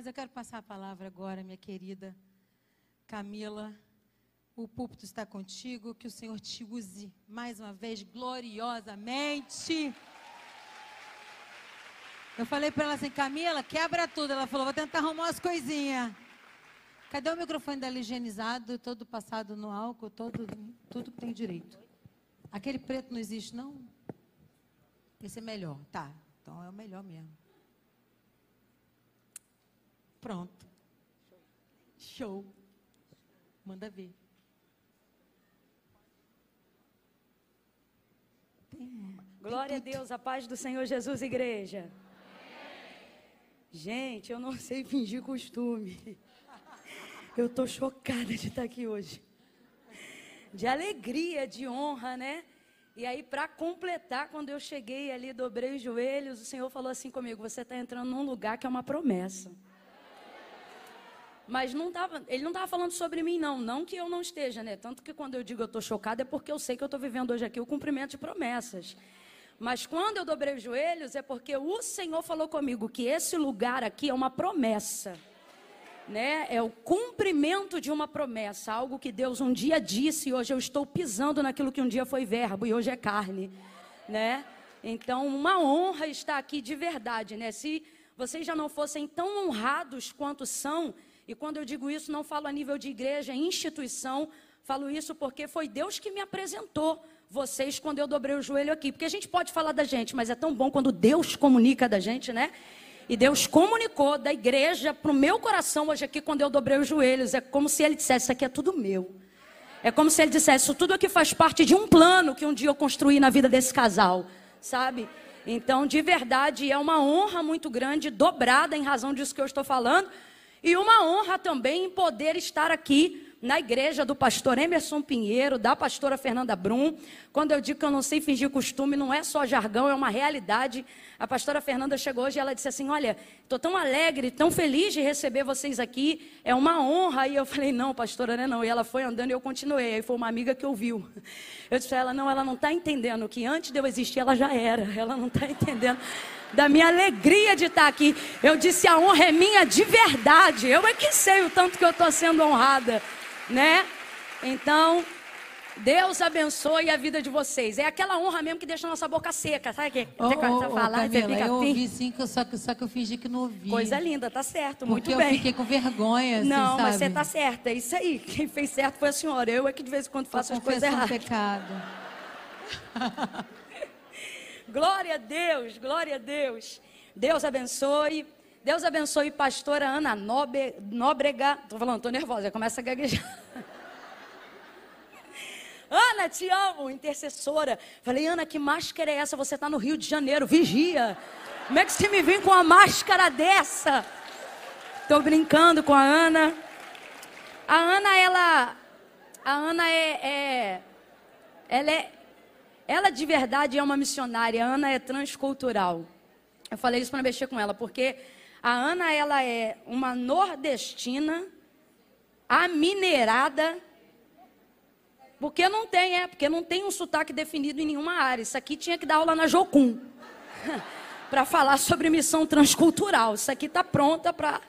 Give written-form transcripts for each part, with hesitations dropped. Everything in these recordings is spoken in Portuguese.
Mas eu quero passar a palavra agora, minha querida Camila. O púlpito está contigo, que o Senhor te use mais uma vez gloriosamente. Eu falei para ela assim, Camila, quebra tudo. Ela falou, vou tentar arrumar umas coisinhas. Cadê o microfone dela higienizado, todo passado no álcool, tudo que tem direito? Aquele preto não existe, não? Esse é melhor. Tá, então é o melhor mesmo. Pronto. Show. Manda ver. Glória a Deus, a paz do Senhor Jesus, igreja. Gente, eu não sei fingir costume. Eu estou chocada de estar aqui hoje. De alegria, de honra, né? E aí, para completar, quando eu cheguei ali, dobrei os joelhos, o Senhor falou assim comigo, você está entrando num lugar que é uma promessa. Mas não tava, ele não estava falando sobre mim, não. Não que eu não esteja, né? Tanto que quando eu digo eu estou chocada, é porque eu sei que eu estou vivendo hoje aqui o cumprimento de promessas. Mas quando eu dobrei os joelhos, é porque o Senhor falou comigo que esse lugar aqui é uma promessa. Né? É o cumprimento de uma promessa. Algo que Deus um dia disse e hoje eu estou pisando naquilo que um dia foi verbo e hoje é carne. Né? Então, uma honra estar aqui de verdade. Né? Se vocês já não fossem tão honrados quanto são... E quando eu digo isso, não falo a nível de igreja, instituição, falo isso porque foi Deus que me apresentou vocês quando eu dobrei o joelho aqui. Porque a gente pode falar da gente, mas é tão bom quando Deus comunica da gente, né? E Deus comunicou da igreja para o meu coração hoje aqui quando eu dobrei os joelhos. É como se Ele dissesse, isso aqui é tudo meu. É como se Ele dissesse, isso tudo aqui faz parte de um plano que um dia eu construí na vida desse casal, sabe? Então, de verdade, é uma honra muito grande, dobrada em razão disso que eu estou falando. E uma honra também em poder estar aqui na igreja do pastor Emerson Pinheiro, da pastora Fernanda Brum. Quando eu digo que eu não sei fingir costume, não é só jargão, é uma realidade. A pastora Fernanda chegou hoje e ela disse assim, olha, estou tão alegre, tão feliz de receber vocês aqui, é uma honra. E eu falei, não, pastora, né, não. E ela foi andando e eu continuei. Aí foi uma amiga que ouviu. Eu disse para ela não está entendendo que antes de eu existir ela já era. Ela não está entendendo da minha alegria de estar aqui. Eu disse, a honra é minha de verdade. Eu é que sei o tanto que eu estou sendo honrada. Né? Então, Deus abençoe a vida de vocês. É aquela honra mesmo que deixa a nossa boca seca, sabe? Que falar, Camila, você fica eu ouvi sim, só que eu fingi que não ouvi. Coisa linda, tá certo, muito bem. Porque eu fiquei com vergonha, assim, não, sabe? Mas você tá certa, é isso aí. Quem fez certo foi a senhora. Eu é que de vez em quando faço as coisas erradas. Pecado. Glória a Deus, glória a Deus. Deus abençoe. Deus abençoe pastora Ana Nóbrega. Tô falando, tô nervosa, já começa a gaguejar. Ana, te amo, intercessora. Falei, Ana, que máscara é essa? Você tá no Rio de Janeiro, vigia. Como é que você me vem com uma máscara dessa? Tô brincando com a Ana. A Ana, ela de verdade é uma missionária. A Ana é transcultural. Eu falei isso para mexer com ela, porque... A Ana, ela é uma nordestina, amineirada, porque não tem um sotaque definido em nenhuma área. Isso aqui tinha que dar aula na Jocum, para falar sobre missão transcultural. Isso aqui está pronta para...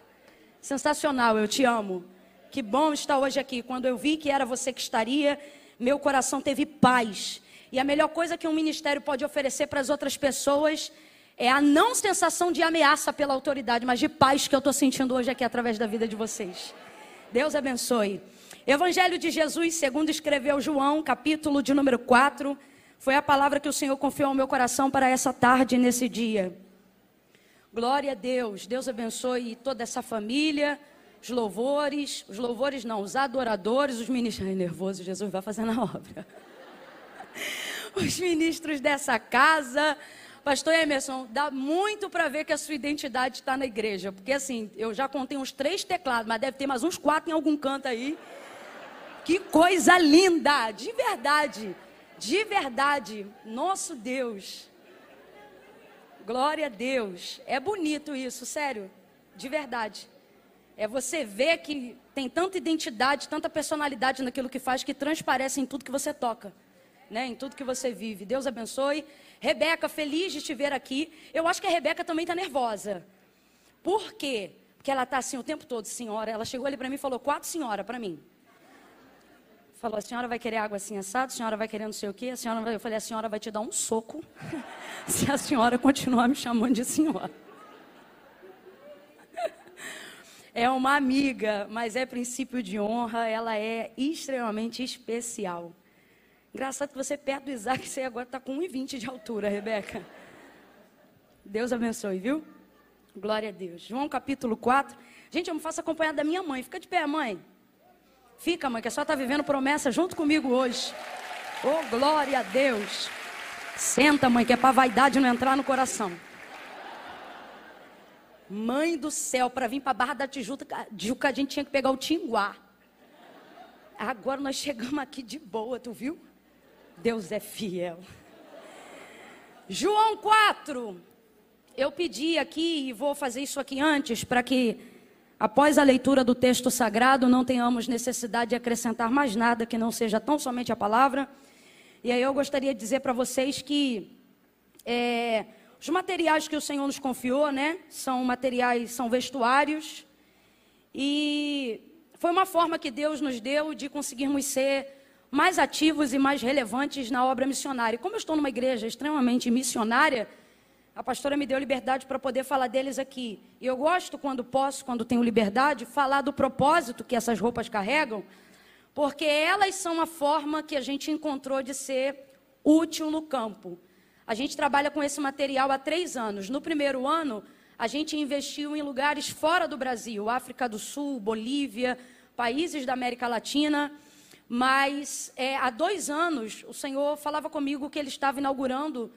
Sensacional, eu te amo. Que bom estar hoje aqui. Quando eu vi que era você que estaria, meu coração teve paz. E a melhor coisa que um ministério pode oferecer para as outras pessoas... É a não sensação de ameaça pela autoridade, mas de paz que eu estou sentindo hoje aqui através da vida de vocês. Deus abençoe. Evangelho de Jesus, segundo escreveu João, capítulo de número 4. Foi a palavra que o Senhor confiou ao meu coração para essa tarde, nesse dia. Glória a Deus. Deus abençoe toda essa família, os adoradores, os ministros... Ai, nervoso, Jesus vai fazer na obra. Os ministros dessa casa... Pastor Emerson, dá muito para ver que a sua identidade está na igreja. Porque assim, eu já contei uns 3 teclados, mas deve ter mais uns 4 em algum canto aí. Que coisa linda, de verdade. De verdade, nosso Deus. Glória a Deus. É bonito isso, sério, de verdade. É você ver que tem tanta identidade, tanta personalidade naquilo que faz, que transparece em tudo que você toca. Né, em tudo que você vive. Deus abençoe. Rebeca, feliz de te ver aqui. Eu acho que a Rebeca também está nervosa. Por quê? que ela está assim o tempo todo, senhora. Ela chegou ali para mim e falou, 4 senhora para mim. Falou, a senhora vai querer água assim assada, a senhora vai querer não sei o quê. A senhora vai... Eu falei, a senhora vai te dar um soco se a senhora continuar me chamando de senhora. É uma amiga, mas é princípio de honra, ela é extremamente especial. Engraçado que você perto do Isaac, você agora está com 1,20 de altura, Rebeca. Deus abençoe, viu? Glória a Deus. João capítulo 4. Gente, eu me faço acompanhar da minha mãe. Fica de pé, mãe. Fica, mãe, que a senhora está vivendo promessa junto comigo hoje. Oh, glória a Deus. Senta, mãe, que é para vaidade não entrar no coração. Mãe do céu, para vir para a Barra da Tijuca, a gente tinha que pegar o Tinguá. Agora nós chegamos aqui de boa, tu viu? Deus é fiel. João 4. Eu pedi aqui, e vou fazer isso aqui antes, para que, após a leitura do texto sagrado, não tenhamos necessidade de acrescentar mais nada que não seja tão somente a palavra. E aí eu gostaria de dizer para vocês que... os materiais que o Senhor nos confiou, né, são vestuários, e foi uma forma que Deus nos deu de conseguirmos ser mais ativos e mais relevantes na obra missionária. E como eu estou numa igreja extremamente missionária, a pastora me deu liberdade para poder falar deles aqui. E eu gosto, quando posso, quando tenho liberdade, falar do propósito que essas roupas carregam, porque elas são a forma que a gente encontrou de ser útil no campo. A gente trabalha com esse material há 3 anos. No primeiro ano, a gente investiu em lugares fora do Brasil, África do Sul, Bolívia, países da América Latina. Mas há 2 anos, o Senhor falava comigo que Ele estava inaugurando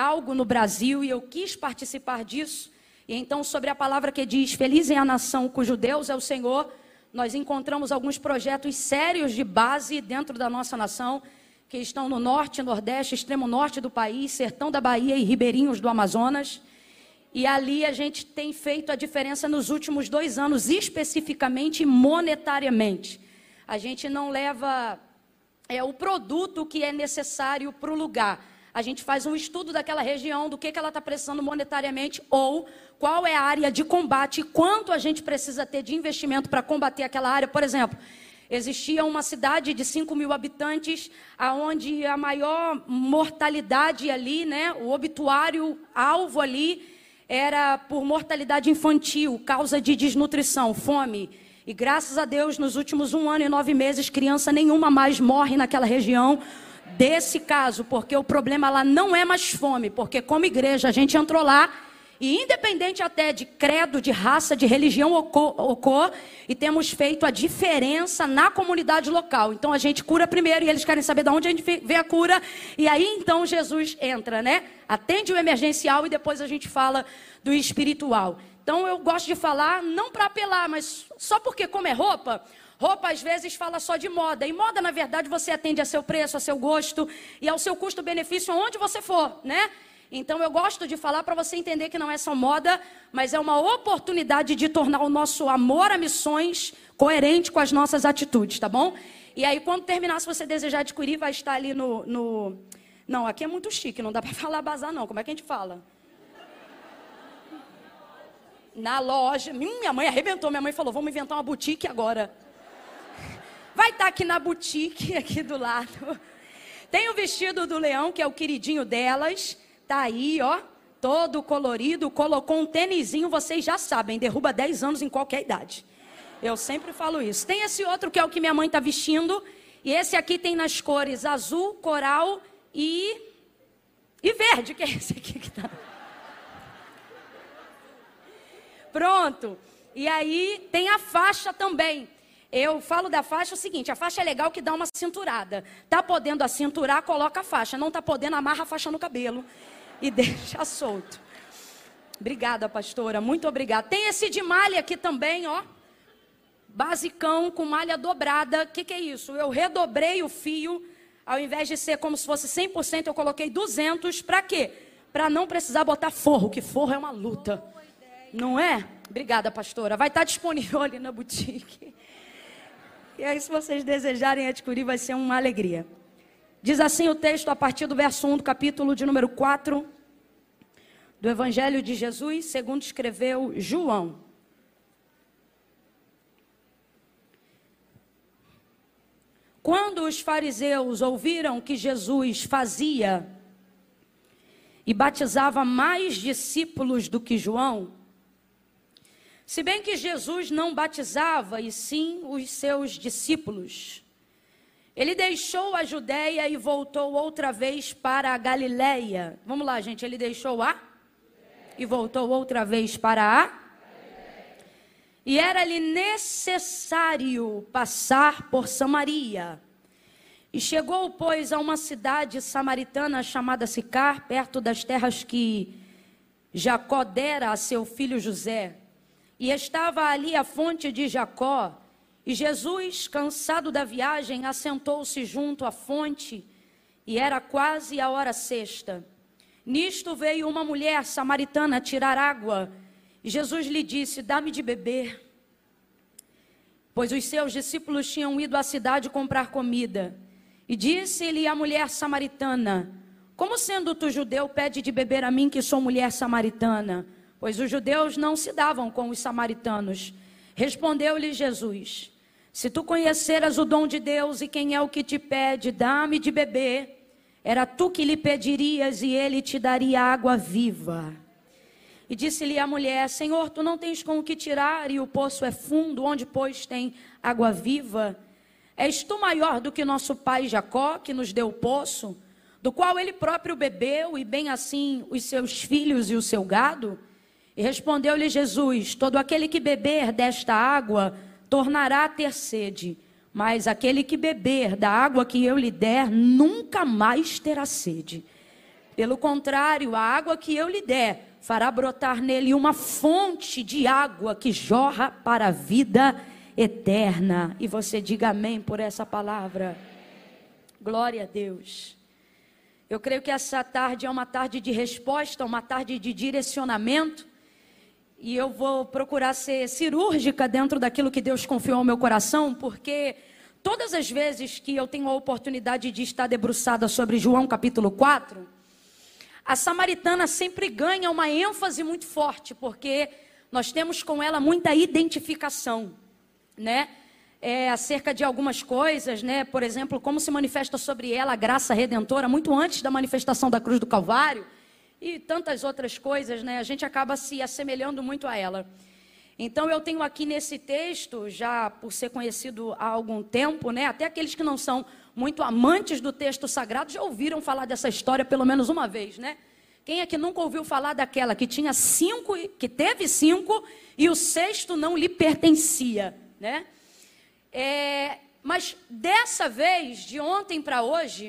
algo no Brasil, e eu quis participar disso. E então, sobre a palavra que diz, feliz é a nação cujo Deus é o Senhor, nós encontramos alguns projetos sérios de base dentro da nossa nação, que estão no norte, nordeste, extremo norte do país, sertão da Bahia e ribeirinhos do Amazonas. E ali a gente tem feito a diferença nos últimos 2 anos, especificamente monetariamente. A gente não leva o produto que é necessário para o lugar. A gente faz um estudo daquela região, do que ela está precisando monetariamente, ou qual é a área de combate, quanto a gente precisa ter de investimento para combater aquela área. Por exemplo... Existia uma cidade de 5 mil habitantes, onde a maior mortalidade ali, né, o obituário alvo ali, era por mortalidade infantil, causa de desnutrição, fome. E graças a Deus, nos últimos 1 ano e 9 meses, criança nenhuma mais morre naquela região desse caso, porque o problema lá não é mais fome, porque como igreja a gente entrou lá, e independente até de credo, de raça, de religião ou cor, e temos feito a diferença na comunidade local. Então a gente cura primeiro e eles querem saber de onde a gente vê a cura. E aí então Jesus entra, né? Atende o emergencial e depois a gente fala do espiritual. Então eu gosto de falar, não para apelar, mas só porque como é roupa... Roupa, às vezes, fala só de moda. E moda, na verdade, você atende a seu preço, a seu gosto e ao seu custo-benefício, aonde você for, né? Então, eu gosto de falar para você entender que não é só moda, mas é uma oportunidade de tornar o nosso amor a missões coerente com as nossas atitudes, tá bom? E aí, quando terminar, se você desejar adquirir, vai estar ali no... Não, aqui é muito chique, não dá para falar bazar, não. Como é que a gente fala? Na loja. Minha mãe arrebentou, minha mãe falou, vamos inventar uma boutique agora. Vai estar aqui na boutique, aqui do lado. Tem o vestido do leão, que é o queridinho delas. Tá aí, ó, todo colorido, colocou um tênisinho, vocês já sabem, derruba 10 anos em qualquer idade. Eu sempre falo isso. Tem esse outro que é o que minha mãe tá vestindo, e esse aqui tem nas cores azul, coral e verde, que é esse aqui que tá. Pronto. E aí tem a faixa também. Eu falo da faixa o seguinte, a faixa é legal que dá uma cinturada. Tá podendo acinturar, coloca a faixa. Não tá podendo, amarra a faixa no cabelo e deixa solto. Obrigada, pastora, muito obrigada. Tem esse de malha aqui também, ó. Basicão, com malha dobrada. O que é isso? Eu redobrei o fio, ao invés de ser como se fosse 100%, eu coloquei 200. Pra quê? Pra não precisar botar forro, que forro é uma luta. Não é? Obrigada, pastora. Vai estar disponível ali na boutique. E aí, se vocês desejarem adquirir, vai ser uma alegria. Diz assim o texto, a partir do verso 1 do capítulo de número 4 do Evangelho de Jesus, segundo escreveu João. Quando os fariseus ouviram que Jesus fazia e batizava mais discípulos do que João, se bem que Jesus não batizava, e sim os seus discípulos, ele deixou a Judéia e voltou outra vez para a Galiléia. Vamos lá, gente, ele deixou a e voltou outra vez para a. E era-lhe necessário passar por Samaria. E chegou, pois, a uma cidade samaritana chamada Sicar, perto das terras que Jacó dera a seu filho José. E estava ali a fonte de Jacó. E Jesus, cansado da viagem, assentou-se junto à fonte, e era quase a hora sexta. Nisto veio uma mulher samaritana tirar água. E Jesus lhe disse: dá-me de beber. Pois os seus discípulos tinham ido à cidade comprar comida. E disse-lhe a mulher samaritana: como sendo tu judeu, pede de beber a mim que sou mulher samaritana? Pois os judeus não se davam com os samaritanos. Respondeu-lhe Jesus: se tu conheceras o dom de Deus e quem é o que te pede, dá-me de beber, era tu que lhe pedirias e ele te daria água viva. E disse-lhe a mulher: Senhor, tu não tens com o que tirar e o poço é fundo, onde, pois, tem água viva? És tu maior do que nosso pai Jacó, que nos deu o poço, do qual ele próprio bebeu, e bem assim os seus filhos e o seu gado? E respondeu-lhe Jesus: todo aquele que beber desta água tornará a ter sede, mas aquele que beber da água que eu lhe der nunca mais terá sede. Pelo contrário, a água que eu lhe der fará brotar nele uma fonte de água que jorra para a vida eterna. E você diga amém por essa palavra. Glória a Deus. Eu creio que essa tarde é uma tarde de resposta, uma tarde de direcionamento. E eu vou procurar ser cirúrgica dentro daquilo que Deus confiou ao meu coração, porque todas as vezes que eu tenho a oportunidade de estar debruçada sobre João capítulo 4... a samaritana sempre ganha uma ênfase muito forte, porque nós temos com ela muita identificação, né? Acerca de algumas coisas, né? Por exemplo, como se manifesta sobre ela a graça redentora, muito antes da manifestação da cruz do Calvário, e tantas outras coisas, né? A gente acaba se assemelhando muito a ela. Então, eu tenho aqui nesse texto, já por ser conhecido há algum tempo, né? Até aqueles que não são muito amantes do texto sagrado já ouviram falar dessa história pelo menos uma vez, né? Quem é que nunca ouviu falar daquela que tinha 5, que teve 5 e o 6º não lhe pertencia, né? Mas dessa vez, de ontem para hoje,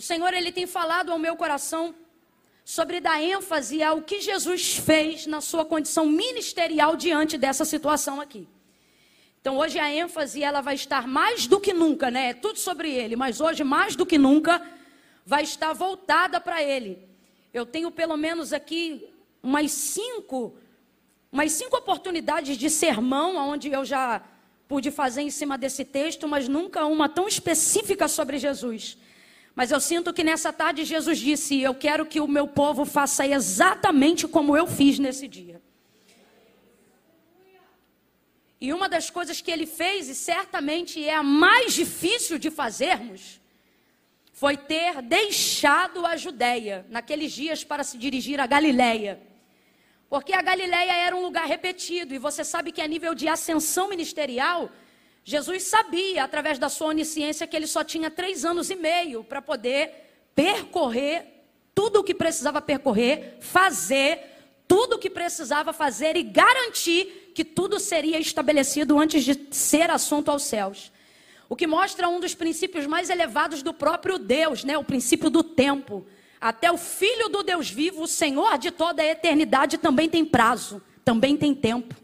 o Senhor ele tem falado ao meu coração sobre dar ênfase ao que Jesus fez na sua condição ministerial diante dessa situação aqui. Então, hoje a ênfase ela vai estar mais do que nunca, né? É tudo sobre ele, mas hoje, mais do que nunca, vai estar voltada para ele. Eu tenho pelo menos aqui umas cinco oportunidades de sermão, onde eu já pude fazer em cima desse texto, mas nunca uma tão específica sobre Jesus. Mas eu sinto que nessa tarde Jesus disse: eu quero que o meu povo faça exatamente como eu fiz nesse dia. E uma das coisas que ele fez, e certamente é a mais difícil de fazermos, foi ter deixado a Judéia naqueles dias para se dirigir à Galiléia. Porque a Galiléia era um lugar repetido, e você sabe que a nível de ascensão ministerial, Jesus sabia, através da sua onisciência, que ele só tinha 3 anos e meio para poder percorrer tudo o que precisava percorrer, fazer tudo o que precisava fazer e garantir que tudo seria estabelecido antes de ser assunto aos céus. O que mostra um dos princípios mais elevados do próprio Deus, né? O princípio do tempo. Até o Filho do Deus vivo, o Senhor de toda a eternidade, também tem prazo, também tem tempo,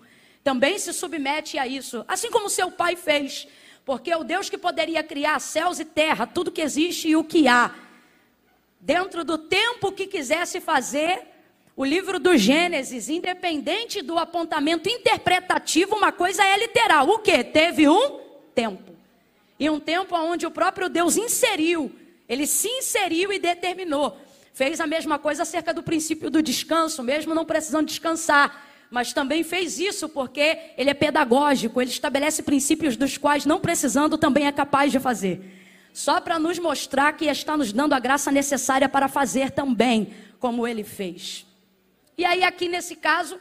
também se submete a isso, assim como seu Pai fez, porque o Deus que poderia criar céus e terra, tudo que existe e o que há, dentro do tempo que quisesse fazer. O livro do Gênesis, independente do apontamento interpretativo, uma coisa é literal. O quê? Teve um tempo. E um tempo onde o próprio Deus inseriu. Ele se inseriu e determinou. Fez a mesma coisa acerca do princípio do descanso, mesmo não precisando descansar. mas também fez isso porque ele é pedagógico, ele estabelece princípios dos quais, não precisando, também é capaz de fazer. Só para nos mostrar que está nos dando a graça necessária para fazer também como ele fez. E aí aqui nesse caso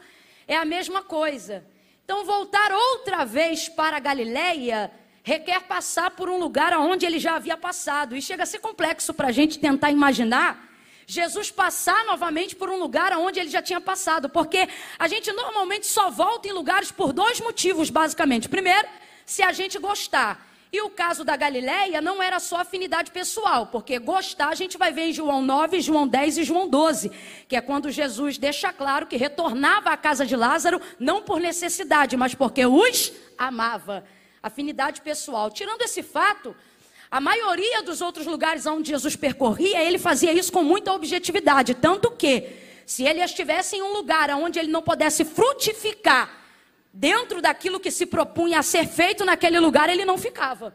é a mesma coisa. Então voltar outra vez para a Galileia requer passar por um lugar onde ele já havia passado. E chega a ser complexo para a gente tentar imaginar Jesus passar novamente por um lugar onde ele já tinha passado. Porque a gente normalmente só volta em lugares por dois motivos, basicamente. Primeiro, se a gente gostar. E o caso da Galileia não era só afinidade pessoal, porque gostar a gente vai ver em João 9, João 10 e João 12, que é quando Jesus deixa claro que retornava à casa de Lázaro, não por necessidade, mas porque os amava. Afinidade pessoal. Tirando esse fato, a maioria dos outros lugares onde Jesus percorria, ele fazia isso com muita objetividade, tanto que, se ele estivesse em um lugar onde ele não pudesse frutificar dentro daquilo que se propunha a ser feito naquele lugar, ele não ficava.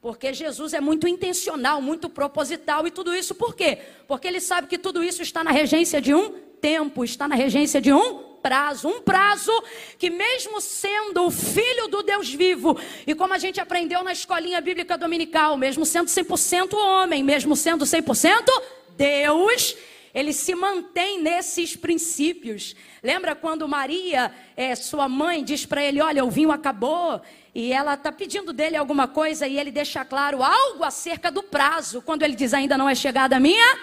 Porque Jesus é muito intencional, muito proposital e tudo isso por quê? Porque ele sabe que tudo isso está na regência de um tempo, está na regência de um prazo. Um prazo que, mesmo sendo o Filho do Deus vivo, e como a gente aprendeu na escolinha bíblica dominical, mesmo sendo 100% homem, mesmo sendo 100% Deus, ele se mantém nesses princípios. Lembra quando Maria, sua mãe, diz para ele, olha, o vinho acabou, e ela está pedindo dele alguma coisa, e ele deixa claro algo acerca do prazo, quando ele diz, ainda não é chegada a minha?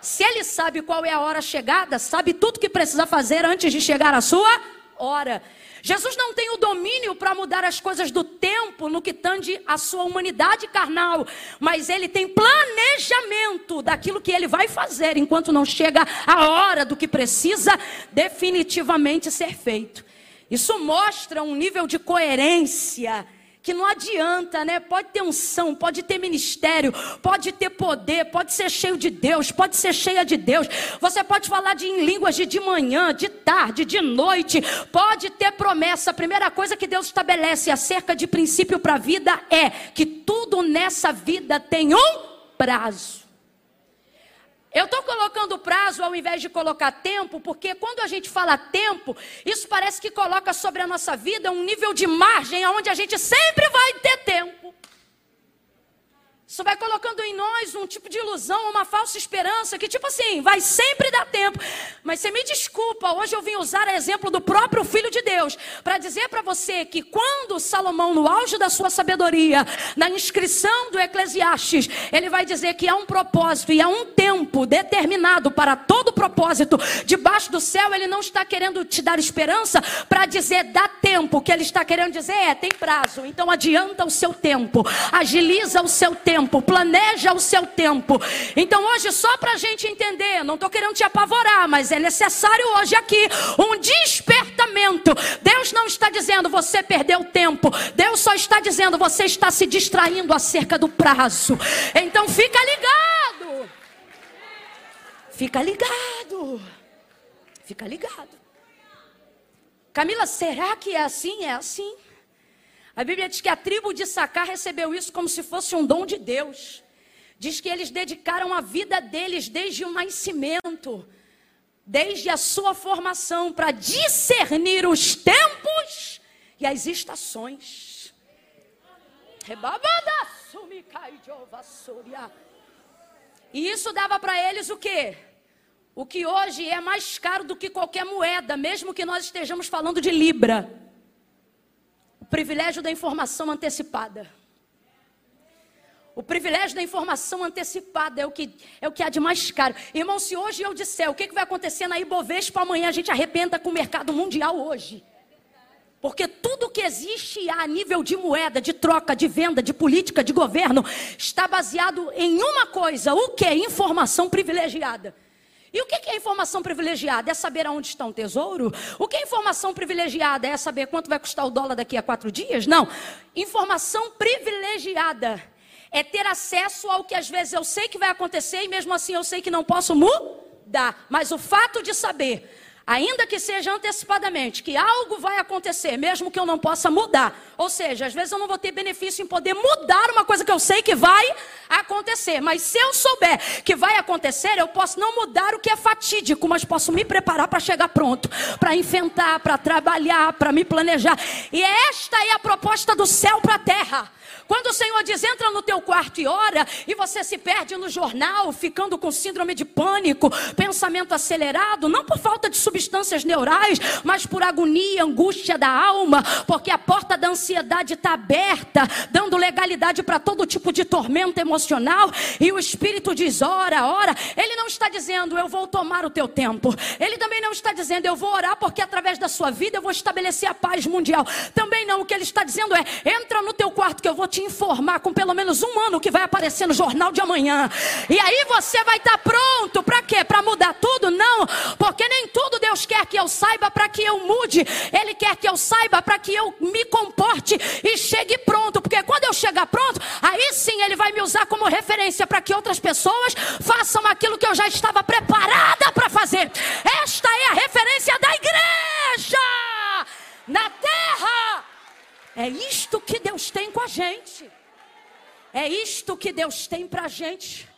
Se ele sabe qual é a hora chegada, sabe tudo que precisa fazer antes de chegar a sua hora. Jesus não tem o domínio para mudar as coisas do tempo no que tange a sua humanidade carnal, mas ele tem planejamento daquilo que ele vai fazer enquanto não chega a hora do que precisa definitivamente ser feito. Isso mostra um nível de coerência que não adianta, né? Pode ter unção, pode ter ministério, pode ter poder, pode ser cheio de Deus, pode ser cheia de Deus. Você pode falar em línguas de manhã, de tarde, de noite, pode ter promessa. A primeira coisa que Deus estabelece acerca de princípio para a vida é que tudo nessa vida tem um prazo. Eu estou colocando prazo ao invés de colocar tempo, porque quando a gente fala tempo, isso parece que coloca sobre a nossa vida um nível de margem onde a gente sempre vai ter tempo. Isso vai colocando em nós um tipo de ilusão, uma falsa esperança, que tipo assim, vai sempre dar tempo. Mas você me desculpa, hoje eu vim usar o exemplo do próprio Filho de Deus, para dizer para você que quando Salomão, no auge da sua sabedoria, na inscrição do Eclesiastes, ele vai dizer que há um propósito e há um tempo determinado para todo propósito. Debaixo do céu, ele não está querendo te dar esperança para dizer dá tempo. O que ele está querendo dizer é, tem prazo, então adianta o seu tempo, agiliza o seu tempo. Planeja o seu tempo. Então hoje, só para a gente entender, não estou querendo te apavorar, mas é necessário hoje aqui um despertamento. Deus não está dizendo você perdeu tempo, Deus só está dizendo você está se distraindo acerca do prazo. Então fica ligado, fica ligado, fica ligado. Camila, será que é assim? É assim. A Bíblia diz que a tribo de Sicar recebeu isso como se fosse um dom de Deus. Diz que eles dedicaram a vida deles desde o nascimento, desde a sua formação, para discernir os tempos e as estações. E isso dava para eles o quê? O que hoje é mais caro do que qualquer moeda, mesmo que nós estejamos falando de libra. O privilégio da informação antecipada. O privilégio da informação antecipada é o que há de mais caro. Irmão, se hoje eu disser o que vai acontecer na Ibovespa amanhã, a gente arrebenta com o mercado mundial hoje. Porque tudo que existe a nível de moeda, de troca, de venda, de política, de governo, está baseado em uma coisa, o que é informação privilegiada. E o que é informação privilegiada? É saber aonde está um tesouro? O que é informação privilegiada? É saber quanto vai custar o dólar daqui a 4 dias? Não. Informação privilegiada é ter acesso ao que às vezes eu sei que vai acontecer e mesmo assim eu sei que não posso mudar. Mas o fato de saber ainda que seja antecipadamente, que algo vai acontecer, mesmo que eu não possa mudar. Ou seja, às vezes eu não vou ter benefício em poder mudar uma coisa que eu sei que vai acontecer. Mas se eu souber que vai acontecer, eu posso não mudar o que é fatídico, mas posso me preparar para chegar pronto, para enfrentar, para trabalhar, para me planejar. E esta é a proposta do céu para a terra. Quando o Senhor diz, entra no teu quarto e ora, e você se perde no jornal, ficando com síndrome de pânico, pensamento acelerado, não por falta de substâncias neurais, mas por agonia, angústia da alma, porque a porta da ansiedade está aberta, dando legalidade para todo tipo de tormento emocional, e o Espírito diz, ora, ora. Ele não está dizendo, eu vou tomar o teu tempo. Ele também não está dizendo, eu vou orar porque através da sua vida eu vou estabelecer a paz mundial. Também não, o que ele está dizendo é, entra no teu quarto que eu vou te informar com pelo menos um ano que vai aparecer no jornal de amanhã. E aí você vai estar pronto. Para quê? Para mudar tudo? Não. Porque nem tudo Deus quer que eu saiba para que eu mude. Ele quer que eu saiba para que eu me comporte e chegue pronto. Porque quando eu chegar pronto, aí sim Ele vai me usar como referência para que outras pessoas façam aquilo que eu já estava preparada para fazer. Esta é a referência da igreja na terra. É isto que Deus tem com a gente. É isto que Deus tem para a gente.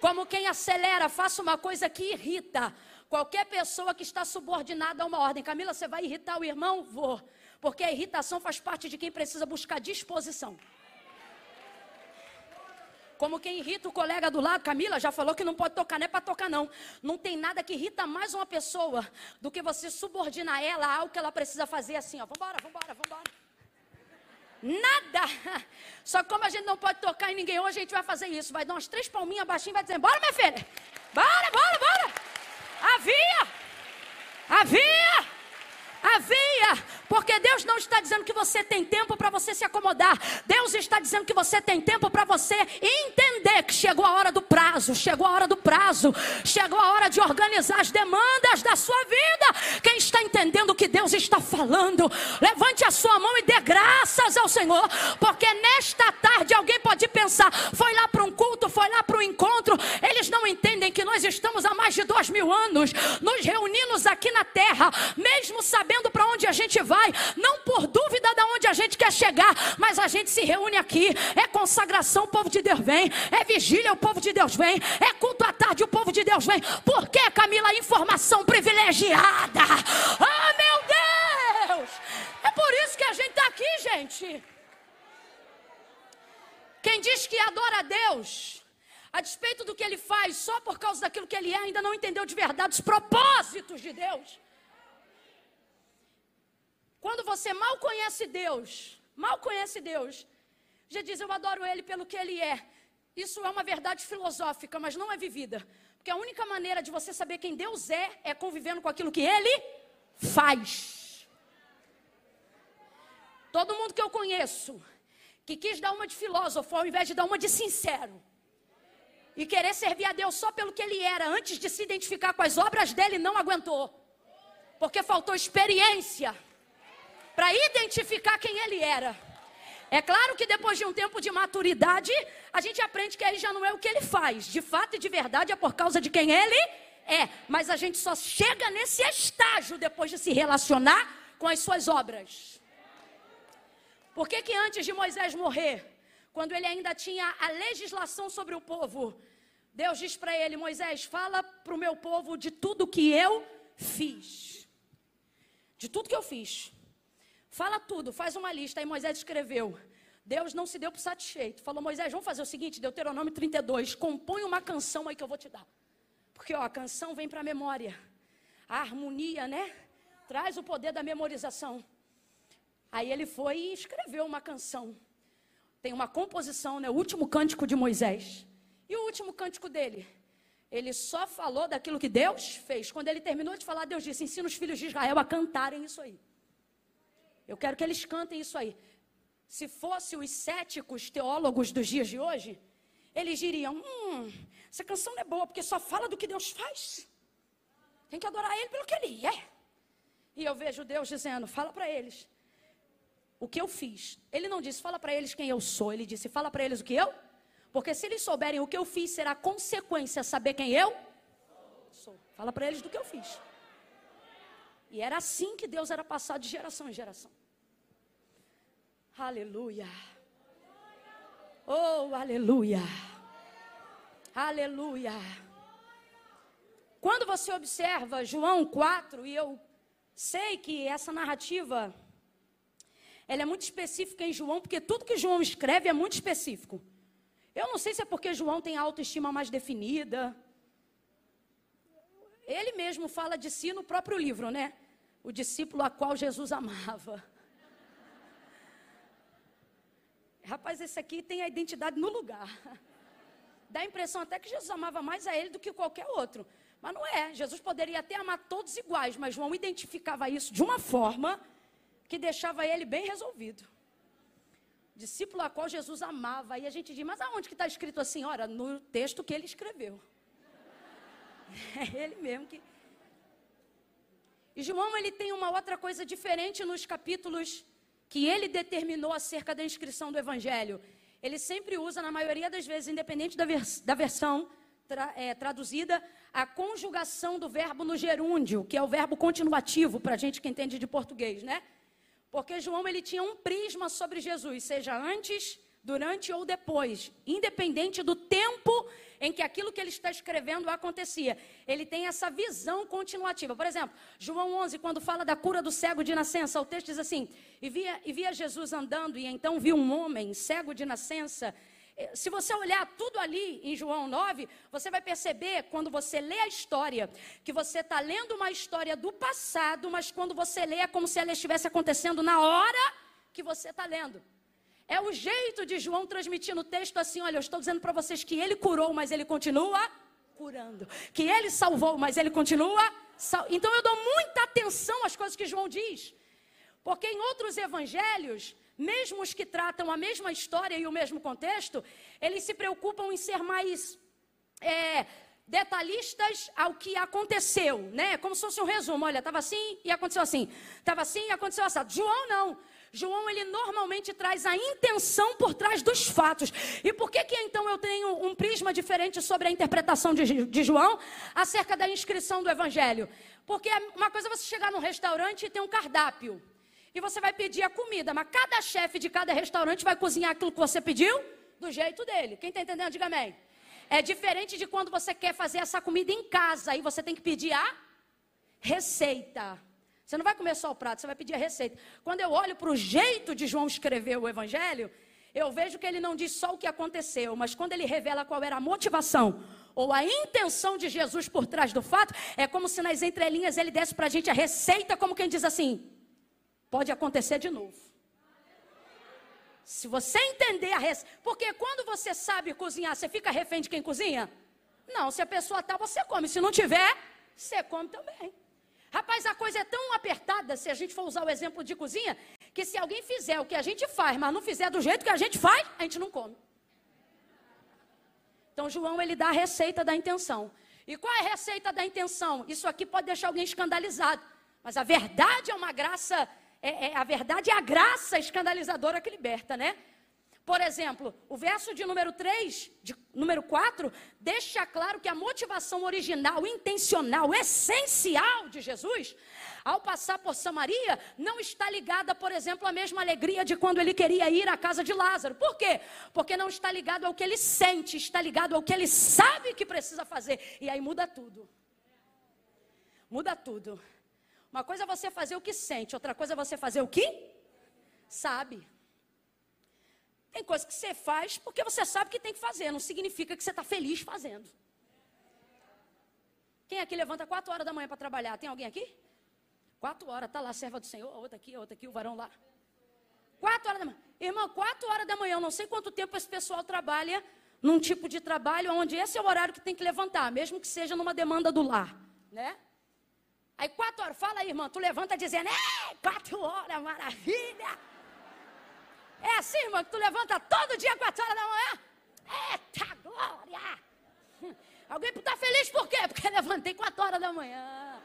Como quem acelera, faça uma coisa que irrita qualquer pessoa que está subordinada a uma ordem. Camila, você vai irritar o irmão? Vou. Porque a irritação faz parte de quem precisa buscar disposição. Como quem irrita o colega do lado, Camila já falou que não pode tocar, não é para tocar não. Não tem nada que irrita mais uma pessoa do que você subordinar ela a algo que ela precisa fazer assim, ó. Vambora, vambora, vambora. Nada. Só que como a gente não pode tocar em ninguém hoje, a gente vai fazer isso. Vai dar umas 3 palminhas baixinho e vai dizer, bora minha filha. Bora, bora, bora. Havia. Havia. Havia. Porque Deus não está dizendo que você tem tempo para você se acomodar. Deus está dizendo que você tem tempo para você entender que chegou a hora do prazo. Chegou a hora do prazo. Chegou a hora de organizar as demandas da sua vida. Quem está entendendo o que Deus está falando, levante a sua mão e dê graças ao Senhor. Porque nesta tarde alguém pode pensar, foi lá para um culto, foi lá para um encontro. Eles não entendem que nós estamos há mais de 2000 anos nos reunimos aqui na terra, mesmo sabendo para onde a gente vai, não por dúvida de onde a gente quer chegar, mas a gente se reúne aqui, é consagração, o povo de Deus vem, é vigília, o povo de Deus vem, é culto à tarde, o povo de Deus vem. Por que, Camila? Informação privilegiada. Ah, meu Deus! É por isso que a gente está aqui, gente. Quem diz que adora a Deus, a despeito do que ele faz, só por causa daquilo que ele é, ainda não entendeu de verdade os propósitos de Deus. Quando você mal conhece Deus, já diz, eu adoro Ele pelo que Ele é. Isso é uma verdade filosófica, mas não é vivida. Porque a única maneira de você saber quem Deus é, é convivendo com aquilo que Ele faz. Todo mundo que eu conheço, que quis dar uma de filósofo, ao invés de dar uma de sincero, e querer servir a Deus só pelo que Ele era, antes de se identificar com as obras dEle, não aguentou. Porque faltou experiência para identificar quem ele era. É claro que depois de um tempo de maturidade, a gente aprende que aí já não é o que ele faz. De fato e de verdade é por causa de quem ele é. Mas a gente só chega nesse estágio depois de se relacionar com as suas obras. Por que que antes de Moisés morrer, quando ele ainda tinha a legislação sobre o povo, Deus diz para ele, Moisés, fala para o meu povo de tudo que eu fiz. De tudo que eu fiz. Fala tudo, faz uma lista. Aí Moisés escreveu. Deus não se deu por satisfeito. Falou, Moisés, vamos fazer o seguinte, Deuteronômio 32, compõe uma canção aí que eu vou te dar. Porque ó, a canção vem para a memória. A harmonia, né? Traz o poder da memorização. Aí ele foi e escreveu uma canção. Tem uma composição, né? O último cântico de Moisés. E o último cântico dele? Ele só falou daquilo que Deus fez. Quando ele terminou de falar, Deus disse, ensina os filhos de Israel a cantarem isso aí. Eu quero que eles cantem isso aí. Se fossem os céticos teólogos dos dias de hoje, eles diriam, essa canção não é boa, porque só fala do que Deus faz. Tem que adorar Ele pelo que Ele é. E eu vejo Deus dizendo, fala para eles o que eu fiz. Ele não disse, fala para eles quem eu sou. Ele disse, fala para eles o que eu? Porque se eles souberem o que eu fiz, será consequência saber quem eu sou. Fala para eles do que eu fiz. E era assim que Deus era passado de geração em geração. Aleluia. Oh, aleluia. Aleluia. Quando você observa João 4, e eu sei que essa narrativa, ela é muito específica em João, porque tudo que João escreve é muito específico. Eu não sei se é porque João tem a autoestima mais definida. Ele mesmo fala de si no próprio livro, né? O discípulo a qual Jesus amava. Rapaz, esse aqui tem a identidade no lugar. Dá a impressão até que Jesus amava mais a ele do que qualquer outro. Mas não é. Jesus poderia até amar todos iguais, mas João identificava isso de uma forma que deixava ele bem resolvido. Discípulo a qual Jesus amava. E a gente diz, mas aonde que está escrito assim? Ora, no texto que ele escreveu. É ele mesmo que... E João, ele tem uma outra coisa diferente nos capítulos que ele determinou acerca da inscrição do Evangelho. Ele sempre usa, na maioria das vezes, independente da versão traduzida, a conjugação do verbo no gerúndio, que é o verbo continuativo, para a gente que entende de português, né? Porque João, ele tinha um prisma sobre Jesus, seja antes, durante ou depois, independente do tempo em que aquilo que ele está escrevendo acontecia. Ele tem essa visão continuativa. Por exemplo, João 11, quando fala da cura do cego de nascença, o texto diz assim, e via Jesus andando, e então viu um homem cego de nascença. Se você olhar tudo ali em João 9, você vai perceber, quando você lê a história, que você está lendo uma história do passado, mas quando você lê é como se ela estivesse acontecendo na hora que você está lendo. É o jeito de João transmitir no texto assim, olha, eu estou dizendo para vocês que ele curou, mas ele continua curando. Que ele salvou, mas ele continua salvando. Então eu dou muita atenção às coisas que João diz. Porque em outros evangelhos, mesmo os que tratam a mesma história e o mesmo contexto, eles se preocupam em ser mais detalhistas ao que aconteceu, né? Como se fosse um resumo, olha, estava assim e aconteceu assim, estava assim e aconteceu assim. João não. João, ele normalmente traz a intenção por trás dos fatos. E por que então eu tenho um prisma diferente sobre a interpretação de João acerca da inscrição do Evangelho? Porque uma coisa é você chegar num restaurante e ter um cardápio. E você vai pedir a comida, mas cada chefe de cada restaurante vai cozinhar aquilo que você pediu do jeito dele. Quem está entendendo, diga amém. É diferente de quando você quer fazer essa comida em casa, aí você tem que pedir a receita. Você não vai comer só o prato, você vai pedir a receita. Quando eu olho para o jeito de João escrever o Evangelho, eu vejo que ele não diz só o que aconteceu, mas quando ele revela qual era a motivação ou a intenção de Jesus por trás do fato, é como se nas entrelinhas ele desse para a gente a receita, como quem diz assim... Pode acontecer de novo. Se você entender a receita... Porque quando você sabe cozinhar, você fica refém de quem cozinha? Não, se a pessoa tá, você come. Se não tiver, você come também. Rapaz, a coisa é tão apertada, se a gente for usar o exemplo de cozinha, que se alguém fizer o que a gente faz, mas não fizer do jeito que a gente faz, a gente não come. Então, João, ele dá a receita da intenção. E qual é a receita da intenção? Isso aqui pode deixar alguém escandalizado. Mas a verdade é uma graça... A verdade é a graça escandalizadora que liberta, né? Por exemplo, o verso de número 3, de número 4, deixa claro que a motivação original, intencional, essencial de Jesus, ao passar por Samaria, não está ligada, por exemplo, à mesma alegria de quando ele queria ir à casa de Lázaro. Por quê? Porque não está ligado ao que ele sente, está ligado ao que ele sabe que precisa fazer. E aí muda tudo. Muda tudo. Uma coisa é você fazer o que sente, outra coisa é você fazer o que sabe. Tem coisa que você faz porque você sabe que tem que fazer, não significa que você está feliz fazendo. Quem aqui levanta 4 horas da manhã para trabalhar? Tem alguém aqui? 4 horas, está lá a serva do Senhor, outra aqui, o varão lá. 4 horas da manhã. Irmão, 4 horas da manhã, eu não sei quanto tempo esse pessoal trabalha num tipo de trabalho onde esse é o horário que tem que levantar, mesmo que seja numa demanda do lar, né? Aí 4 horas, fala aí, irmã, tu levanta dizendo, 4 horas, maravilha. É assim, irmã, que tu levanta todo dia 4 horas da manhã? Eita glória! Alguém tá feliz por quê? Porque eu levantei 4 horas da manhã.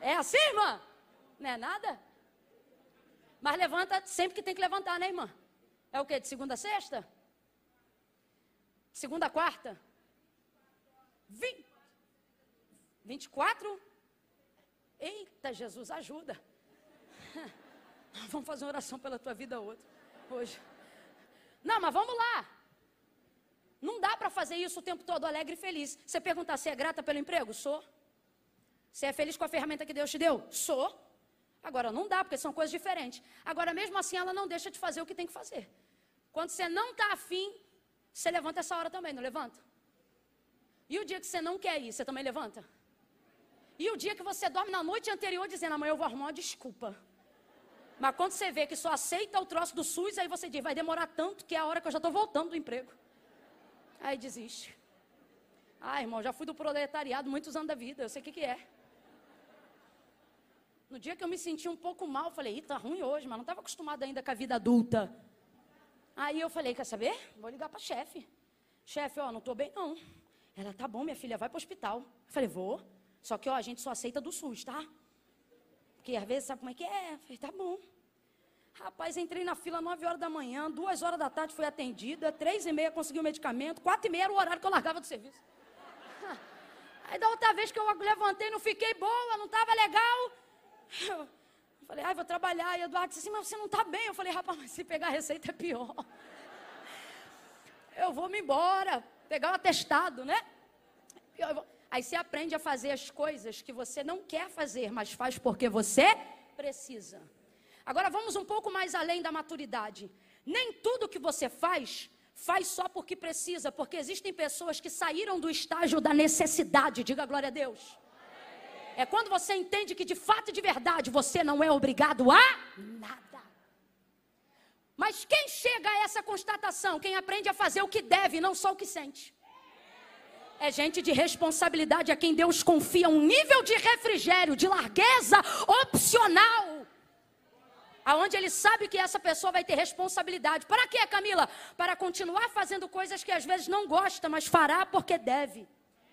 É assim, irmã? Não é nada? Mas levanta sempre que tem que levantar, né, irmã? É o quê? De segunda a sexta? Segunda a quarta? 24? Eita, Jesus, ajuda. Vamos fazer uma oração pela tua vida hoje. Não, mas vamos lá. Não dá para fazer isso o tempo todo alegre e feliz. Você perguntar se é grata pelo emprego? Sou. Você é feliz com a ferramenta que Deus te deu? Sou. Agora, não dá, porque são coisas diferentes. Agora, mesmo assim, ela não deixa de fazer o que tem que fazer. Quando você não está afim, você levanta essa hora também, não levanta? E o dia que você não quer ir, você também levanta? E o dia que você dorme na noite anterior dizendo, amanhã eu vou arrumar uma desculpa. Mas quando você vê que só aceita o troço do SUS, aí você diz, vai demorar tanto que é a hora que eu já estou voltando do emprego. Aí desiste. Ah, irmão, já fui do proletariado muitos anos da vida, eu sei o que é. No dia que eu me senti um pouco mal, eu falei, ih, tá ruim hoje, mas não estava acostumada ainda com a vida adulta. Aí eu falei, quer saber? Vou ligar para a chefe. Chefe, ó, não estou bem não. Ela, tá bom, minha filha, vai para o hospital. Eu falei, vou. Só que, ó, a gente só aceita do SUS, tá? Porque às vezes sabe como é que é? Eu falei, tá bom. Rapaz, entrei na fila 9 horas da manhã, 2 horas da tarde fui atendida, 3h30 consegui o medicamento, 4h30 era o horário que eu largava do serviço. Aí da outra vez que eu levantei, não fiquei boa, não estava legal. Eu falei, ai, vou trabalhar. E Eduardo disse assim, mas você não está bem. Eu falei, rapaz, mas se pegar a receita é pior. Eu vou me embora, pegar o atestado, né? Aí você aprende a fazer as coisas que você não quer fazer, mas faz porque você precisa. Agora vamos um pouco mais além da maturidade. Nem tudo que você faz, faz só porque precisa, porque existem pessoas que saíram do estágio da necessidade. Diga glória a Deus. É quando você entende que de fato e de verdade você não é obrigado a nada. Mas quem chega a essa constatação? Quem aprende a fazer o que deve, não só o que sente. É gente de responsabilidade, a quem Deus confia um nível de refrigério, de largueza opcional. Aonde ele sabe que essa pessoa vai ter responsabilidade. Para quê, Camila? Para continuar fazendo coisas que às vezes não gosta, mas fará porque deve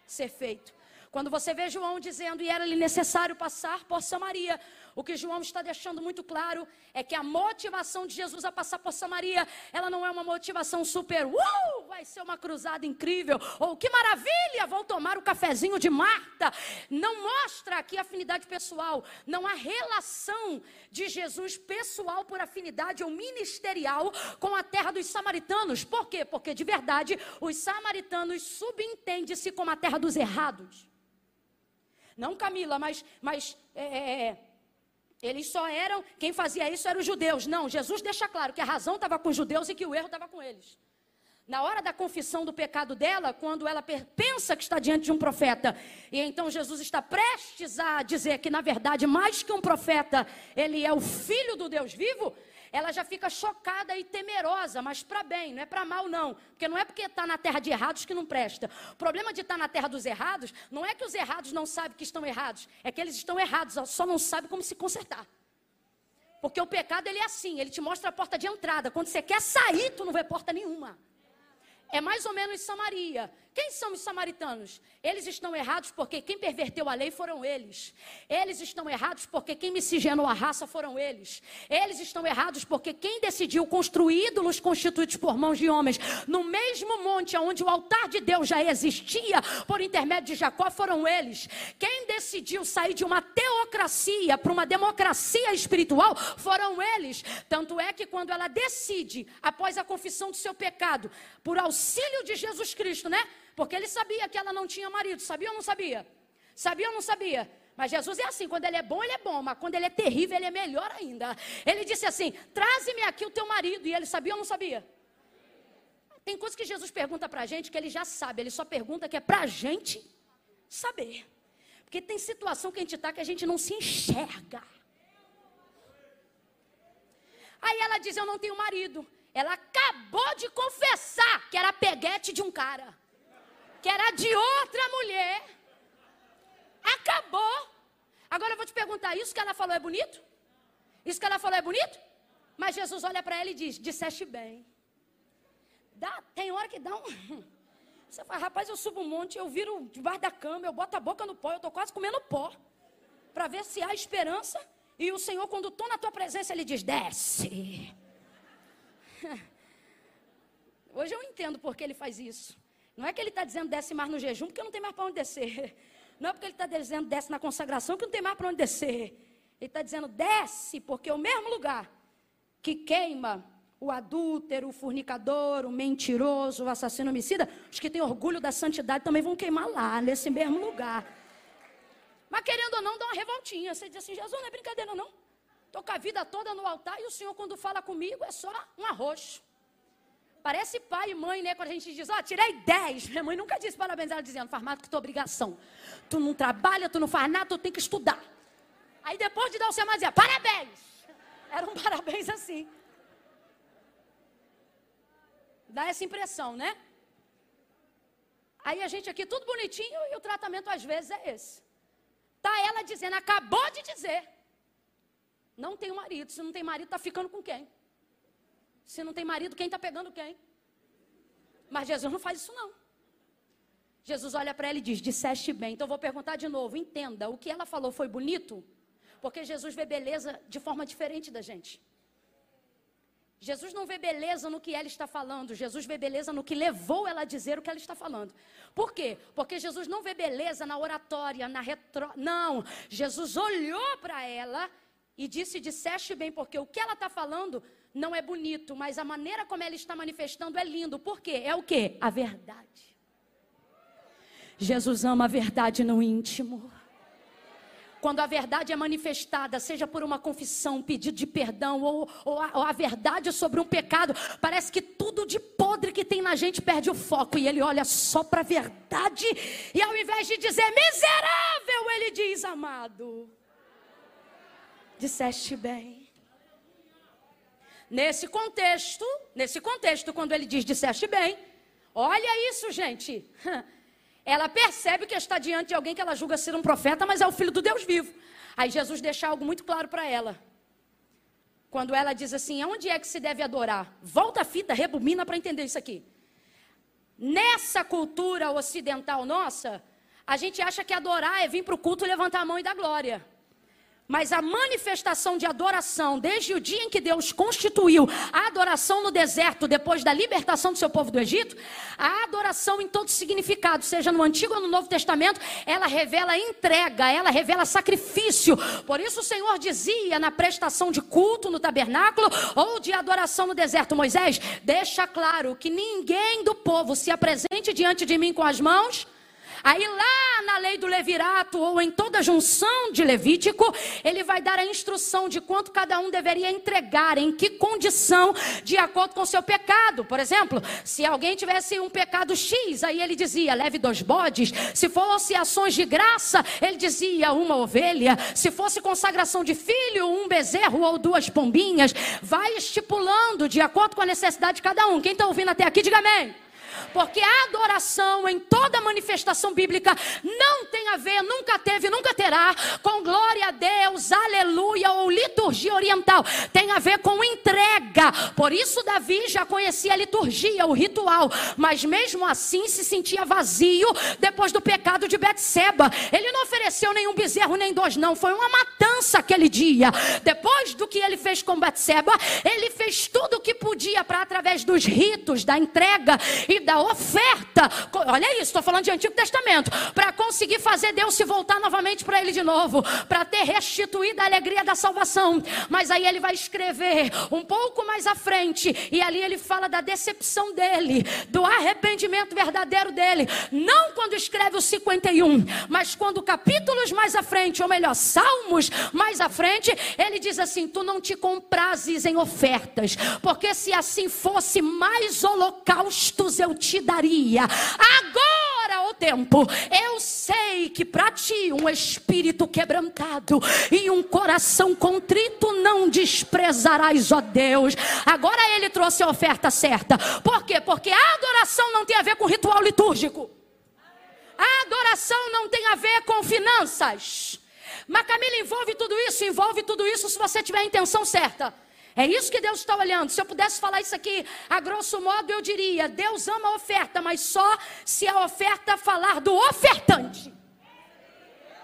ser feito. Quando você vê João dizendo, e era-lhe necessário passar por Samaria, o que João está deixando muito claro é que a motivação de Jesus a passar por Samaria, ela não é uma motivação super, vai ser uma cruzada incrível, ou que maravilha, vou tomar o cafezinho de Marta. Não mostra aqui afinidade pessoal, não há relação de Jesus pessoal por afinidade ou ministerial com a terra dos samaritanos. Por quê? Porque de verdade, os samaritanos subentendem-se como a terra dos errados. Não Camila, mas eles só eram, quem fazia isso eram os judeus. Não, Jesus deixa claro que a razão estava com os judeus e que o erro estava com eles. Na hora da confissão do pecado dela, quando ela pensa que está diante de um profeta, e então Jesus está prestes a dizer que na verdade mais que um profeta, ele é o filho do Deus vivo, ela já fica chocada e temerosa, mas para bem, não é para mal não, porque não é porque está na terra de errados que não presta. O problema de estar na terra dos errados, não é que os errados não sabem que estão errados, é que eles estão errados, só não sabem como se consertar. Porque o pecado ele é assim, ele te mostra a porta de entrada, quando você quer sair, tu não vê porta nenhuma. É mais ou menos Samaria. Quem são os samaritanos? Eles estão errados porque quem perverteu a lei foram eles. Eles estão errados porque quem miscigenou a raça foram eles. Eles estão errados porque quem decidiu construir ídolos constituídos por mãos de homens no mesmo monte onde o altar de Deus já existia por intermédio de Jacó foram eles. Quem decidiu sair de uma teocracia para uma democracia espiritual foram eles. Tanto é que quando ela decide, após a confissão do seu pecado, por auxílio de Jesus Cristo, né? Porque ele sabia que ela não tinha marido, sabia ou não sabia? Sabia ou não sabia? Mas Jesus é assim, quando ele é bom, mas quando ele é terrível, ele é melhor ainda. Ele disse assim, traze-me aqui o teu marido, e ele sabia ou não sabia? Tem coisas que Jesus pergunta pra gente que ele já sabe, ele só pergunta que é pra gente saber. Porque tem situação que a gente está que a gente não se enxerga. Aí ela diz, eu não tenho marido. Ela acabou de confessar que era peguete de um cara, que era de outra mulher. Acabou. Agora eu vou te perguntar, isso que ela falou é bonito? Isso que ela falou é bonito? Mas Jesus olha para ela e diz, disseste bem. Tem hora que dá um... Você fala, rapaz, eu subo um monte, eu viro debaixo da cama, eu boto a boca no pó, eu estou quase comendo pó, para ver se há esperança. E o Senhor, quando estou na tua presença, ele diz, desce. Hoje eu entendo porque ele faz isso. Não é que ele está dizendo desce mais no jejum, porque não tem mais para onde descer. Não é porque ele está dizendo desce na consagração que não tem mais para onde descer. Ele está dizendo desce, porque é o mesmo lugar que queima o adúltero, o fornicador, o mentiroso, o assassino, o homicida. Os que têm orgulho da santidade também vão queimar lá, nesse mesmo lugar. Mas querendo ou não, dá uma revoltinha. Você diz assim, Jesus, não é brincadeira não. Estou com a vida toda no altar e o Senhor quando fala comigo é só um arroxo. Parece pai e mãe, né? Quando a gente diz, ó, tirei 10. Minha mãe nunca disse parabéns, ela dizendo, faz mais do que tua obrigação. Tu não trabalha, tu não faz nada, tu tem que estudar. Aí depois de dar o sermão, dizia, parabéns. Era um parabéns assim. Dá essa impressão, né? Aí a gente aqui, tudo bonitinho, e o tratamento às vezes é esse. Tá ela dizendo, acabou de dizer. Não tem marido, se não tem marido, tá ficando com quem? Se não tem marido, quem está pegando quem? Mas Jesus não faz isso não. Jesus olha para ela e diz, disseste bem. Então eu vou perguntar de novo, entenda, o que ela falou foi bonito? Porque Jesus vê beleza de forma diferente da gente. Jesus não vê beleza no que ela está falando, Jesus vê beleza no que levou ela a dizer o que ela está falando. Por quê? Porque Jesus não vê beleza na oratória, Não, Jesus olhou para ela e disse, disseste bem, porque o que ela está falando não é bonito, mas a maneira como ela está manifestando é lindo. Por quê? É o quê? A verdade. Jesus ama a verdade no íntimo. Quando a verdade é manifestada, seja por uma confissão, um pedido de perdão, ou a verdade sobre um pecado, parece que tudo de podre que tem na gente perde o foco. E ele olha só para a verdade, e ao invés de dizer miserável, ele diz amado. Disseste bem. Nesse contexto, quando ele diz, disseste bem, olha isso, gente. Ela percebe que está diante de alguém que ela julga ser um profeta, mas é o filho do Deus vivo. Aí Jesus deixa algo muito claro para ela. Quando ela diz assim, aonde é que se deve adorar? Volta a fita, rebobina para entender isso aqui. Nessa cultura ocidental nossa, a gente acha que adorar é vir para o culto, levantar a mão e dar glória. Mas a manifestação de adoração, desde o dia em que Deus constituiu a adoração no deserto, depois da libertação do seu povo do Egito, a adoração em todo significado, seja no Antigo ou no Novo Testamento, ela revela entrega, ela revela sacrifício. Por isso o Senhor dizia na prestação de culto no tabernáculo ou de adoração no deserto, Moisés, deixa claro que ninguém do povo se apresente diante de mim com as mãos. Aí lá na lei do Levirato, ou em toda a junção de Levítico, ele vai dar a instrução de quanto cada um deveria entregar, em que condição, de acordo com o seu pecado. Por exemplo, se alguém tivesse um pecado X, aí ele dizia, leve 2 bodes. Se fosse ações de graça, ele dizia, 1 ovelha. Se fosse consagração de filho, 1 bezerro ou 2 pombinhas. Vai estipulando de acordo com a necessidade de cada um. Quem está ouvindo até aqui, diga amém. Porque a adoração em toda manifestação bíblica não tem a ver, nunca teve, nunca terá, com glória a Deus, aleluia ou liturgia oriental. Tem a ver com entrega. Por isso Davi já conhecia a liturgia, o ritual, mas mesmo assim se sentia vazio depois do pecado de Bete-Seba. Ele não ofereceu nenhum bezerro, nem 2 não. Foi uma matança aquele dia. Depois do que ele fez com Bete-Seba, ele fez tudo o que podia para através dos ritos, da entrega e da oferta, olha isso, estou falando de Antigo Testamento, para conseguir fazer Deus se voltar novamente para ele de novo, para ter restituído a alegria da salvação. Mas aí ele vai escrever um pouco mais à frente, e ali ele fala da decepção dele, do arrependimento verdadeiro dele, não quando escreve o 51, mas quando capítulos mais à frente, ou melhor, salmos mais à frente, ele diz assim, tu não te comprases em ofertas, porque se assim fosse, mais holocaustos eu te daria. Agora, ó tempo, eu sei que para ti um espírito quebrantado e um coração contrito não desprezarás, ó Deus. Agora ele trouxe a oferta certa. Por quê? Porque a adoração não tem a ver com ritual litúrgico. A adoração não tem a ver com finanças. Mas Camila, envolve tudo isso se você tiver a intenção certa. É isso que Deus está olhando. Se eu pudesse falar isso aqui, a grosso modo eu diria, Deus ama a oferta, mas só se a oferta falar do ofertante.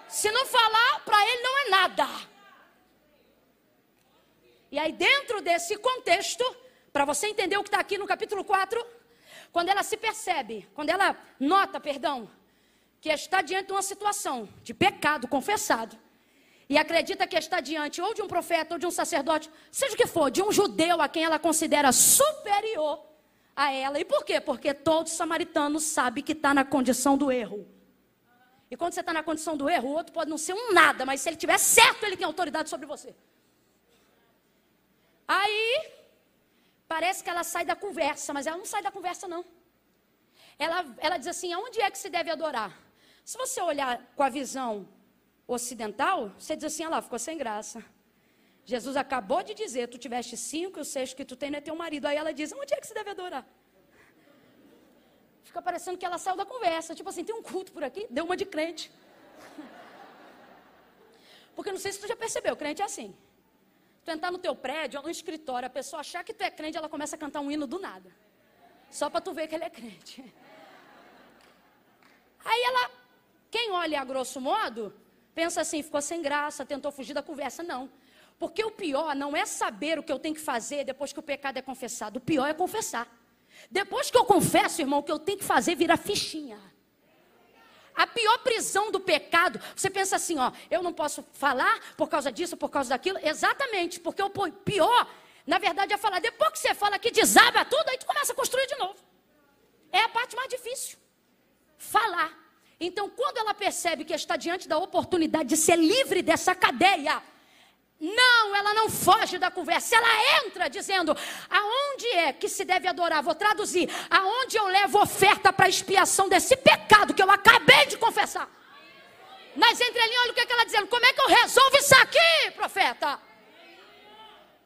Se não falar, para ele não é nada. E aí dentro desse contexto, para você entender o que está aqui no capítulo 4, quando ela nota, que está diante de uma situação de pecado confessado e acredita que está diante ou de um profeta ou de um sacerdote, seja o que for, de um judeu a quem ela considera superior a ela. E por quê? Porque todo samaritano sabe que está na condição do erro. E quando você está na condição do erro, o outro pode não ser um nada, mas se ele tiver certo, ele tem autoridade sobre você. Aí, parece que ela sai da conversa, mas ela não sai da conversa não. Ela diz assim, aonde é que se deve adorar? Se você olhar com a visão ocidental, você diz assim, olha lá, ficou sem graça. Jesus acabou de dizer, tu tiveste 5 e o 6 que tu tem não é teu marido. Aí ela diz, aonde é que se deve adorar? Fica parecendo que ela saiu da conversa, tipo assim, tem um culto por aqui, deu uma de crente. Porque não sei se tu já percebeu, crente é assim. Tu entrar no teu prédio, no escritório, a pessoa achar que tu é crente, ela começa a cantar um hino do nada. Só para tu ver que ele é crente. Aí ela, quem olha a grosso modo, pensa assim, ficou sem graça, tentou fugir da conversa, não. Porque o pior não é saber o que eu tenho que fazer depois que o pecado é confessado, o pior é confessar. Depois que eu confesso, irmão, o que eu tenho que fazer vira fichinha. A pior prisão do pecado, você pensa assim, ó, eu não posso falar por causa disso, por causa daquilo. Exatamente, porque o pior, na verdade, é falar. Depois que você fala que desaba tudo, aí tu começa a construir de novo. É a parte mais difícil. Falar. Então, quando ela percebe que está diante da oportunidade de ser livre dessa cadeia, não, ela não foge da conversa, ela entra dizendo, aonde é que se deve adorar? Vou traduzir, aonde eu levo oferta para expiação desse pecado que eu acabei de confessar? Nas entrelinhas, olha o que é que ela está dizendo, como é que eu resolvo isso aqui, profeta?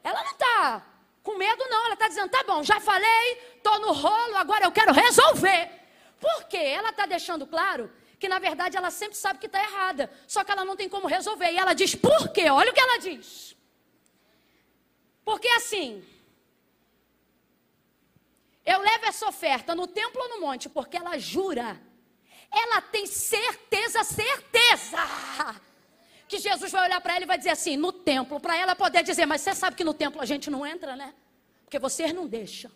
Ela não está com medo não, ela está dizendo, tá bom, já falei, estou no rolo, agora eu quero resolver. Por quê? Ela está deixando claro que na verdade ela sempre sabe que está errada, só que ela não tem como resolver, e ela diz, por quê? Olha o que ela diz, porque assim, eu levo essa oferta no templo ou no monte, porque ela jura, ela tem certeza, que Jesus vai olhar para ela e vai dizer assim, no templo, para ela poder dizer, mas você sabe que no templo a gente não entra, né? Porque vocês não deixam,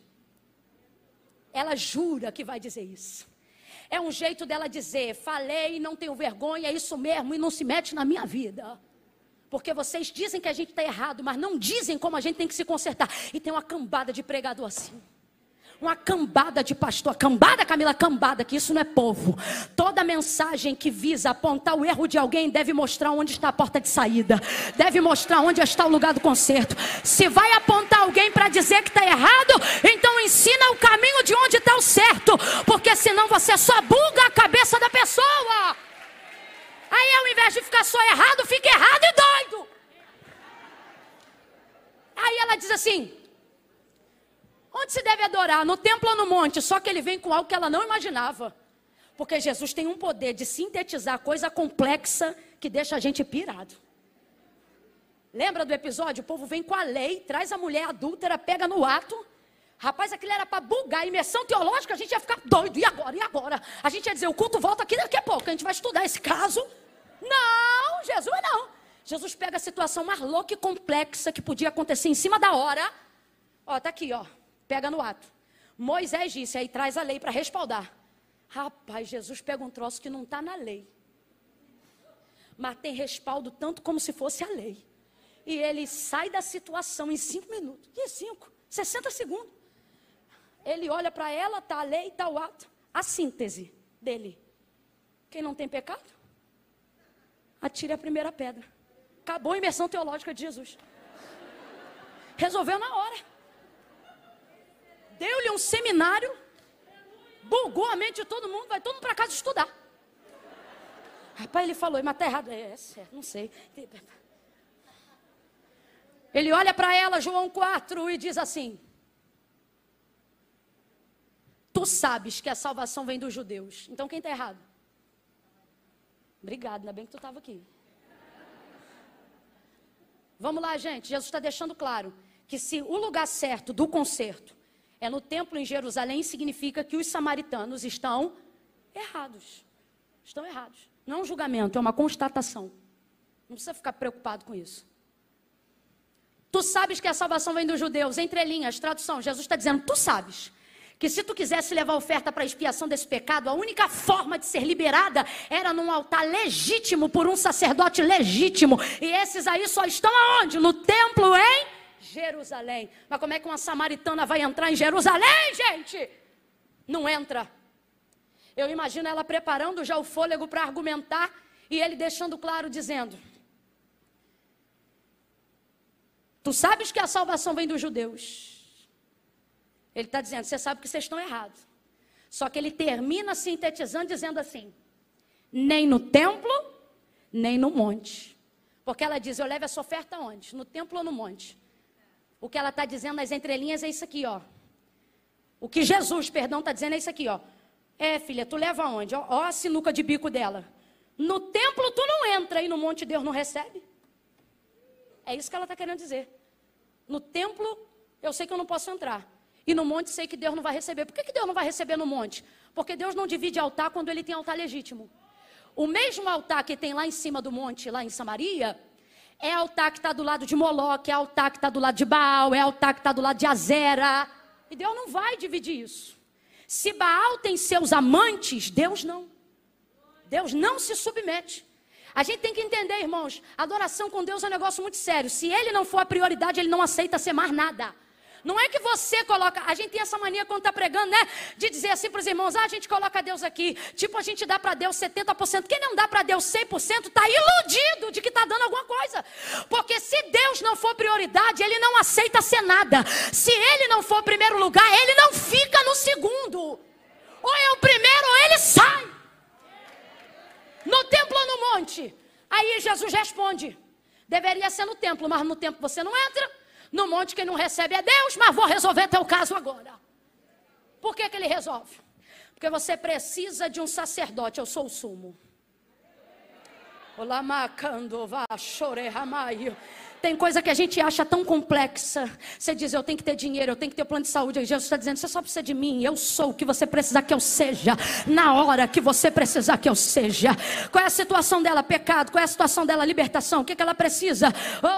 ela jura que vai dizer isso. É um jeito dela dizer, falei, não tenho vergonha, é isso mesmo, e não se mete na minha vida. Porque vocês dizem que a gente está errado, mas não dizem como a gente tem que se consertar. E tem uma cambada de pregador assim. Uma cambada de pastor. Cambada, Camila, cambada, que isso não é povo. Toda mensagem que visa apontar o erro de alguém deve mostrar onde está a porta de saída. Deve mostrar onde está o lugar do conserto. Se vai apontar alguém para dizer que está errado, então ensina o caminho de onde está o certo. Porque senão você só buga a cabeça da pessoa. Aí ao invés de ficar só errado, fica errado e doido. Aí ela diz assim... Onde se deve adorar? No templo ou no monte? Só que ele vem com algo que ela não imaginava. Porque Jesus tem um poder de sintetizar coisa complexa que deixa a gente pirado. Lembra do episódio? O povo vem com a lei, traz a mulher adúltera, pega no ato. Rapaz, aquilo era para bugar. Imersão teológica, a gente ia ficar doido. E agora? E agora? A gente ia dizer, o culto volta aqui daqui a pouco. A gente vai estudar esse caso. Não, Jesus não. Jesus pega a situação mais louca e complexa que podia acontecer em cima da hora. Ó, tá aqui, ó. Pega no ato. Moisés disse, aí traz a lei para respaldar. Rapaz, Jesus pega um troço que não está na lei. Mas tem respaldo tanto como se fosse a lei. E ele sai da situação em 5 minutos. Que 5? 60 segundos. Ele olha para ela, está a lei, está o ato. A síntese dele. Quem não tem pecado, atire a primeira pedra. Acabou a imersão teológica de Jesus. Resolveu na hora. Deu-lhe um seminário, bugou a mente de todo mundo, vai todo mundo para casa estudar. Rapaz, ele falou, mas está errado. É certo, não sei. Ele olha para ela, João 4, e diz assim, tu sabes que a salvação vem dos judeus, então quem está errado? Obrigado, ainda bem que tu estava aqui. Vamos lá, gente, Jesus está deixando claro que se o lugar certo do conserto é no templo em Jerusalém, significa que os samaritanos estão errados. Estão errados. Não é um julgamento, é uma constatação. Não precisa ficar preocupado com isso. Tu sabes que a salvação vem dos judeus, entrelinhas, tradução. Jesus está dizendo, tu sabes que se tu quisesse levar oferta para a expiação desse pecado, a única forma de ser liberada era num altar legítimo, por um sacerdote legítimo. E esses aí só estão aonde? No templo em Jerusalém. Mas como é que uma samaritana vai entrar em Jerusalém, gente? Não entra. Eu imagino ela preparando já o fôlego para argumentar e ele deixando claro, dizendo: tu sabes que a salvação vem dos judeus. Ele está dizendo, você sabe que vocês estão errados. Só que ele termina sintetizando dizendo assim: nem no templo, nem no monte. Porque ela diz, eu levo essa oferta onde? No templo ou no monte? O que ela está dizendo nas entrelinhas é isso aqui, ó. O que Jesus, perdão, está dizendo é isso aqui, ó. É, filha, tu leva aonde? Ó a sinuca de bico dela. No templo tu não entra e no monte Deus não recebe. É isso que ela está querendo dizer. No templo eu sei que eu não posso entrar. E no monte sei que Deus não vai receber. Por que que Deus não vai receber no monte? Porque Deus não divide altar quando ele tem altar legítimo. O mesmo altar que tem lá em cima do monte, lá em Samaria, é altar que está do lado de Moloque, é altar que está do lado de Baal, é altar que está do lado de Azera. E Deus não vai dividir isso. Se Baal tem seus amantes, Deus não. Deus não se submete. A gente tem que entender, irmãos, adoração com Deus é um negócio muito sério. Se ele não for a prioridade, ele não aceita ser mais nada. Não é que você coloca... A gente tem essa mania quando está pregando, né? De dizer assim para os irmãos, a gente coloca Deus aqui. Tipo, a gente dá para Deus 70%. Quem não dá para Deus 100% está iludido de que está dando alguma coisa. Porque se Deus não for prioridade, ele não aceita ser nada. Se ele não for primeiro lugar, ele não fica no segundo. Ou é o primeiro ou ele sai. No templo ou no monte? Aí Jesus responde. Deveria ser no templo, mas no templo você não entra. No monte quem não recebe é Deus, mas vou resolver teu caso agora. Por que que ele resolve? Porque você precisa de um sacerdote, eu sou o sumo. Olá, macandova, chore, ramaio. Tem coisa que a gente acha tão complexa. Você diz, eu tenho que ter dinheiro, eu tenho que ter plano de saúde. Aí Jesus está dizendo, você só precisa de mim. Eu sou o que você precisar que eu seja. Na hora que você precisar que eu seja. Qual é a situação dela? Pecado. Qual é a situação dela? Libertação. O que que ela precisa?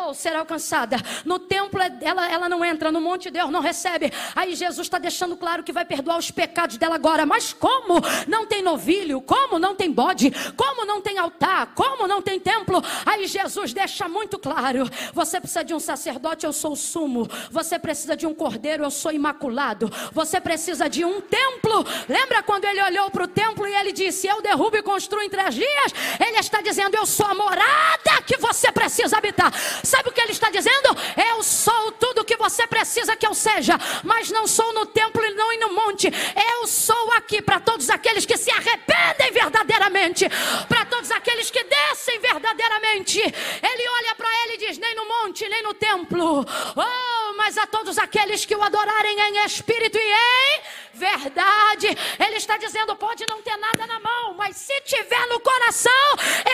Ou será alcançada. No templo ela não entra. No monte Deus não recebe. Aí Jesus está deixando claro que vai perdoar os pecados dela agora. Mas como não tem novilho? Como não tem bode? Como não tem altar? Como não tem templo? Aí Jesus deixa muito claro... Você precisa de um sacerdote, eu sou o sumo. Você precisa de um cordeiro, eu sou imaculado. Você precisa de um templo. Lembra quando ele olhou para o templo e ele disse, eu derrubo e construo em 3 dias? Ele está dizendo, eu sou a morada que você precisa habitar. Sabe o que ele está dizendo? Eu sou tudo que você precisa que eu seja. Mas não sou no templo e não no monte. Eu sou aqui para todos aqueles que se arrependem verdadeiramente. Para todos aqueles que descem verdadeiramente. Ele olha para ele e diz, nem no monte, nem no templo, oh, mas a todos aqueles que o adorarem em espírito e em verdade. Ele está dizendo, pode não ter nada na mão, mas se tiver no coração,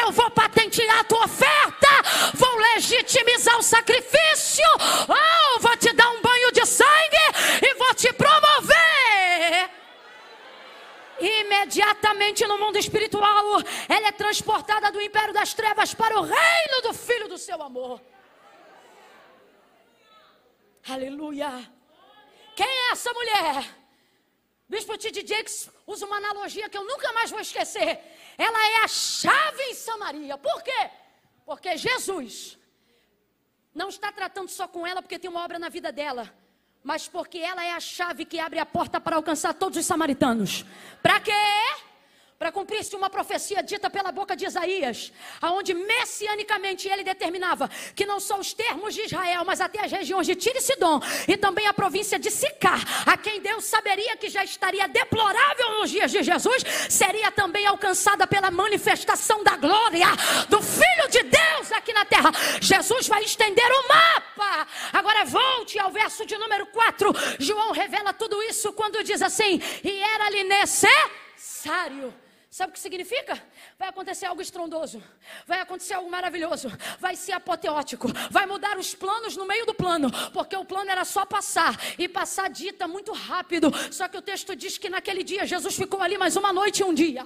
eu vou patentear a tua oferta, vou legitimizar o sacrifício, oh, vou te dar um banho de sangue e vou te promover. Imediatamente no mundo espiritual, ela é transportada do império das trevas para o reino do Filho do seu amor. Aleluia! Quem é essa mulher? Bispo T.D. Jakes usa uma analogia que eu nunca mais vou esquecer. Ela é a chave em Samaria. Por quê? Porque Jesus não está tratando só com ela porque tem uma obra na vida dela, mas porque ela é a chave que abre a porta para alcançar todos os samaritanos. Para quê? Para cumprir-se uma profecia dita pela boca de Isaías, aonde messianicamente ele determinava que não só os termos de Israel, mas até as regiões de Tiro e Sidom, e também a província de Sicar, a quem Deus saberia que já estaria deplorável nos dias de Jesus, seria também alcançada pela manifestação da glória do Filho de Deus aqui na terra. Jesus vai estender o mapa. Agora volte ao verso de número 4. João revela tudo isso quando diz assim, e era-lhe necessário. Sabe o que significa? Vai acontecer algo estrondoso, vai acontecer algo maravilhoso, vai ser apoteótico, vai mudar os planos no meio do plano, porque o plano era só passar, e passar dita muito rápido, só que o texto diz que naquele dia Jesus ficou ali mais uma noite e um dia.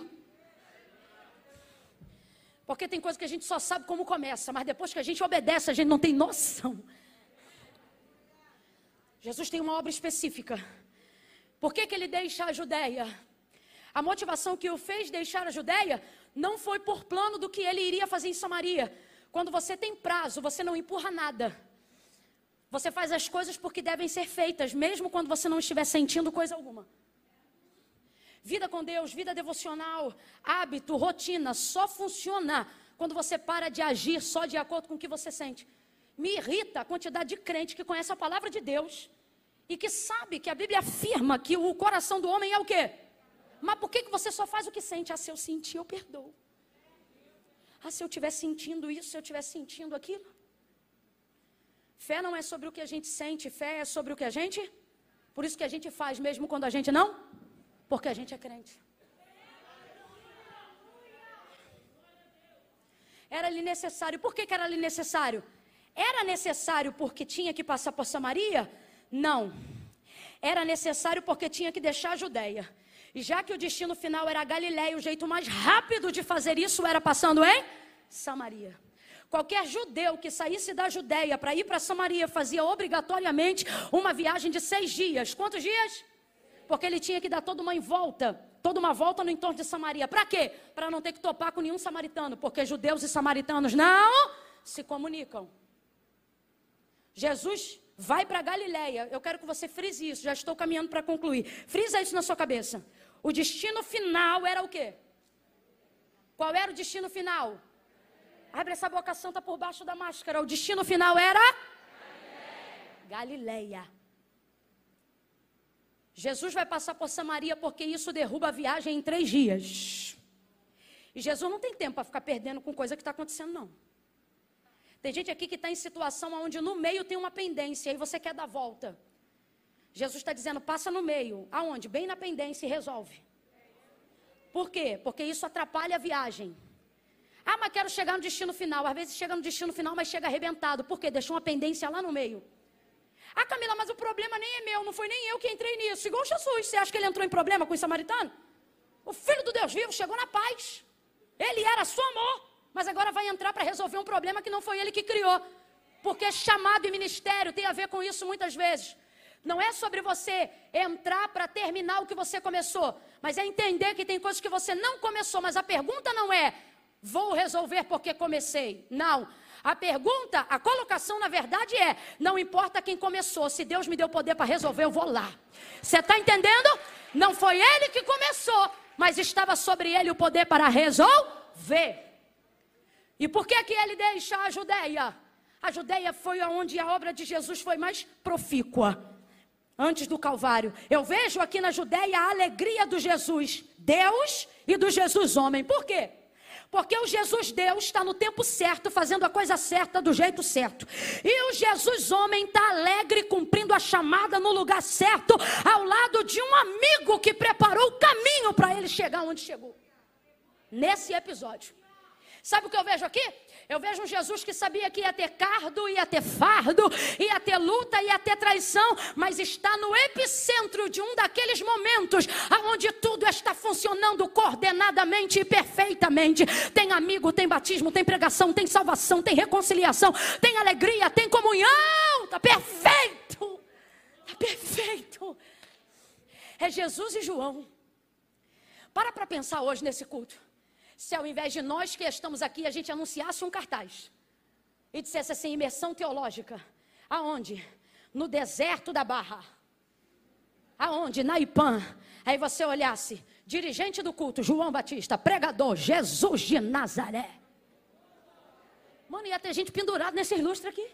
Porque tem coisa que a gente só sabe como começa, mas depois que a gente obedece, a gente não tem noção. Jesus tem uma obra específica. Por que ele deixa a Judéia? A motivação que o fez deixar a Judéia não foi por plano do que ele iria fazer em Samaria. Quando você tem prazo, você não empurra nada. Você faz as coisas porque devem ser feitas, mesmo quando você não estiver sentindo coisa alguma. Vida com Deus, vida devocional, hábito, rotina, só funciona quando você para de agir só de acordo com o que você sente. Me irrita a quantidade de crente que conhece a palavra de Deus e que sabe que a Bíblia afirma que o coração do homem é o quê? Mas por que você só faz o que sente? Ah, se eu sentir, eu perdoo. Ah, se eu estiver sentindo isso, se eu estiver sentindo aquilo. Fé não é sobre o que a gente sente, fé é sobre o que a gente... Por isso que a gente faz mesmo quando a gente não... Porque a gente é crente. Era ali necessário. Por que era ali necessário? Era necessário porque tinha que passar por Samaria? Não. Era necessário porque tinha que deixar a Judéia. E já que o destino final era a Galiléia, o jeito mais rápido de fazer isso era passando em Samaria. Qualquer judeu que saísse da Judéia para ir para Samaria fazia obrigatoriamente uma viagem de 6 dias. Quantos dias? Porque ele tinha que dar toda uma volta no entorno de Samaria. Para quê? Para não ter que topar com nenhum samaritano, porque judeus e samaritanos não se comunicam. Jesus vai para Galiléia. Eu quero que você frise isso, já estou caminhando para concluir. Frisa isso na sua cabeça. O destino final era o quê? Qual era o destino final? Abre essa boca santa por baixo da máscara. O destino final era? Galiléia. Jesus vai passar por Samaria porque isso derruba a viagem em 3 dias. E Jesus não tem tempo para ficar perdendo com coisa que está acontecendo, não. Tem gente aqui que está em situação onde no meio tem uma pendência e você quer dar volta. Jesus está dizendo, passa no meio. Aonde? Bem na pendência e resolve. Por quê? Porque isso atrapalha a viagem. Ah, mas quero chegar no destino final. Às vezes chega no destino final, mas chega arrebentado. Por quê? Deixou uma pendência lá no meio. Ah, Camila, mas o problema nem é meu, não foi nem eu que entrei nisso. Igual Jesus, você acha que ele entrou em problema com o samaritano? O Filho do Deus vivo chegou na paz. Ele era só amor, mas agora vai entrar para resolver um problema que não foi ele que criou. Porque chamado e ministério tem a ver com isso muitas vezes. Não é sobre você entrar para terminar o que você começou, mas é entender que tem coisas que você não começou, mas a pergunta não é, vou resolver porque comecei. Não. A pergunta, a colocação na verdade é, não importa quem começou, se Deus me deu poder para resolver, eu vou lá. Você está entendendo? Não foi ele que começou, mas estava sobre ele o poder para resolver. E por que ele deixa a Judéia? A Judéia foi onde a obra de Jesus foi mais profícua, antes do Calvário. Eu vejo aqui na Judéia a alegria do Jesus Deus e do Jesus homem. Por quê? Porque o Jesus Deus está no tempo certo, fazendo a coisa certa, do jeito certo. E o Jesus homem está alegre, cumprindo a chamada no lugar certo, ao lado de um amigo que preparou o caminho para ele chegar onde chegou. Nesse episódio. Sabe o que eu vejo aqui? Eu vejo um Jesus que sabia que ia ter cardo, ia ter fardo, ia ter luta, ia ter traição, mas está no epicentro de um daqueles momentos onde tudo está funcionando coordenadamente e perfeitamente. Tem amigo, tem batismo, tem pregação, tem salvação, tem reconciliação, tem alegria, tem comunhão. Está perfeito! Está perfeito! É Jesus e João. Para pensar hoje nesse culto. Se ao invés de nós que estamos aqui, a gente anunciasse um cartaz e dissesse assim, imersão teológica, aonde? No deserto da Barra. Aonde? Na Ipan. Aí você olhasse, dirigente do culto, João Batista, pregador, Jesus de Nazaré. Mano, ia ter gente pendurada nesse ilustre aqui.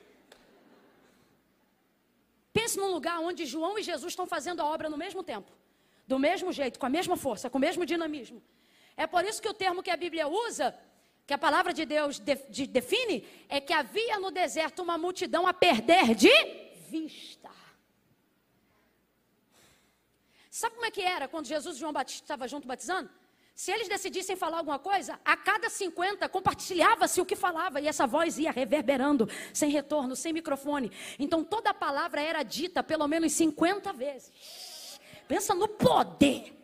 Pense num lugar onde João e Jesus estão fazendo a obra no mesmo tempo, do mesmo jeito, com a mesma força, com o mesmo dinamismo. É por isso que o termo que a Bíblia usa, que a palavra de Deus define, é que havia no deserto uma multidão a perder de vista. Sabe como é que era quando Jesus e João Batista estavam juntos batizando? Se eles decidissem falar alguma coisa, a cada 50 compartilhava-se o que falava e essa voz ia reverberando, sem retorno, sem microfone. Então toda a palavra era dita pelo menos 50 vezes. Pensa no poder.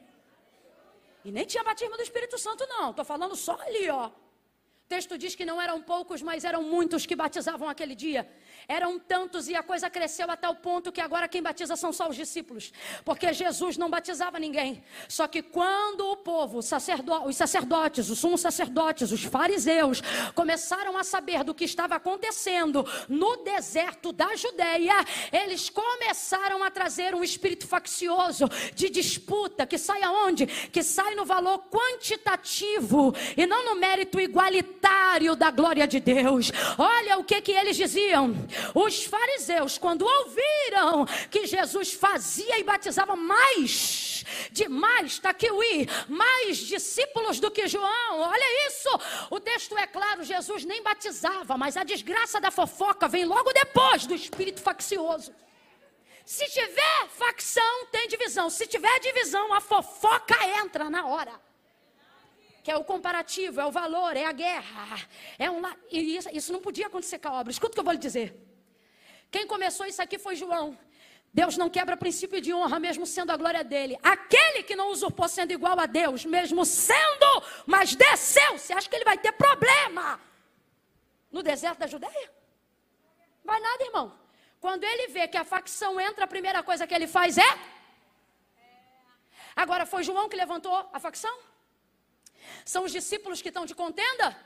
E nem tinha batismo do Espírito Santo, não. Estou falando só ali, ó. O texto diz que não eram poucos, mas eram muitos que batizavam aquele dia. Eram tantos e a coisa cresceu a tal ponto que agora quem batiza são só os discípulos. Porque Jesus não batizava ninguém. Só que quando o povo, os sacerdotes, os sumos sacerdotes, os fariseus, começaram a saber do que estava acontecendo no deserto da Judeia, eles começaram a trazer um espírito faccioso de disputa, que sai aonde? Que sai no valor quantitativo e não no mérito igualitário da glória de Deus. Olha o que eles diziam. Os fariseus, quando ouviram que Jesus fazia e batizava mais, está aqui o i, mais discípulos do que João, olha isso, o texto é claro, Jesus nem batizava, mas a desgraça da fofoca vem logo depois do espírito faccioso. Se tiver facção, tem divisão, se tiver divisão, a fofoca entra na hora. Que é o comparativo, é o valor, é a guerra. E isso não podia acontecer com a obra. Escuta o que eu vou lhe dizer. Quem começou isso aqui foi João. Deus não quebra princípio de honra, mesmo sendo a glória dele. Aquele que não usurpou sendo igual a Deus, mesmo sendo, mas desceu. Você acha que ele vai ter problema no deserto da Judeia? Vai nada, irmão. Quando ele vê que a facção entra, a primeira coisa que ele faz é... Agora, foi João que levantou a facção? São os discípulos que estão de contenda?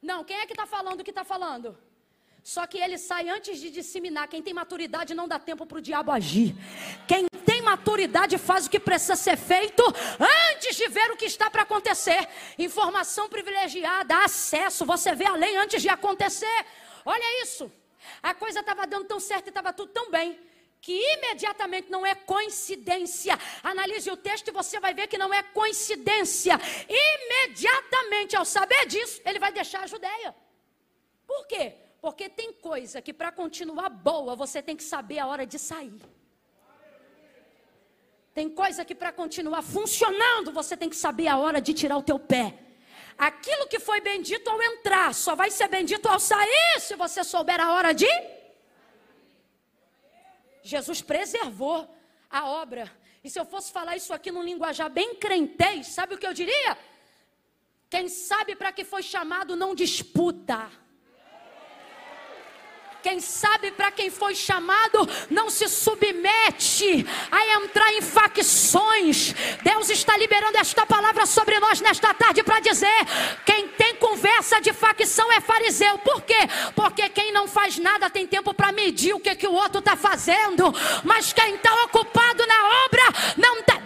Não, quem é que está falando o que está falando? Só que ele sai antes de disseminar. Quem tem maturidade não dá tempo para o diabo agir. Quem tem maturidade faz o que precisa ser feito antes de ver o que está para acontecer. Informação privilegiada, acesso, você vê além antes de acontecer. Olha isso, a coisa estava dando tão certo e estava tudo tão bem, que imediatamente não é coincidência. Analise o texto e você vai ver que não é coincidência. Imediatamente, ao saber disso, ele vai deixar a Judeia. Por quê? Porque tem coisa que para continuar boa, você tem que saber a hora de sair. Tem coisa que para continuar funcionando, você tem que saber a hora de tirar o teu pé. Aquilo que foi bendito ao entrar, só vai ser bendito ao sair, se você souber a hora de... Jesus preservou a obra. E se eu fosse falar isso aqui num linguajar bem crentez, sabe o que eu diria? Quem sabe para que foi chamado não disputa. Quem sabe para quem foi chamado não se submete a entrar em facções. Deus está liberando esta palavra sobre nós nesta tarde para dizer: quem tem conversa de facção é fariseu. Por quê? Porque quem não faz nada tem tempo para medir o que o outro está fazendo. Mas quem está ocupado na obra não está.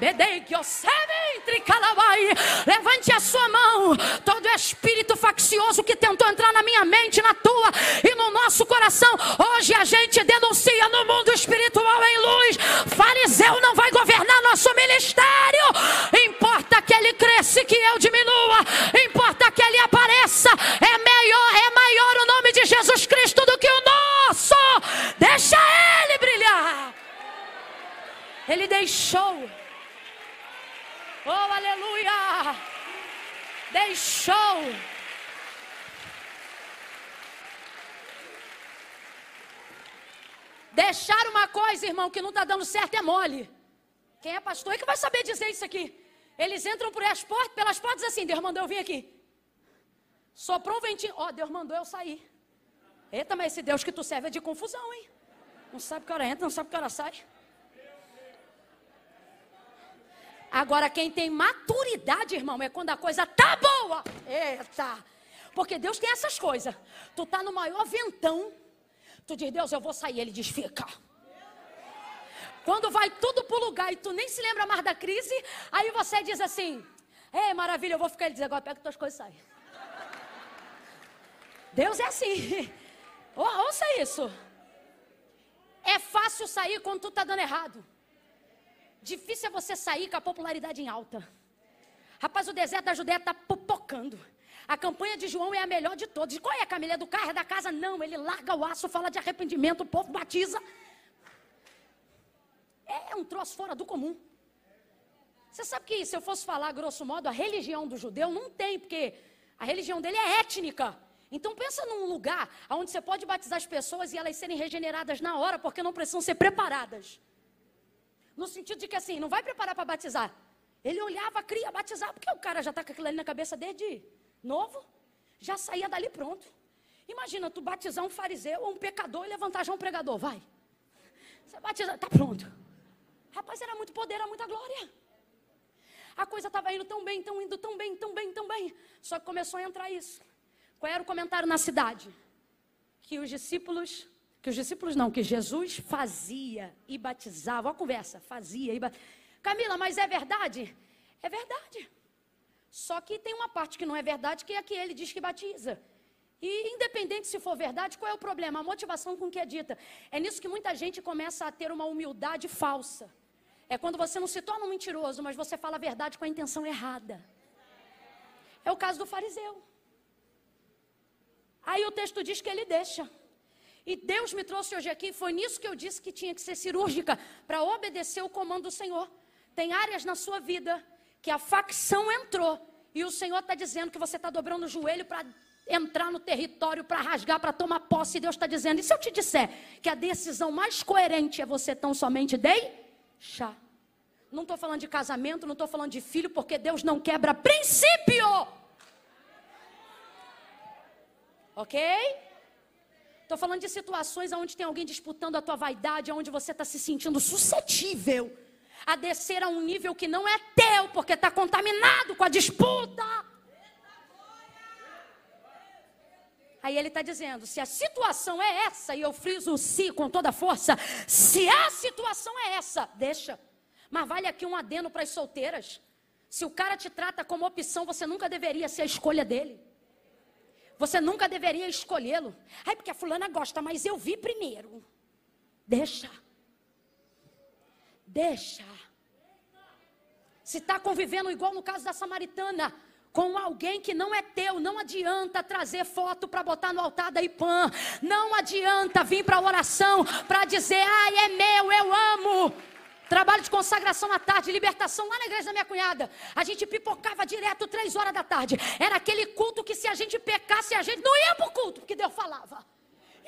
Levante a sua mão. Todo espírito faccioso que tentou entrar na minha mente, na tua e no nosso coração, hoje a gente denuncia no mundo espiritual em luz. Fariseu não vai governar nosso ministério. Importa que ele cresça e que eu diminua. Importa que ele apareça. É maior o nome de Jesus Cristo do que o nosso. Deixa ele brilhar. Ele deixou. Oh, aleluia. Deixou. Deixar uma coisa, irmão, que não está dando certo é mole. Quem é pastor é que vai saber dizer isso aqui. Eles entram por pelas portas assim: Deus mandou eu vir aqui. Soprou um ventinho. Ó, Deus mandou eu sair. Eita, mas esse Deus que tu serve é de confusão, hein? Não sabe que hora entra, não sabe que hora sai. Agora, quem tem maturidade, irmão, é quando a coisa tá boa. Eita! Porque Deus tem essas coisas. Tu tá no maior ventão. Tu diz: Deus, eu vou sair. Ele diz: fica. Quando vai tudo pro lugar e tu nem se lembra mais da crise, aí você diz assim: ei, maravilha, eu vou ficar. Ele diz: agora pega as tuas coisas e sai. Deus é assim. Ouça isso. É fácil sair quando tu tá dando errado. Difícil é você sair com a popularidade em alta. Rapaz, o deserto da Judeia está pipocando. A campanha de João é a melhor de todas. Qual é, Camila? É do carro, é da casa? Não, ele larga o aço, fala de arrependimento, o povo batiza. É um troço fora do comum. Você sabe que, se eu fosse falar, grosso modo, a religião do judeu não tem, porque a religião dele é étnica. Então pensa num lugar onde você pode batizar as pessoas e elas serem regeneradas na hora, porque não precisam ser preparadas. No sentido de que assim, não vai preparar para batizar. Ele olhava, cria, batizava, porque o cara já está com aquilo ali na cabeça desde novo. já saía dali pronto. Imagina, tu batizar um fariseu ou um pecador e levantar já um pregador, vai. Você batiza, tá pronto. Rapaz, era muito poder, era muita glória. A coisa estava indo tão bem, tão bem. Só que começou a entrar isso. Qual era o comentário na cidade? Que Jesus fazia e batizava. Olha a conversa, fazia e batizava. Camila, mas é verdade? É verdade. Só que tem uma parte que não é verdade, que é a que ele diz que batiza. E independente se for verdade, qual é o problema? A motivação com que é dita. É nisso que muita gente começa a ter uma humildade falsa. É quando você não se torna um mentiroso, mas você fala a verdade com a intenção errada. É o caso do fariseu. Aí o texto diz que ele deixa. E Deus me trouxe hoje aqui, foi nisso que eu disse que tinha que ser cirúrgica, para obedecer o comando do Senhor. Tem áreas na sua vida que a facção entrou, e o Senhor está dizendo que você está dobrando o joelho para entrar no território, para rasgar, para tomar posse, e Deus está dizendo, e se eu te disser que a decisão mais coerente é você tão somente deixar? Não estou falando de casamento, não estou falando de filho, porque Deus não quebra princípio! Ok? Estou falando de situações onde tem alguém disputando a tua vaidade, onde você está se sentindo suscetível a descer a um nível que não é teu, porque está contaminado com a disputa. Aí ele está dizendo, se a situação é essa, e eu friso o "se" com toda a força, se a situação é essa, deixa. Mas vale aqui um adendo para as solteiras. Se o cara te trata como opção, você nunca deveria ser a escolha dele. Você nunca deveria escolhê-lo. Ai, porque a fulana gosta, mas eu vi primeiro. Deixa. Deixa. Se está convivendo igual no caso da samaritana, com alguém que não é teu, não adianta trazer foto para botar no altar da Ipan. Não adianta vir para a oração para dizer, ai, é meu, eu amo. Trabalho de consagração à tarde, libertação lá na igreja da minha cunhada. A gente pipocava direto 3 horas da tarde. Era aquele culto que se a gente pecasse, a gente não ia para o culto, porque Deus falava.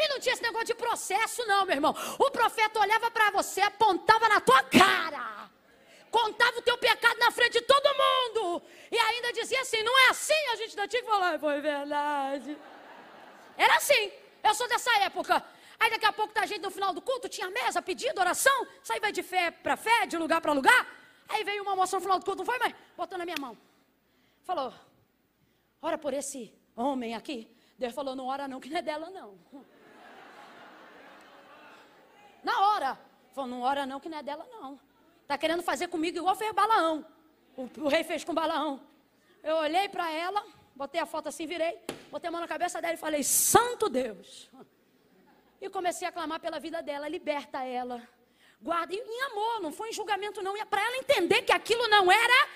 E não tinha esse negócio de processo não, meu irmão. O profeta olhava para você, apontava na tua cara. Contava o teu pecado na frente de todo mundo. E ainda dizia assim, não é assim? A gente ainda tinha que falar, foi verdade. Era assim, eu sou dessa época. Aí daqui a pouco tá a gente no final do culto, tinha mesa, pedido, oração, isso aí vai de fé para fé, de lugar para lugar. Aí veio uma moça no final do culto, não foi, mãe? Botou na minha mão. Falou, ora por esse homem aqui. Deus falou, não ora não, que não é dela não. Na hora. Falou, não ora não, que não é dela não. Tá querendo fazer comigo igual fez Balaão. O rei fez com Balaão. Eu olhei para ela, botei a foto assim, virei, botei a mão na cabeça dela e falei, santo Deus. E comecei a clamar pela vida dela, liberta ela, guarda, e em amor, não foi em julgamento não, para ela entender que aquilo não era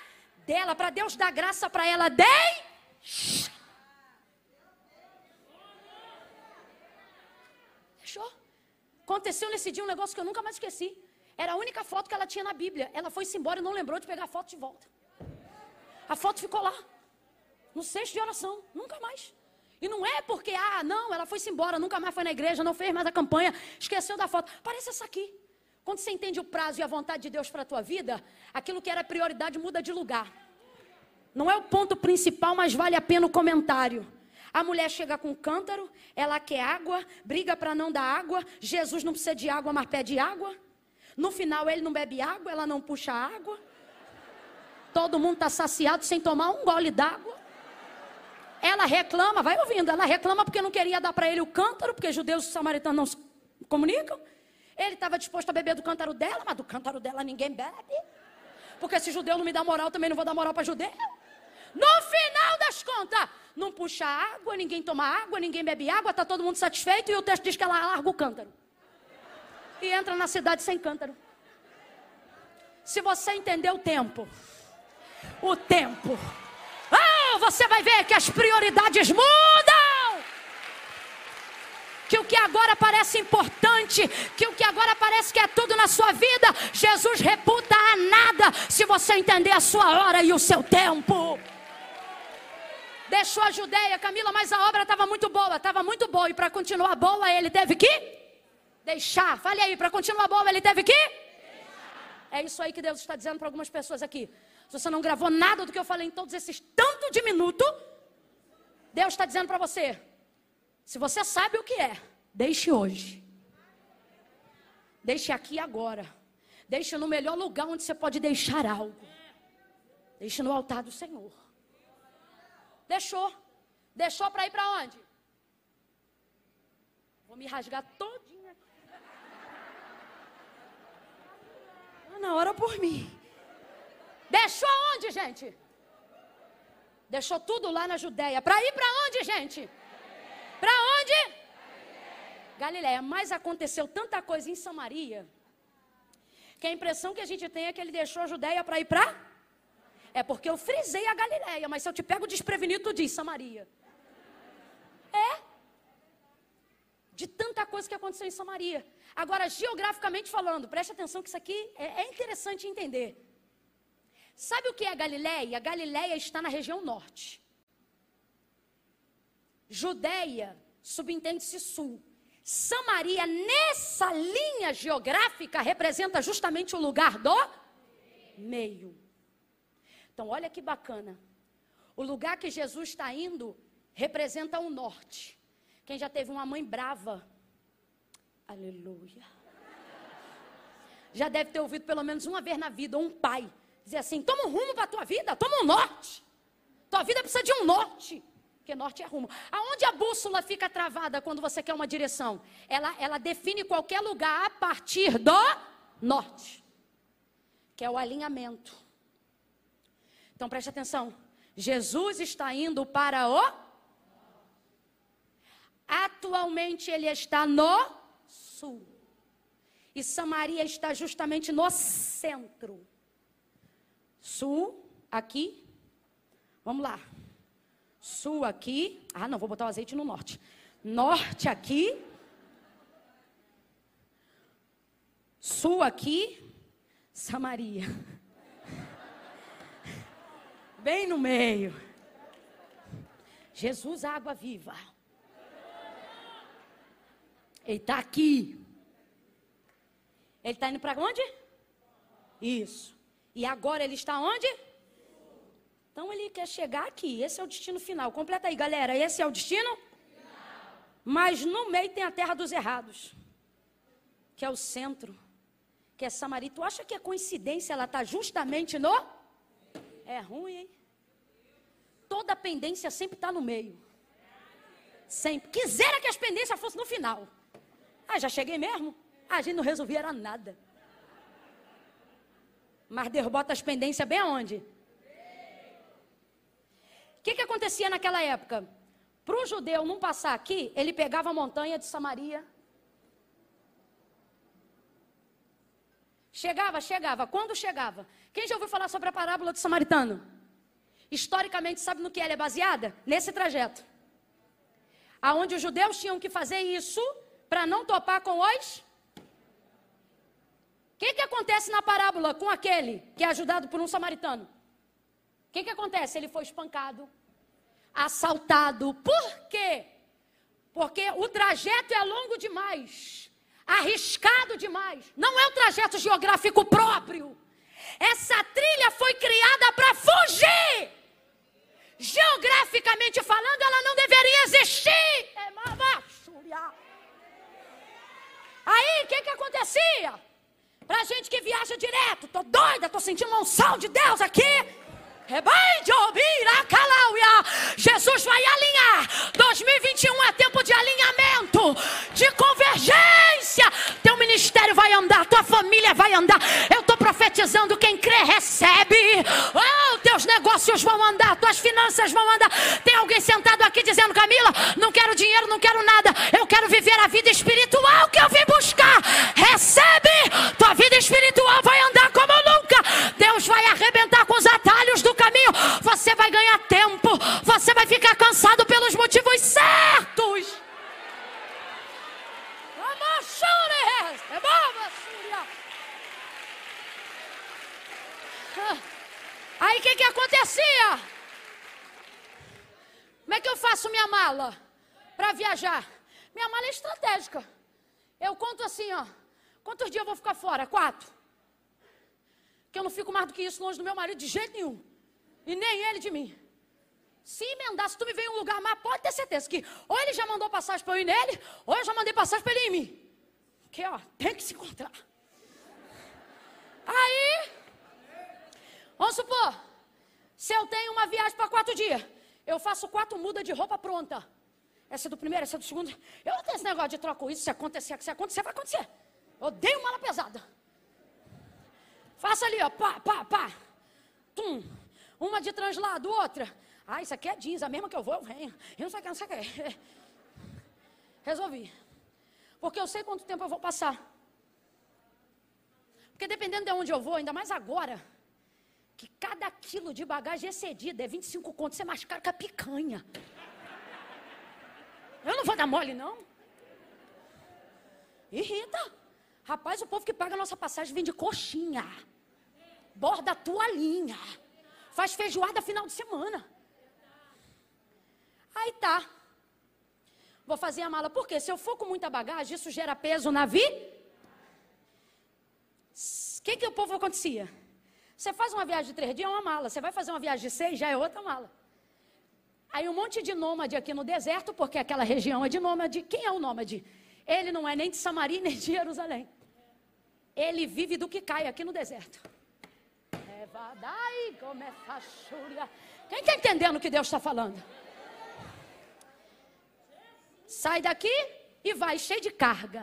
dela, para Deus dar graça para ela, deixou, aconteceu nesse dia um negócio que eu nunca mais esqueci, era a única foto que ela tinha na Bíblia, ela foi-se embora e não lembrou de pegar a foto de volta, a foto ficou lá, no cesto de oração, nunca mais. E não é porque, ela foi-se embora, nunca mais foi na igreja, não fez mais a campanha, esqueceu da foto. Parece essa aqui. Quando você entende o prazo e a vontade de Deus para a tua vida, aquilo que era prioridade muda de lugar. Não é o ponto principal, mas vale a pena o comentário. A mulher chega com um cântaro, ela quer água, briga para não dar água, Jesus não precisa de água, mas pede água. No final ele não bebe água, ela não puxa água. Todo mundo está saciado sem tomar um gole d'água. Ela reclama, vai ouvindo, ela reclama porque não queria dar para ele o cântaro, porque judeus e samaritanos não se comunicam. Ele estava disposto a beber do cântaro dela, mas do cântaro dela ninguém bebe. Porque se judeu não me dá moral, também não vou dar moral para judeu. No final das contas, não puxa água, ninguém toma água, ninguém bebe água, está todo mundo satisfeito e o texto diz que ela larga o cântaro. E entra na cidade sem cântaro. Se você entender o tempo... Você vai ver que as prioridades mudam, que o que agora parece importante, que o que agora parece que é tudo na sua vida, Jesus reputa a nada, se você entender a sua hora e o seu tempo. Deixou a Judeia, Camila, mas a obra estava muito boa, e para continuar boa ele teve que deixar. Fale aí, para continuar boa ele teve que deixar. É isso aí que Deus está dizendo para algumas pessoas aqui. Se você não gravou nada do que eu falei em todos esses tanto de minuto, Deus está dizendo para você, se você sabe o que é, deixe hoje. Deixe aqui agora. Deixe no melhor lugar onde você pode deixar algo. Deixe no altar do Senhor. Deixou. Deixou para ir para onde? Vou me rasgar todinha aqui. Ana, ora por mim. Deixou onde, gente? Deixou tudo lá na Judéia. Para ir para onde, gente? Para onde? Galileia. Mas aconteceu tanta coisa em Samaria, que a impressão que a gente tem é que ele deixou a Judéia para ir para? É porque eu frisei a Galileia, mas se eu te pego desprevenido, tu diz Samaria. É. De tanta coisa que aconteceu em Samaria. Agora, geograficamente falando, preste atenção que isso aqui é interessante entender. Sabe o que é a Galileia? A Galileia está na região norte. Judéia subentende-se sul. Samaria, nessa linha geográfica, representa justamente o lugar do meio. Então, olha que bacana. O lugar que Jesus está indo representa o norte. Quem já teve uma mãe brava? Aleluia. Já deve ter ouvido pelo menos uma vez na vida, ou um pai dizer assim, toma um rumo para a tua vida, toma um norte. Tua vida precisa de um norte, porque norte é rumo. Aonde a bússola fica travada quando você quer uma direção? Ela define qualquer lugar a partir do norte, que é o alinhamento. Então preste atenção, Jesus está indo para o... Atualmente ele está no sul. E Samaria está justamente no centro. Sul, aqui, vamos lá, sul aqui, ah não, vou botar o azeite no norte, norte aqui, sul aqui, Samaria, bem no meio, Jesus a água viva, ele está aqui, ele está indo para onde? Isso. E agora ele está onde? Então ele quer chegar aqui. Esse é o destino final. Completa aí, galera. Esse é o destino final. Mas no meio tem a terra dos errados, que é o centro, que é Samaria. Tu acha que é coincidência ela está justamente no? É ruim, hein? Toda pendência sempre está no meio. Sempre. Quisera que as pendências fossem no final. Ah, já cheguei mesmo? Ah, a gente não resolvia era nada. Mas Deus bota as pendências bem aonde? O que acontecia naquela época? Para o judeu não passar aqui, ele pegava a montanha de Samaria. Chegava. Quando chegava? Quem já ouviu falar sobre a parábola do samaritano? Historicamente, sabe no que ela é baseada? Nesse trajeto. Aonde os judeus tinham que fazer isso para não topar com os... O que acontece na parábola com aquele que é ajudado por um samaritano? O que acontece? Ele foi espancado, assaltado. Por quê? Porque o trajeto é longo demais, arriscado demais. Não é um trajeto geográfico próprio. Essa trilha foi criada para fugir. Geograficamente falando, ela não deveria existir. É mamachuria. Aí, o que acontecia? Pra gente que viaja direto, tô doida, tô sentindo uma unção de Deus aqui. Jesus vai alinhar. 2021 é tempo de alinhamento, de convergência. Teu ministério vai andar, tua família vai andar. Eu tô profetizando, quem crê recebe. Oh, teus negócios vão andar, tuas finanças vão andar. Tem alguém sentado aqui dizendo, Camila, não quero dinheiro, não quero nada. Eu quero viver a vida espiritual que eu vim buscar. Recebe, tua vida espiritual vai andar como nunca. Deus vai arrebentar com os atalhos do caminho. Você vai ganhar tempo, você vai ficar cansado pelos motivos certos. Aí o que acontecia? Como é que eu faço minha mala para viajar? Minha mala é estratégica. Eu conto assim, ó. Quantos dias eu vou ficar fora? 4. Que eu não fico mais do que isso longe do meu marido de jeito nenhum. E nem ele de mim. Se emendar, se tu me vem em um lugar mais, pode ter certeza que ou ele já mandou passagem para eu ir nele, ou eu já mandei passagem para ele em mim. Porque, ó, tem que se encontrar. Aí, vamos supor, se eu tenho uma viagem para 4 dias, eu faço 4 mudas de roupa pronta. Essa é do primeiro, essa é do segundo. Eu não tenho esse negócio de troco isso, se acontecer, vai acontecer. Eu odeio mala pesada. Faço ali, ó, pá, pá, pá. Tum. Uma de translado, outra. Ah, isso aqui é jeans, a mesma que eu vou, eu venho. Eu não sei o que, não sei o que. Resolvi. Porque eu sei quanto tempo eu vou passar. Porque dependendo de onde eu vou, ainda mais agora, que cada quilo de bagagem excedida é 25 conto, isso é mais caro que a picanha. Eu não vou dar mole, não. Irrita. Rapaz, o povo que paga a nossa passagem vende coxinha. Borda a toalhinha. Faz feijoada final de semana. Aí tá. Vou fazer a mala. Por quê? Se eu for com muita bagagem, isso gera peso na vida. O que o povo acontecia? Você faz uma viagem de 3 dias, é uma mala. Você vai fazer uma viagem de 6, já é outra mala. Aí um monte de nômade aqui no deserto, porque aquela região é de nômade. Quem é o nômade? Ele não é nem de Samaria, nem de Jerusalém. Ele vive do que cai aqui no deserto. Quem está entendendo o que Deus está falando? Sai daqui e vai cheio de carga.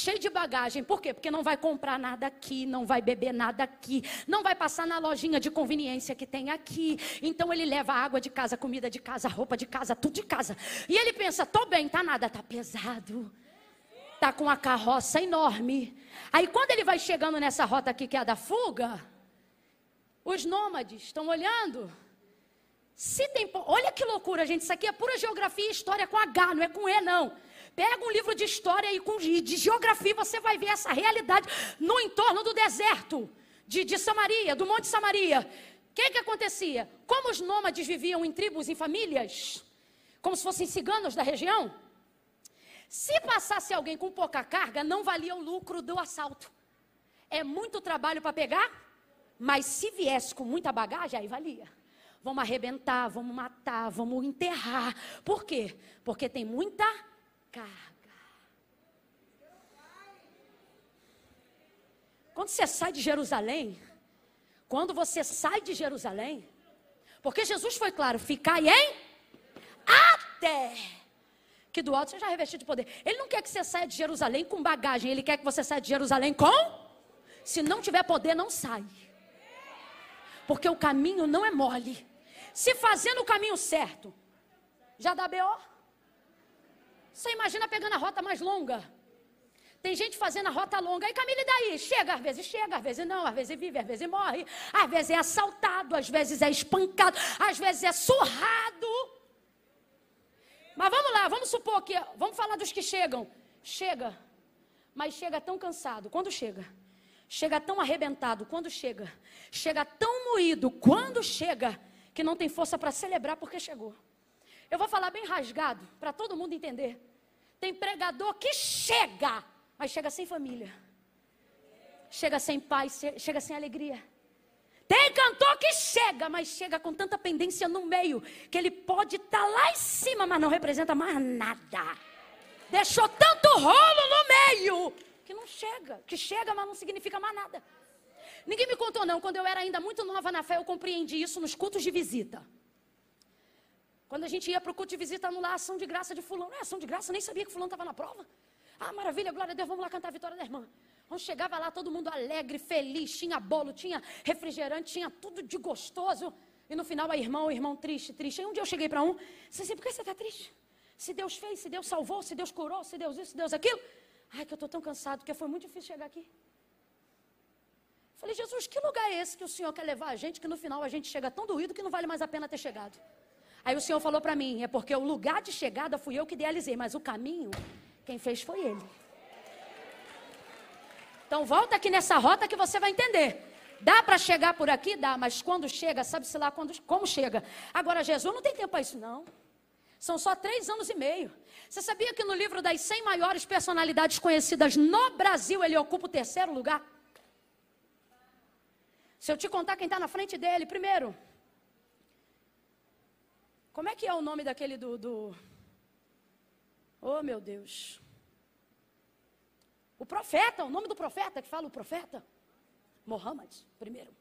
Cheio de bagagem. Por quê? Porque não vai comprar nada aqui, não vai beber nada aqui, não vai passar na lojinha de conveniência que tem aqui. Então ele leva água de casa, comida de casa, roupa de casa, tudo de casa. E ele pensa, tô bem, tá nada, tá pesado. Tá com uma carroça enorme. Aí quando ele vai chegando nessa rota aqui que é a da fuga, os nômades estão olhando. Se tem, olha que loucura, gente, isso aqui é pura geografia e história com H, não é com E, não. Pega um livro de história e de geografia, você vai ver essa realidade no entorno do deserto, de Samaria, do Monte Samaria. O que acontecia? Como os nômades viviam em tribos, em famílias, como se fossem ciganos da região, se passasse alguém com pouca carga, não valia o lucro do assalto. É muito trabalho para pegar, mas se viesse com muita bagagem, aí valia. Vamos arrebentar, vamos matar, vamos enterrar. Por quê? Porque tem muita carga. Quando você sai de Jerusalém, porque Jesus foi claro, ficai em até que do alto seja revestido de poder. Ele não quer que você saia de Jerusalém com bagagem, ele quer que você saia de Jerusalém com, se não tiver poder, não sai. Porque o caminho não é mole. Se fazendo o caminho certo, já dá B.O. Você imagina pegando a rota mais longa. Tem gente fazendo a rota longa. Aí Camila, e daí? Chega, às vezes não, às vezes vive, às vezes morre. Às vezes é assaltado, às vezes é espancado, às vezes é surrado. Mas vamos lá, vamos supor que... Vamos falar dos que chegam. Chega, mas chega tão cansado. Quando chega? Chega tão arrebentado. Quando chega? Chega tão moído. Quando chega? Que não tem força para celebrar porque chegou. Eu vou falar bem rasgado, para todo mundo entender. Tem pregador que chega, mas chega sem família. Chega sem paz, chega sem alegria. Tem cantor que chega, mas chega com tanta pendência no meio, que ele pode estar lá em cima, mas não representa mais nada. Deixou tanto rolo no meio, que não chega. Que chega, mas não significa mais nada. Ninguém me contou não, quando eu era ainda muito nova na fé, eu compreendi isso nos cultos de visita. Quando a gente ia para o culto de visita, anular a ação de graça de fulano. Não é ação de graça, eu nem sabia que fulano estava na prova. Ah, maravilha, glória a Deus, vamos lá cantar a vitória da irmã. Então chegava lá, todo mundo alegre, feliz, tinha bolo, tinha refrigerante, tinha tudo de gostoso. E no final, a irmã, o irmão triste, triste. Aí um dia eu cheguei para um, disse assim, por que você está triste? Se Deus fez, se Deus salvou, se Deus curou, se Deus isso, se Deus aquilo. Ai, que eu estou tão cansado, porque foi muito difícil chegar aqui. Falei, Jesus, que lugar é esse que o Senhor quer levar a gente, que no final a gente chega tão doído que não vale mais a pena ter chegado? Aí o Senhor falou para mim, é porque o lugar de chegada fui eu que idealizei, mas o caminho, quem fez foi Ele. Então volta aqui nessa rota que você vai entender. Dá para chegar por aqui? Dá, mas quando chega, sabe-se lá como chega. Agora Jesus não tem tempo para isso não. São só 3 anos e meio. Você sabia que no livro das 100 maiores personalidades conhecidas no Brasil, ele ocupa o 3º lugar? Se eu te contar quem está na frente dele, primeiro... Como é que é o nome daquele Oh, meu Deus. O profeta, o nome do profeta que fala o profeta? Mohammed, primeiro.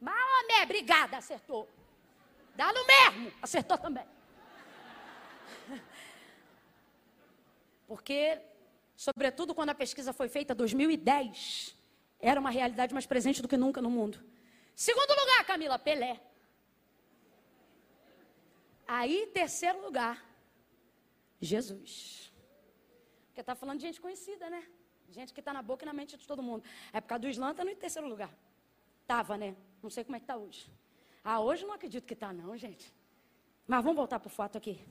Maomé, obrigada, acertou. Dá no mesmo, acertou também. Porque, sobretudo quando a pesquisa foi feita em 2010, era uma realidade mais presente do que nunca no mundo. Segundo lugar, Camila, Pelé. Aí, terceiro lugar, Jesus. Porque está falando de gente conhecida, né? Gente que está na boca e na mente de todo mundo. A época do Islã está no terceiro lugar. Estava, né? Não sei como é que está hoje. Ah, hoje não acredito que está não, gente. Mas vamos voltar para o fato aqui.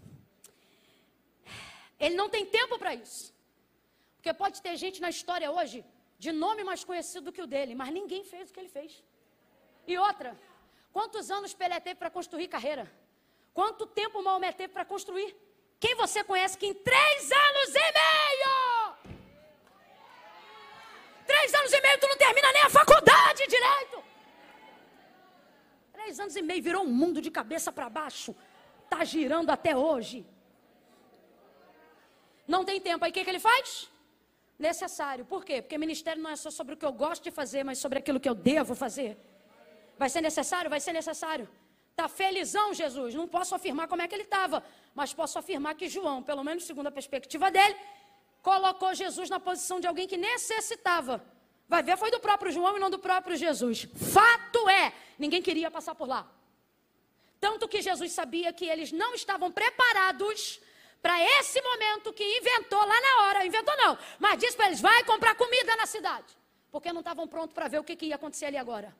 Ele não tem tempo para isso. Porque pode ter gente na história hoje de nome mais conhecido do que o dele, mas ninguém fez o que ele fez. E outra, quantos anos Pelé teve para construir carreira? Quanto tempo o Maomé teve para construir? Quem você conhece que em 3 anos e meio tu não termina nem a faculdade direito? 3 anos e meio virou um mundo de cabeça para baixo. Tá girando até hoje. Não tem tempo. Aí o que ele faz? Necessário. Por quê? Porque ministério não é só sobre o que eu gosto de fazer, mas sobre aquilo que eu devo fazer. Vai ser necessário? Vai ser necessário. Está felizão, Jesus. Não posso afirmar como é que ele estava, mas posso afirmar que João, pelo menos segundo a perspectiva dele, colocou Jesus na posição de alguém que necessitava. Vai ver, foi do próprio João e não do próprio Jesus. Fato é, ninguém queria passar por lá. Tanto que Jesus sabia que eles não estavam preparados para esse momento que inventou lá na hora. Inventou não, mas disse para eles, vai comprar comida na cidade. Porque não estavam prontos para ver o que ia acontecer ali agora.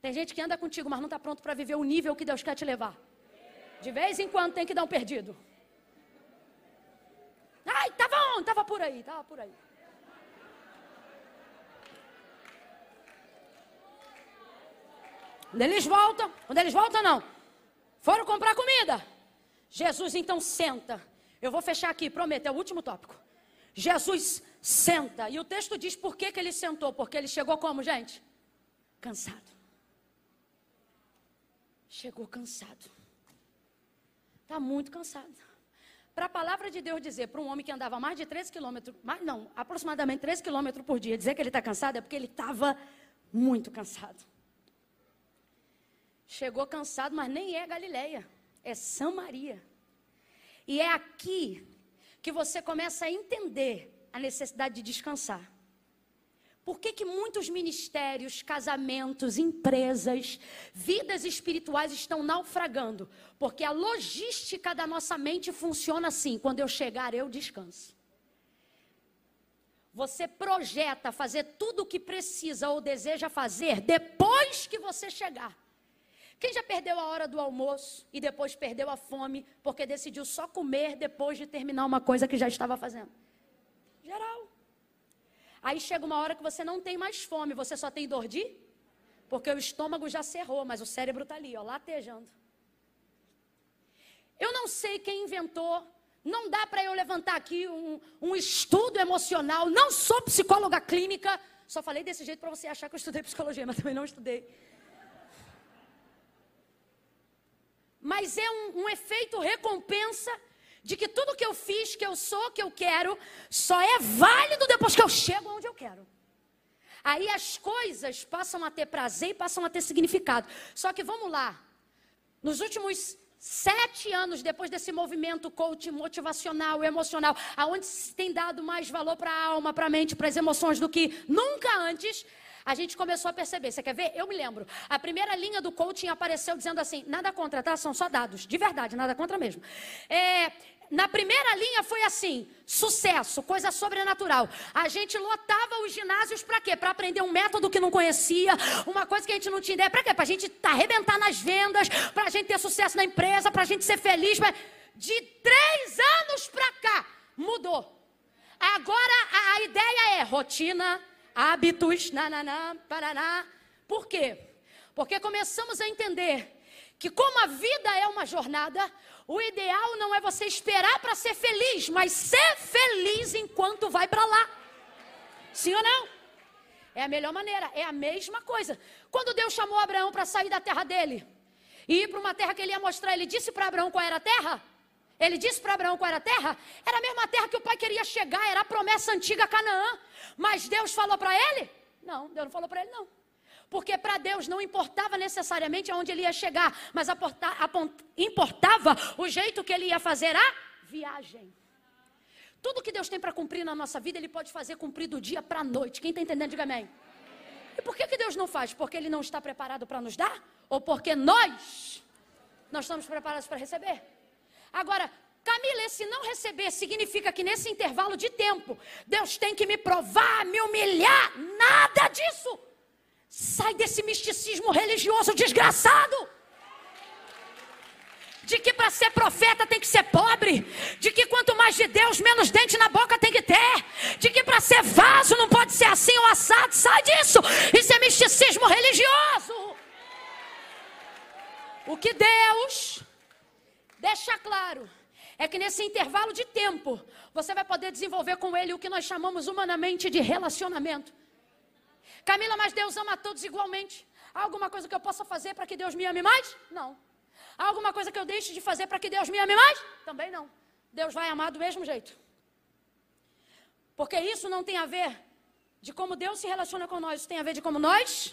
Tem gente que anda contigo, mas não está pronto para viver o nível que Deus quer te levar. De vez em quando tem que dar um perdido. Ai, estava onde? Estava por aí, estava por aí. Quando eles voltam não. Foram comprar comida. Jesus então senta. Eu vou fechar aqui, prometo, é o último tópico. Jesus senta. E o texto diz por que ele sentou. Porque ele chegou como, gente? Cansado. Chegou cansado. Está muito cansado. Para a palavra de Deus dizer para um homem que andava mais de 13 quilômetros, aproximadamente 13 quilômetros por dia, dizer que ele está cansado é porque ele estava muito cansado. Chegou cansado, mas nem é Galileia, é Samaria. E é aqui que você começa a entender a necessidade de descansar. Por que muitos ministérios, casamentos, empresas, vidas espirituais estão naufragando? Porque a logística da nossa mente funciona assim, quando eu chegar eu descanso. Você projeta fazer tudo o que precisa ou deseja fazer depois que você chegar. Quem já perdeu a hora do almoço e depois perdeu a fome porque decidiu só comer depois de terminar uma coisa que já estava fazendo? Geral. Aí chega uma hora que você não tem mais fome, você só tem dor de? Porque o estômago já cerrou, mas o cérebro está ali, ó, latejando. Eu não sei quem inventou, não dá para eu levantar aqui um estudo emocional, não sou psicóloga clínica, só falei desse jeito para você achar que eu estudei psicologia, mas também não estudei. Mas é um efeito recompensa de que tudo que eu fiz, que eu sou, que eu quero, só é válido depois que eu chego onde eu quero. Aí as coisas passam a ter prazer e passam a ter significado. Só que vamos lá, nos últimos 7 anos, depois desse movimento coaching motivacional, emocional, aonde se tem dado mais valor para a alma, para a mente, para as emoções do que nunca antes, a gente começou a perceber. Você quer ver? Eu me lembro. A primeira linha do coaching apareceu dizendo assim, nada contra, tá? São só dados. De verdade, nada contra mesmo. Na primeira linha foi assim, sucesso, coisa sobrenatural. A gente lotava os ginásios para quê? Para aprender um método que não conhecia, uma coisa que a gente não tinha ideia. Para quê? Para a gente arrebentar nas vendas, para a gente ter sucesso na empresa, para a gente ser feliz. De 3 anos para cá, mudou. Agora a ideia é rotina, hábitos, nananá, paraná. Por quê? Porque começamos a entender que como a vida é uma jornada, o ideal não é você esperar para ser feliz, mas ser feliz enquanto vai para lá. Sim ou não? É a melhor maneira, é a mesma coisa. Quando Deus chamou Abraão para sair da terra dele, e ir para uma terra que ele ia mostrar. Ele disse para Abraão qual era a terra? Era a mesma terra que o pai queria chegar, era a promessa antiga a Canaã. Mas Deus falou para ele? Não, Deus não falou para ele não. Porque para Deus não importava necessariamente aonde ele ia chegar, mas importava o jeito que ele ia fazer a viagem. Tudo que Deus tem para cumprir na nossa vida, Ele pode fazer cumprir do dia para a noite. Quem está entendendo, diga amém. E por que Deus não faz? Porque Ele não está preparado para nos dar? Ou porque nós estamos preparados para receber? Agora, Camila, esse não receber significa que nesse intervalo de tempo, Deus tem que me provar, me humilhar. Nada disso. Sai desse misticismo religioso desgraçado. De que para ser profeta tem que ser pobre, de que quanto mais de Deus, menos dente na boca tem que ter, de que para ser vaso não pode ser assim ou assado. Sai disso, isso é misticismo religioso. O que Deus deixa claro é que nesse intervalo de tempo, você vai poder desenvolver com Ele o que nós chamamos humanamente de relacionamento. Camila, mas Deus ama a todos igualmente. Há alguma coisa que eu possa fazer para que Deus me ame mais? Não. Há alguma coisa que eu deixe de fazer para que Deus me ame mais? Também não. Deus vai amar do mesmo jeito. Porque isso não tem a ver de como Deus se relaciona com nós. Isso tem a ver de como nós.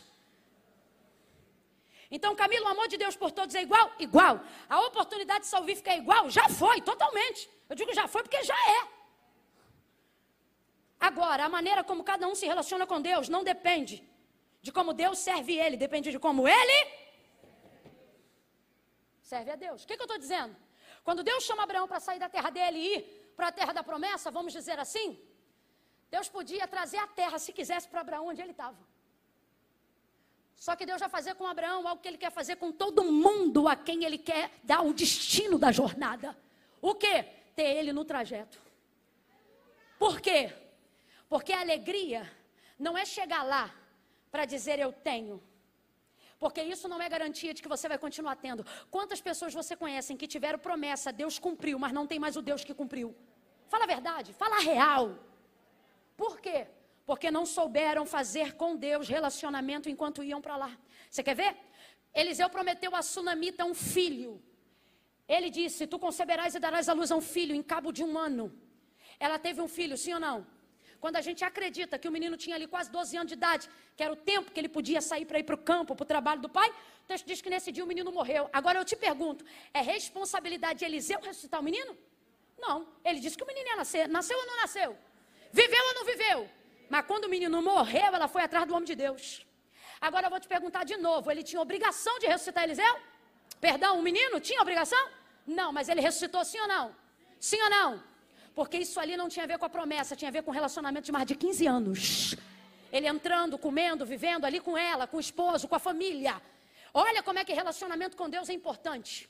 Então, Camila, o amor de Deus por todos é igual? Igual. A oportunidade salvífica é igual? Já foi, totalmente. Eu digo já foi porque já é. Agora, a maneira como cada um se relaciona com Deus não depende de como Deus serve Ele. Depende de como Ele serve a Deus. O que eu estou dizendo? Quando Deus chama Abraão para sair da terra dele e ir para a terra da promessa, vamos dizer assim, Deus podia trazer a terra, se quisesse, para Abraão onde ele estava. Só que Deus vai fazer com Abraão algo que Ele quer fazer com todo mundo a quem Ele quer dar o destino da jornada. O quê? Ter Ele no trajeto. Por quê? Porque a alegria não é chegar lá para dizer eu tenho. Porque isso não é garantia de que você vai continuar tendo. Quantas pessoas você conhece que tiveram promessa, Deus cumpriu, mas não tem mais o Deus que cumpriu? Fala a verdade, fala a real. Por quê? Porque não souberam fazer com Deus relacionamento enquanto iam para lá. Você quer ver? Eliseu prometeu a Sunamita um filho. Ele disse, tu conceberás e darás à luz a um filho em cabo de um ano. Ela teve um filho, sim ou não? Quando a gente acredita que o menino tinha ali quase 12 anos de idade, que era o tempo que ele podia sair para ir para o campo, para o trabalho do pai, o texto diz que nesse dia o menino morreu. Agora eu te pergunto, é responsabilidade de Eliseu ressuscitar o menino? Não, ele disse que o menino ia nascer. Nasceu ou não nasceu? Viveu ou não viveu? Mas quando o menino morreu, ela foi atrás do homem de Deus. Agora eu vou te perguntar de novo, ele tinha obrigação de ressuscitar Eliseu? Perdão, o menino tinha obrigação? Não, mas ele ressuscitou sim ou não? Sim ou não? Porque isso ali não tinha a ver com a promessa, tinha a ver com um relacionamento de mais de 15 anos. Ele entrando, comendo, vivendo ali com ela, com o esposo, com a família. Olha como é que relacionamento com Deus é importante.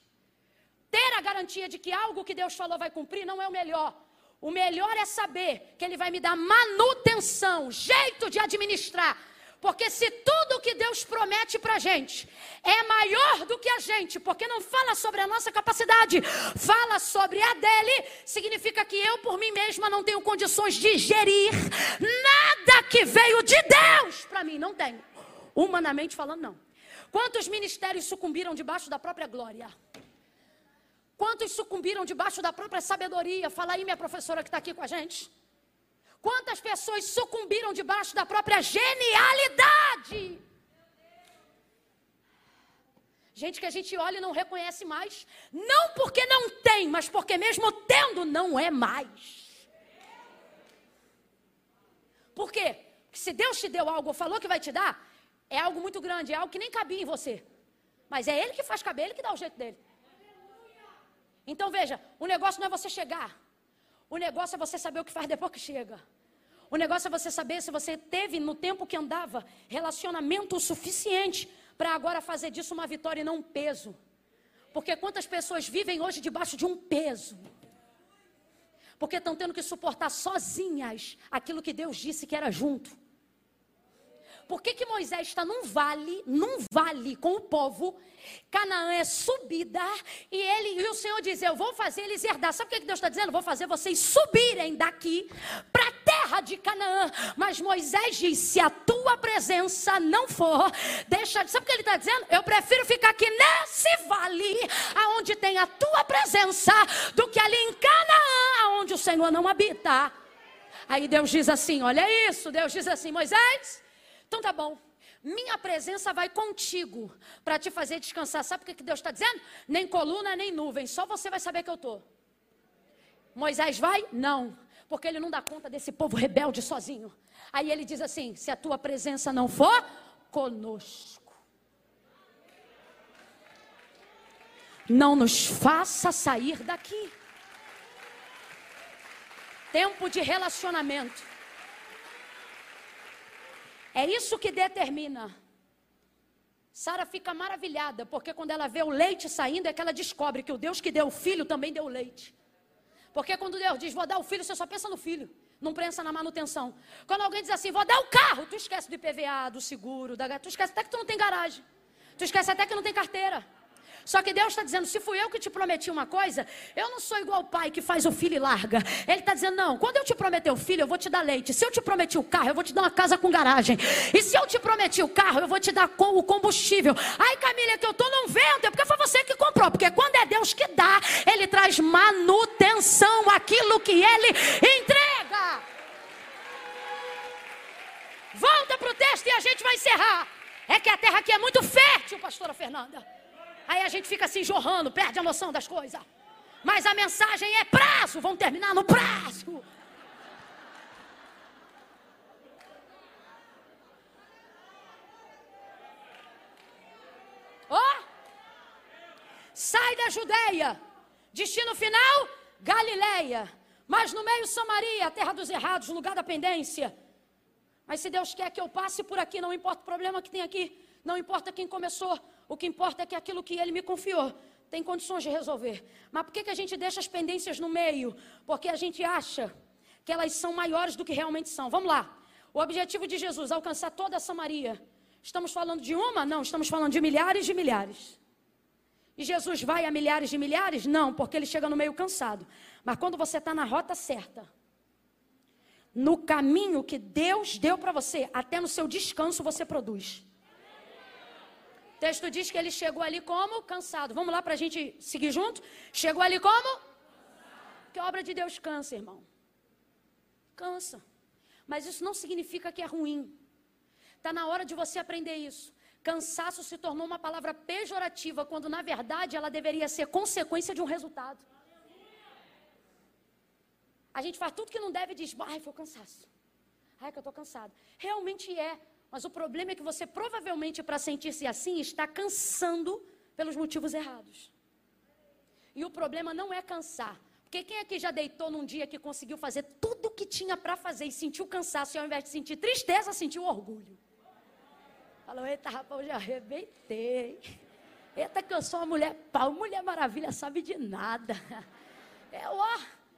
Ter a garantia de que algo que Deus falou vai cumprir não é o melhor. O melhor é saber que Ele vai me dar manutenção, jeito de administrar. Porque se tudo que Deus promete para a gente é maior do que a gente, porque não fala sobre a nossa capacidade, fala sobre a dele, significa que eu por mim mesma não tenho condições de gerir nada que veio de Deus para mim, não tenho. Humanamente falando, não. Quantos ministérios sucumbiram debaixo da própria glória? Quantos sucumbiram debaixo da própria sabedoria? Fala aí, minha professora que está aqui com a gente. Quantas pessoas sucumbiram debaixo da própria genialidade? Gente que a gente olha e não reconhece mais. Não porque não tem, mas porque mesmo tendo, não é mais. Por quê? Porque se Deus te deu algo, ou falou que vai te dar, é algo muito grande, é algo que nem cabia em você. Mas é Ele que faz caber, Ele que dá o jeito dele. Então veja, o negócio não é você chegar. O negócio é você saber o que faz depois que chega. O negócio é você saber se você teve, no tempo que andava, relacionamento suficiente para agora fazer disso uma vitória e não um peso. Porque quantas pessoas vivem hoje debaixo de um peso? Porque estão tendo que suportar sozinhas aquilo que Deus disse que era junto. Por que Moisés está num vale com o povo? Canaã é subida e o Senhor diz, eu vou fazer eles herdar. Sabe o que Deus está dizendo? Vou fazer vocês subirem daqui para a terra de Canaã. Mas Moisés diz, se a tua presença não for, sabe o que ele está dizendo? Eu prefiro ficar aqui nesse vale, aonde tem a tua presença, do que ali em Canaã, aonde o Senhor não habita. Aí Deus diz assim, olha isso, Deus diz assim, Moisés, então tá bom, minha presença vai contigo, para te fazer descansar. Sabe o que Deus está dizendo? Nem coluna, nem nuvem, só você vai saber que eu estou. Moisés vai? Não, porque ele não dá conta desse povo rebelde sozinho. Aí ele diz assim, se a tua presença não for conosco, não nos faça sair daqui. Tempo de relacionamento. É isso que determina. Sara fica maravilhada, porque quando ela vê o leite saindo, é que ela descobre que o Deus que deu o filho também deu o leite. Porque quando Deus diz, vou dar o filho, você só pensa no filho, não pensa na manutenção. Quando alguém diz assim, vou dar o carro, tu esquece do IPVA, do seguro, tu esquece até que tu não tem garagem, tu esquece até que não tem carteira. Só que Deus está dizendo, se fui eu que te prometi uma coisa, eu não sou igual o pai que faz o filho e larga. Ele está dizendo, não, quando eu te prometer o filho, eu vou te dar leite. Se eu te prometi o carro, eu vou te dar uma casa com garagem. E se eu te prometi o carro, eu vou te dar o combustível. Ai, Camila, que eu estou num vento, é porque foi você que comprou. Porque quando é Deus que dá, Ele traz manutenção àquilo que Ele entrega. Volta para o texto e a gente vai encerrar. É que a terra aqui é muito fértil, pastora Fernanda. Aí a gente fica assim, jorrando, perde a noção das coisas. Mas a mensagem é prazo, vamos terminar no prazo. Ó, sai da Judeia, destino final, Galileia. Mas no meio, Samaria, a terra dos errados, lugar da pendência. Mas se Deus quer que eu passe por aqui, não importa o problema que tem aqui, não importa quem começou, o que importa é que aquilo que Ele me confiou tem condições de resolver. Mas por que a gente deixa as pendências no meio? Porque a gente acha que elas são maiores do que realmente são. Vamos lá. O objetivo de Jesus, alcançar toda a Samaria. Estamos falando de uma? Não, estamos falando de milhares de milhares. E Jesus vai a milhares de milhares? Não, porque Ele chega no meio cansado. Mas quando você está na rota certa, no caminho que Deus deu para você, até no seu descanso você produz. O texto diz que ele chegou ali como? Cansado. Vamos lá para a gente seguir junto? Chegou ali como? Porque a obra de Deus cansa, irmão. Cansa. Mas isso não significa que é ruim. Está na hora de você aprender isso. Cansaço se tornou uma palavra pejorativa, quando na verdade ela deveria ser consequência de um resultado. A gente faz tudo que não deve e diz, ai, foi cansaço. Ai, que eu estou cansado. Realmente é. Mas o problema é que você provavelmente, para sentir-se assim, está cansando pelos motivos errados. E o problema não é cansar. Porque quem aqui já deitou num dia que conseguiu fazer tudo o que tinha para fazer e sentiu cansaço, e ao invés de sentir tristeza, sentiu orgulho? Falou, eita, rapaz, eu já arrebentei. Eita, que eu sou uma mulher pau, mulher maravilha, sabe de nada.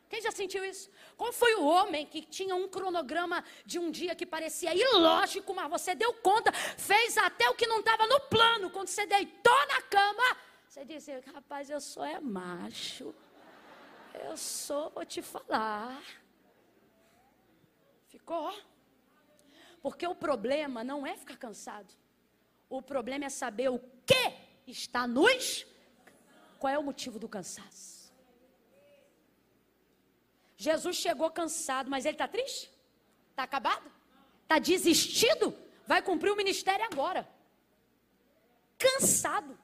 Quem já sentiu isso? Qual foi o homem que tinha um cronograma de um dia que parecia ilógico, mas você deu conta, fez até o que não estava no plano? Quando você deitou na cama, você disse, rapaz, eu sou macho. Eu sou, vou te falar. Ficou? Porque o problema não é ficar cansado. O problema é saber o que está nos... Qual é o motivo do cansaço? Jesus chegou cansado, mas ele está triste? Está acabado? Está desistido? Vai cumprir o ministério agora. Cansado.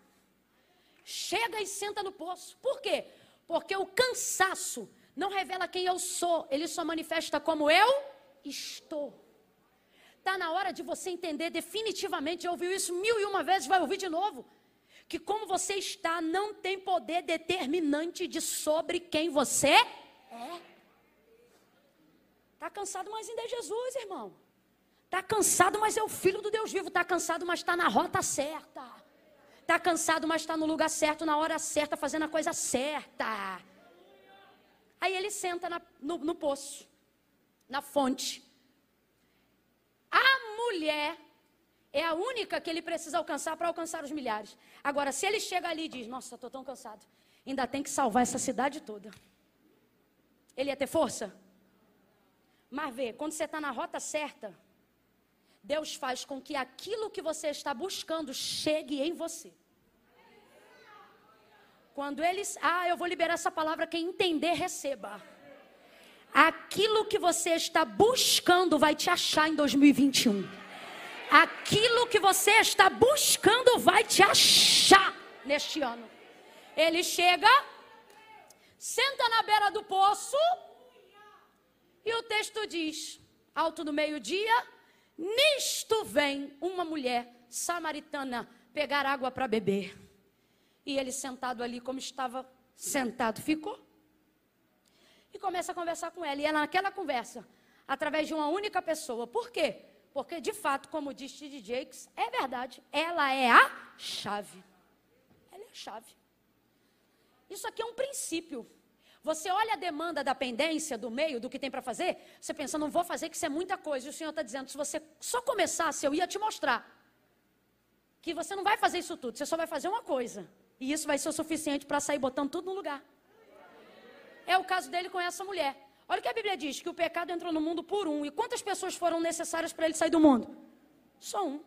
Chega e senta no poço. Por quê? Porque o cansaço não revela quem eu sou, ele só manifesta como eu estou. Está na hora de você entender definitivamente, já ouviu isso 1001 vezes, vai ouvir de novo, que como você está não tem poder determinante de sobre quem você é. Está cansado, mas ainda é Jesus, irmão. Está cansado, mas é o Filho do Deus vivo. Está cansado, mas está na rota certa. Está cansado, mas está no lugar certo, na hora certa, fazendo a coisa certa. Aí ele senta no poço, na fonte. A mulher é a única que ele precisa alcançar para alcançar os milhares. Agora, se ele chega ali e diz, nossa, estou tão cansado, ainda tem que salvar essa cidade toda. Ele ia ter força? Mas vê, quando você está na rota certa, Deus faz com que aquilo que você está buscando chegue em você. Quando eles... Ah, eu vou liberar essa palavra, quem entender, receba. Aquilo que você está buscando vai te achar em 2021. Aquilo que você está buscando vai te achar neste ano. Ele chega, senta na beira do poço, e o texto diz, alto do meio-dia, nisto vem uma mulher samaritana pegar água para beber. E ele sentado ali, como estava sentado, ficou. E começa a conversar com ela. E ela naquela conversa, através de uma única pessoa. Por quê? Porque, de fato, como diz T.D. Jakes, é verdade. Ela é a chave. Ela é a chave. Isso aqui é um princípio. Você olha a demanda da pendência, do meio, do que tem para fazer, você pensa, não vou fazer, que isso é muita coisa. E o Senhor está dizendo, se você só começasse, eu ia te mostrar que você não vai fazer isso tudo, você só vai fazer uma coisa. E isso vai ser o suficiente para sair botando tudo no lugar. É o caso dele com essa mulher. Olha o que a Bíblia diz, que o pecado entrou no mundo por um. E quantas pessoas foram necessárias para ele sair do mundo? Só um.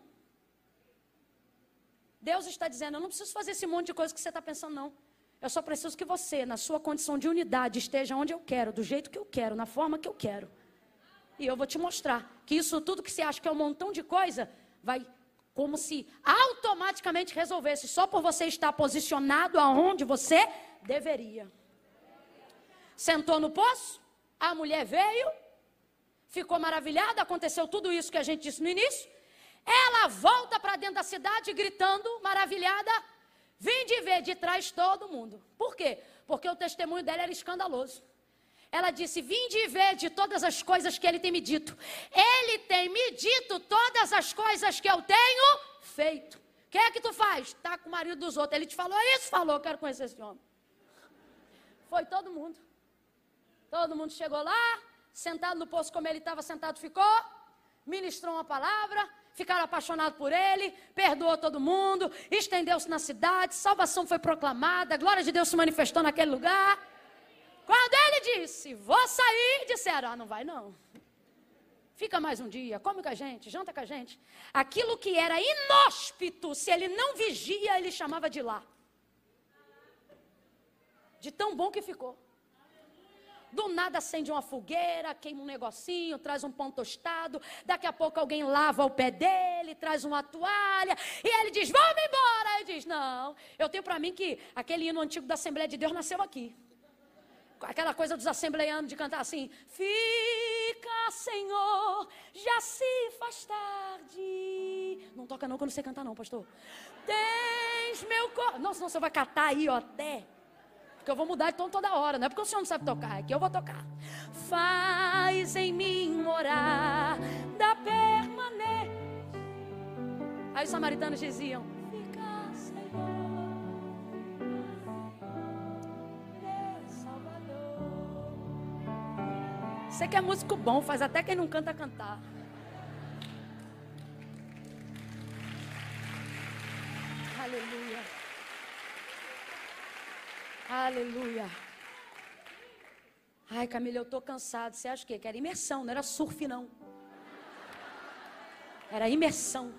Deus está dizendo, eu não preciso fazer esse monte de coisa que você está pensando, não. Eu só preciso que você, na sua condição de unidade, esteja onde eu quero, do jeito que eu quero, na forma que eu quero. E eu vou te mostrar que isso tudo que você acha que é um montão de coisa, vai... Como se automaticamente resolvesse, só por você estar posicionado aonde você deveria. Sentou no poço, a mulher veio, ficou maravilhada, aconteceu tudo isso que a gente disse no início. Ela volta para dentro da cidade gritando, maravilhada, vinde ver de trás todo mundo. Por quê? Porque o testemunho dela era escandaloso. Ela disse, vinde e vede todas as coisas que ele tem me dito. Ele tem me dito todas as coisas que eu tenho feito. O que é que tu faz? Tá com o marido dos outros. Ele te falou isso? Falou, quero conhecer esse homem. Foi todo mundo. Todo mundo chegou lá, sentado no poço como ele estava sentado, ficou. Ministrou uma palavra, ficaram apaixonados por ele, perdoou todo mundo, estendeu-se na cidade, salvação foi proclamada, a glória de Deus se manifestou naquele lugar. Quando ele disse, vou sair, disseram, ah, não vai não. Fica mais um dia, come com a gente, janta com a gente. Aquilo que era inóspito, se ele não vigia, ele chamava de lá. De tão bom que ficou. Do nada acende uma fogueira, queima um negocinho, traz um pão tostado. Daqui a pouco alguém lava o pé dele, traz uma toalha. E ele diz, vamos embora. Ele diz, não, eu tenho para mim que aquele hino antigo da Assembleia de Deus nasceu aqui. Aquela coisa dos assembleianos de cantar assim, fica, Senhor, já se faz tarde. Não toca não, que eu não sei cantar não, pastor. Tens meu corpo. Nossa, não, você vai catar aí, ó, até. Porque eu vou mudar de tom toda hora. Não é porque o senhor não sabe tocar, é que eu vou tocar. Faz em mim morar da permanência. Aí os samaritanos diziam, fica, Senhor. Você que é músico bom, faz até quem não canta cantar. Aleluia. Aleluia. Ai, Camila, eu tô cansado. Você acha o quê? Que era imersão, não era surf, não. Era imersão.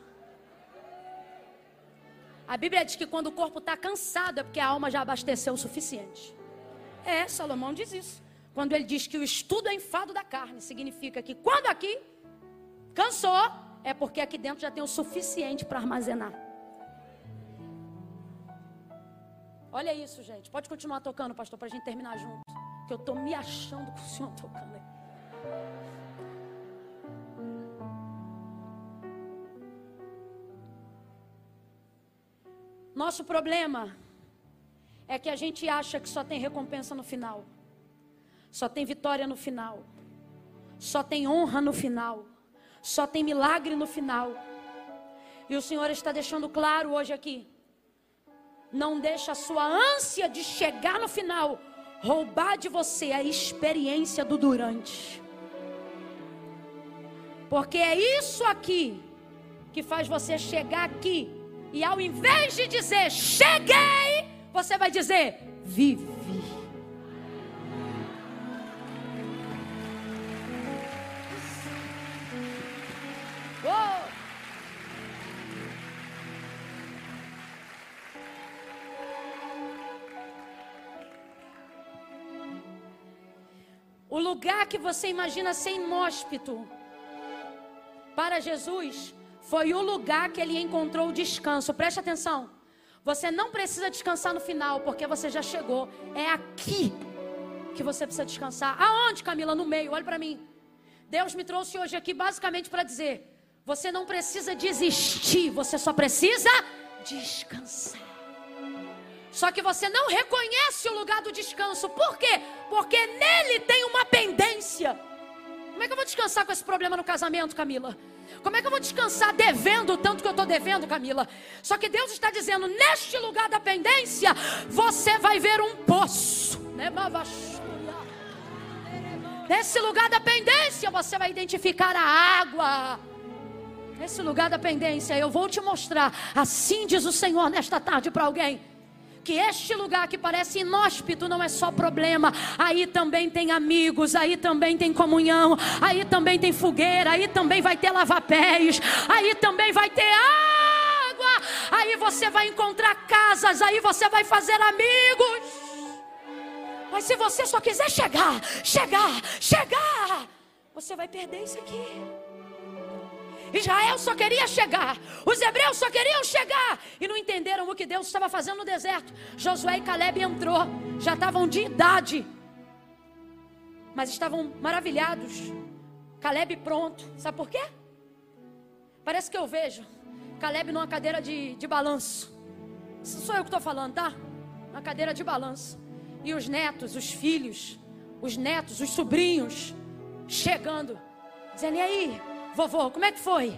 A Bíblia diz que quando o corpo está cansado é porque a alma já abasteceu o suficiente. É, Salomão diz isso. Quando ele diz que o estudo é enfado da carne, significa que quando aqui cansou, é porque aqui dentro já tem o suficiente para armazenar. Olha isso, gente. Pode continuar tocando, pastor, para a gente terminar junto. Que eu estou me achando com o Senhor tocando aqui. Nosso problema é que a gente acha que só tem recompensa no final. Só tem vitória no final. Só tem honra no final. Só tem milagre no final. E o Senhor está deixando claro hoje aqui. Não deixa a sua ânsia de chegar no final roubar de você a experiência do durante. Porque é isso aqui que faz você chegar aqui. E ao invés de dizer cheguei, você vai dizer vivi. Oh! O lugar que você imagina ser inóspito para Jesus foi o lugar que ele encontrou o descanso. Preste atenção. Você não precisa descansar no final, porque você já chegou. É aqui que você precisa descansar. Aonde, Camila? No meio. Olha para mim. Deus me trouxe hoje aqui basicamente para dizer: você não precisa desistir, você só precisa descansar. Só que você não reconhece o lugar do descanso. Por quê? Porque nele tem uma pendência. Como é que eu vou descansar com esse problema no casamento, Camila? Como é que eu vou descansar devendo o tanto que eu estou devendo, Camila? Só que Deus está dizendo, neste lugar da pendência, você vai ver um poço. Nesse lugar da pendência, você vai identificar a água. Nesse lugar da pendência, eu vou te mostrar. Assim diz o Senhor nesta tarde para alguém. Que este lugar que parece inóspito não é só problema, aí também tem amigos, aí também tem comunhão, aí também tem fogueira, aí também vai ter lavapés, aí também vai ter água, aí você vai encontrar casas, aí você vai fazer amigos. Mas se você só quiser chegar, você vai perder isso aqui. Israel só queria chegar, os hebreus só queriam chegar e não entenderam o que Deus estava fazendo no deserto. Josué e Caleb entrou, já estavam de idade, mas estavam maravilhados. Caleb pronto, sabe por quê? Parece que eu vejo Caleb numa cadeira de balanço. Isso sou eu que estou falando, tá? Uma cadeira de balanço. E os netos, os filhos, os netos, os sobrinhos chegando, dizendo: e aí, vovô, como é que foi?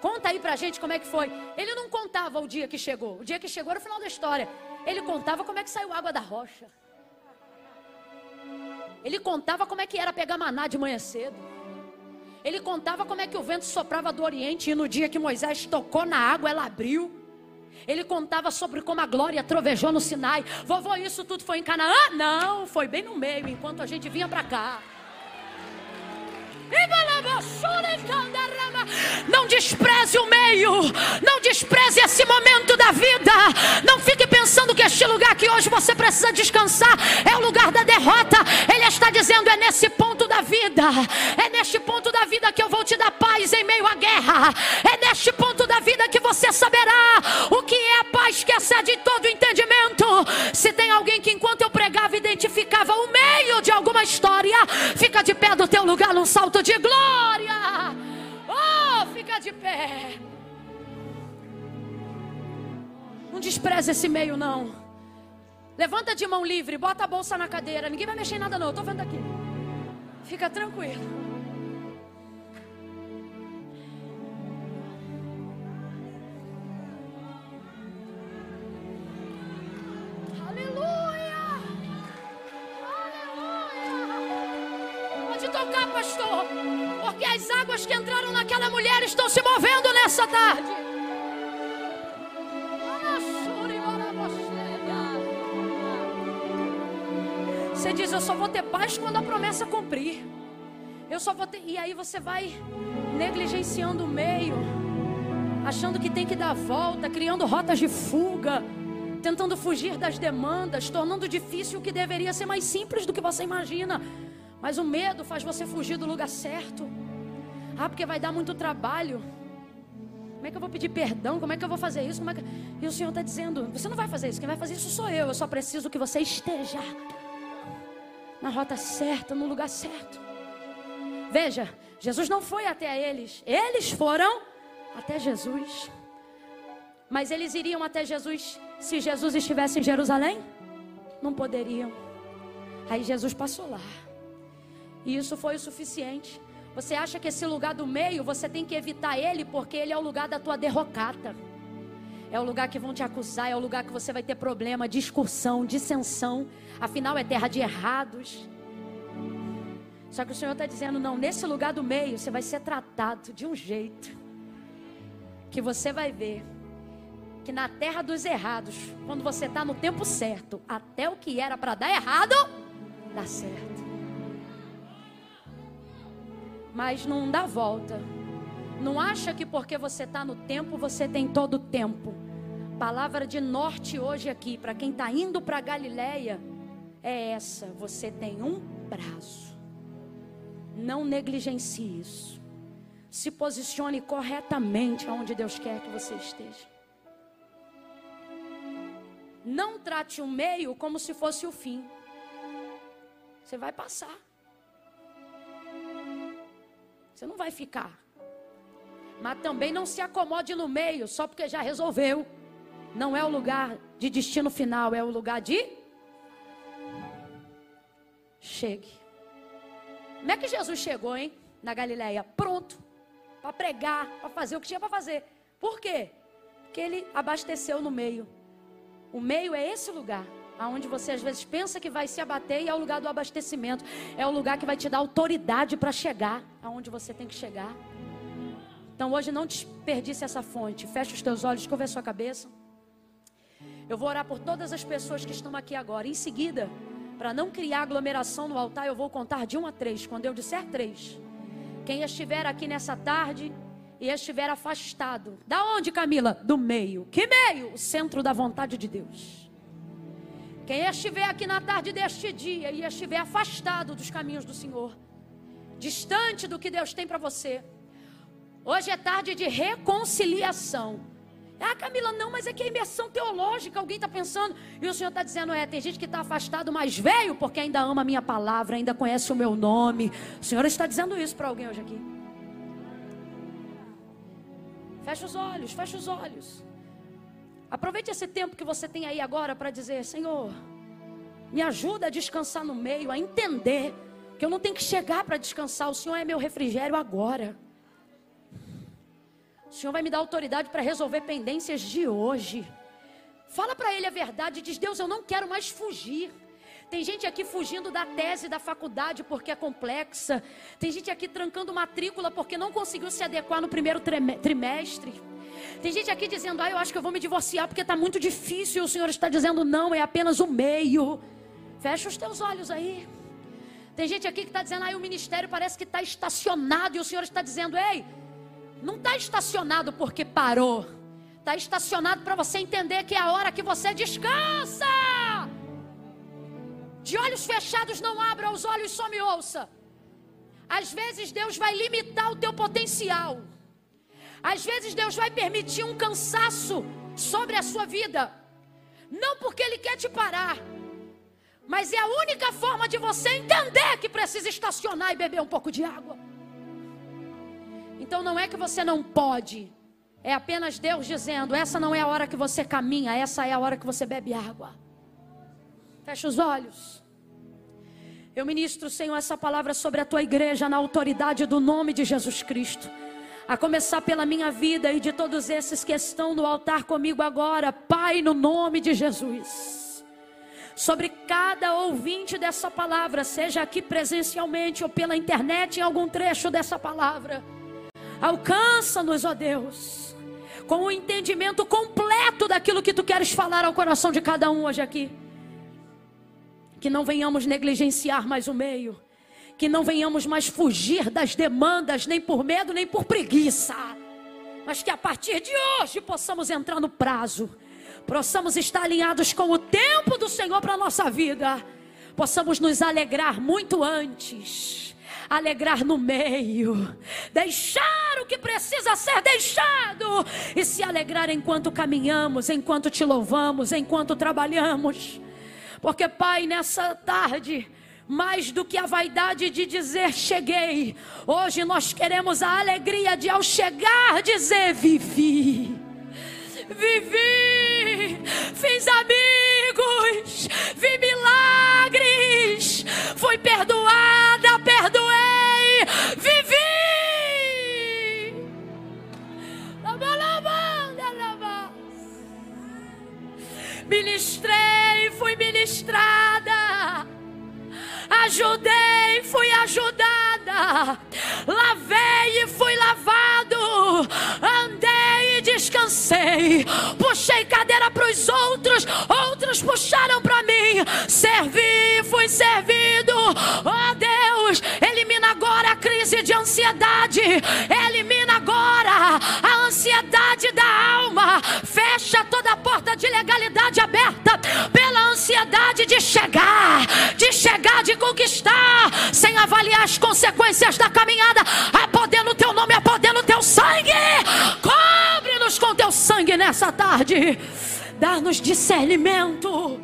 Conta aí pra gente como é que foi. Ele não contava o dia que chegou. O dia que chegou era o final da história. Ele contava como é que saiu água da rocha. Ele contava como é que era pegar maná de manhã cedo. Ele contava como é que o vento soprava do oriente e no dia que Moisés tocou na água, ela abriu. Ele contava sobre como a glória trovejou no Sinai. Vovô, isso tudo foi em Canaã? Não, foi bem no meio, enquanto a gente vinha pra cá. Não despreze o meio, não despreze esse momento da vida. Não fique pensando que este lugar que hoje você precisa descansar é o lugar da derrota. Ele está dizendo, é nesse ponto da vida, é neste ponto da vida que eu vou te dar paz em meio à guerra. É neste ponto da vida que você saberá o que é a paz que excede todo entendimento. Se tem alguém que enquanto eu pregava identificava o meio de alguma história, fica de pé do teu lugar num salto de glória. Oh, fica de pé. Não despreze esse meio, não. Levanta de mão livre, bota a bolsa na cadeira. Ninguém vai mexer em nada, não. Eu tô vendo aqui. Fica tranquilo. Pastor, porque as águas que entraram naquela mulher estão se movendo nessa tarde. Você diz, eu só vou ter paz quando a promessa cumprir. Eu só vou ter... E aí você vai negligenciando o meio, achando que tem que dar volta, criando rotas de fuga, tentando fugir das demandas, tornando difícil o que deveria ser mais simples do que você imagina. Mas o medo faz você fugir do lugar certo. Ah, porque vai dar muito trabalho. Como é que eu vou pedir perdão? Como é que eu vou fazer isso? Como é que... E o Senhor está dizendo, você não vai fazer isso. Quem vai fazer isso sou eu. Eu só preciso que você esteja na rota certa, no lugar certo. Veja, Jesus não foi até eles. Eles foram até Jesus. Mas eles iriam até Jesus se Jesus estivesse em Jerusalém? Não poderiam. Aí Jesus passou lá. E isso foi o suficiente. Você acha que esse lugar do meio, você tem que evitar ele, porque ele é o lugar da tua derrocata. É o lugar que vão te acusar, é o lugar que você vai ter problema, discussão, dissensão. Afinal, é terra de errados. Só que o Senhor está dizendo, não, nesse lugar do meio, você vai ser tratado de um jeito. que você vai ver que na terra dos errados, quando você está no tempo certo, até o que era para dar errado, dá certo. Mas não dá volta. Não acha que porque você está no tempo, você tem todo o tempo. Palavra de norte hoje aqui, para quem está indo para Galileia, é essa: você tem um prazo. Não negligencie isso. Se posicione corretamente aonde Deus quer que você esteja. Não trate o meio como se fosse o fim. Você vai passar. Você não vai ficar. Mas também não se acomode no meio só porque já resolveu. Não é o lugar de destino final, é o lugar de... Chegue. Como é que Jesus chegou, hein? Na Galileia, pronto para pregar, para fazer o que tinha para fazer. Por quê? Porque ele abasteceu no meio. O meio é esse lugar aonde você às vezes pensa que vai se abater, e é o lugar do abastecimento. É o lugar que vai te dar autoridade para chegar aonde você tem que chegar. Então hoje não desperdice essa fonte. Fecha os teus olhos, curva a sua cabeça. Eu vou orar por todas as pessoas que estão aqui agora. Em seguida, para não criar aglomeração no altar, eu vou contar de 1 a 3. Quando eu disser 3, quem estiver aqui nessa tarde e estiver afastado, da onde, Camila? Do meio. Que meio? O centro da vontade de Deus. Quem estiver aqui na tarde deste dia e estiver afastado dos caminhos do Senhor, distante do que Deus tem para você, hoje é tarde de reconciliação. Ah, Camila, não, mas é que é imersão teológica, alguém está pensando. E o Senhor está dizendo, tem gente que está afastado, mas veio porque ainda ama a minha palavra, ainda conhece o meu nome. O Senhor está dizendo isso para alguém hoje aqui. Fecha os olhos, fecha os olhos. Aproveite esse tempo que você tem aí agora para dizer, Senhor, me ajuda a descansar no meio, a entender que eu não tenho que chegar para descansar. O Senhor é meu refrigério agora. O Senhor vai me dar autoridade para resolver pendências de hoje. Fala para Ele a verdade, diz, Deus, eu não quero mais fugir. Tem gente aqui fugindo da tese da faculdade porque é complexa. Tem gente aqui trancando matrícula porque não conseguiu se adequar no primeiro trimestre. Tem gente aqui dizendo, eu acho que eu vou me divorciar porque está muito difícil. E o Senhor está dizendo, não, é apenas o meio. Fecha os teus olhos aí. Tem gente aqui que está dizendo, o ministério parece que está estacionado. E o Senhor está dizendo, não está estacionado porque parou. Está estacionado para você entender que é a hora que você descansa. De olhos fechados não abra os olhos, só me ouça. Às vezes Deus vai limitar o teu potencial. Às vezes Deus vai permitir um cansaço sobre a sua vida. Não porque Ele quer te parar, mas é a única forma de você entender que precisa estacionar e beber um pouco de água. Então não é que você não pode, é apenas Deus dizendo, essa não é a hora que você caminha, essa é a hora que você bebe água. Fecha os olhos. Eu ministro, Senhor, essa palavra sobre a tua igreja, na autoridade do nome de Jesus Cristo. A começar pela minha vida e de todos esses que estão no altar comigo agora, Pai, no nome de Jesus. Sobre cada ouvinte dessa palavra, seja aqui presencialmente ou pela internet, em algum trecho dessa palavra. Alcança-nos, ó Deus, com o entendimento completo daquilo que Tu queres falar ao coração de cada um hoje aqui. Que não venhamos negligenciar mais o meio. Que não venhamos mais fugir das demandas, nem por medo, nem por preguiça. Mas que a partir de hoje possamos entrar no prazo. Possamos estar alinhados com o tempo do Senhor para a nossa vida. Possamos nos alegrar muito antes. Alegrar no meio, deixar o que precisa ser deixado e se alegrar enquanto caminhamos, enquanto te louvamos, enquanto trabalhamos. Porque, Pai, nessa tarde, mais do que a vaidade de dizer cheguei, hoje nós queremos a alegria de, ao chegar, dizer vivi. Vivi, fiz amigos, vi milagres, fui perdoada, perdoei, vivi. Ministrei, fui ministrada, ajudei, fui ajudada, lavei e fui lavado, andei e cansei, puxei cadeira para os outros, outros puxaram para mim, servi, fui servido. Oh Deus, elimina agora a crise de ansiedade, elimina agora a ansiedade da alma, fecha toda a porta de legalidade aberta pela ansiedade de chegar, de conquistar, sem avaliar as consequências da caminhada. A poder no teu nome, a poder no teu sangue, cobre-nos com teu sangue nessa tarde, dá-nos discernimento.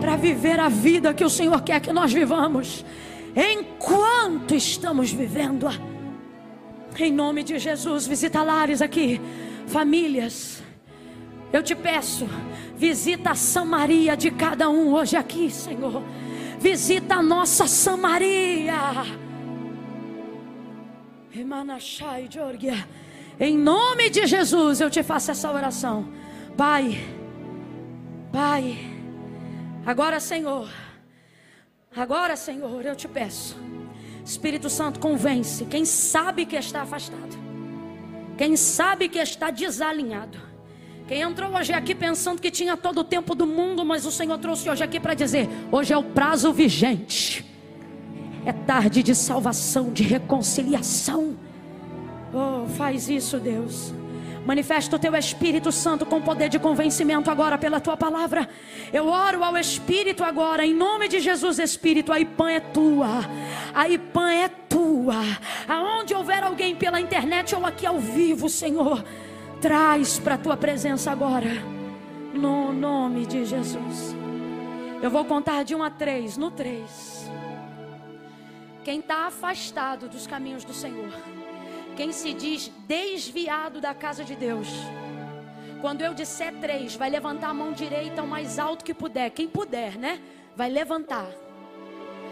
Para viver a vida que o Senhor quer que nós vivamos, enquanto estamos vivendo-a, em nome de Jesus. Visita lares aqui, famílias, eu te peço, visita a Samaria de cada um hoje aqui, Senhor, visita a nossa Samaria, em nome de Jesus. Eu te faço essa oração, Pai, agora Senhor, eu te peço, Espírito Santo, convence quem sabe que está afastado, quem sabe que está desalinhado, quem entrou hoje aqui pensando que tinha todo o tempo do mundo, mas o Senhor trouxe hoje aqui para dizer, hoje é o prazo vigente, é tarde de salvação, de reconciliação. Oh, faz isso, Deus. Manifesta o teu Espírito Santo com poder de convencimento agora pela tua palavra. Eu oro ao Espírito agora, em nome de Jesus. Espírito, a Ipan é tua, a Ipan é tua. Aonde houver alguém pela internet ou aqui ao vivo, Senhor, traz para a tua presença agora, no nome de Jesus. Eu vou contar de 1 a 3, no 3. Quem está afastado dos caminhos do Senhor, quem se diz desviado da casa de Deus, quando eu disser 3, vai levantar a mão direita o mais alto que puder. Quem puder, né? Vai levantar.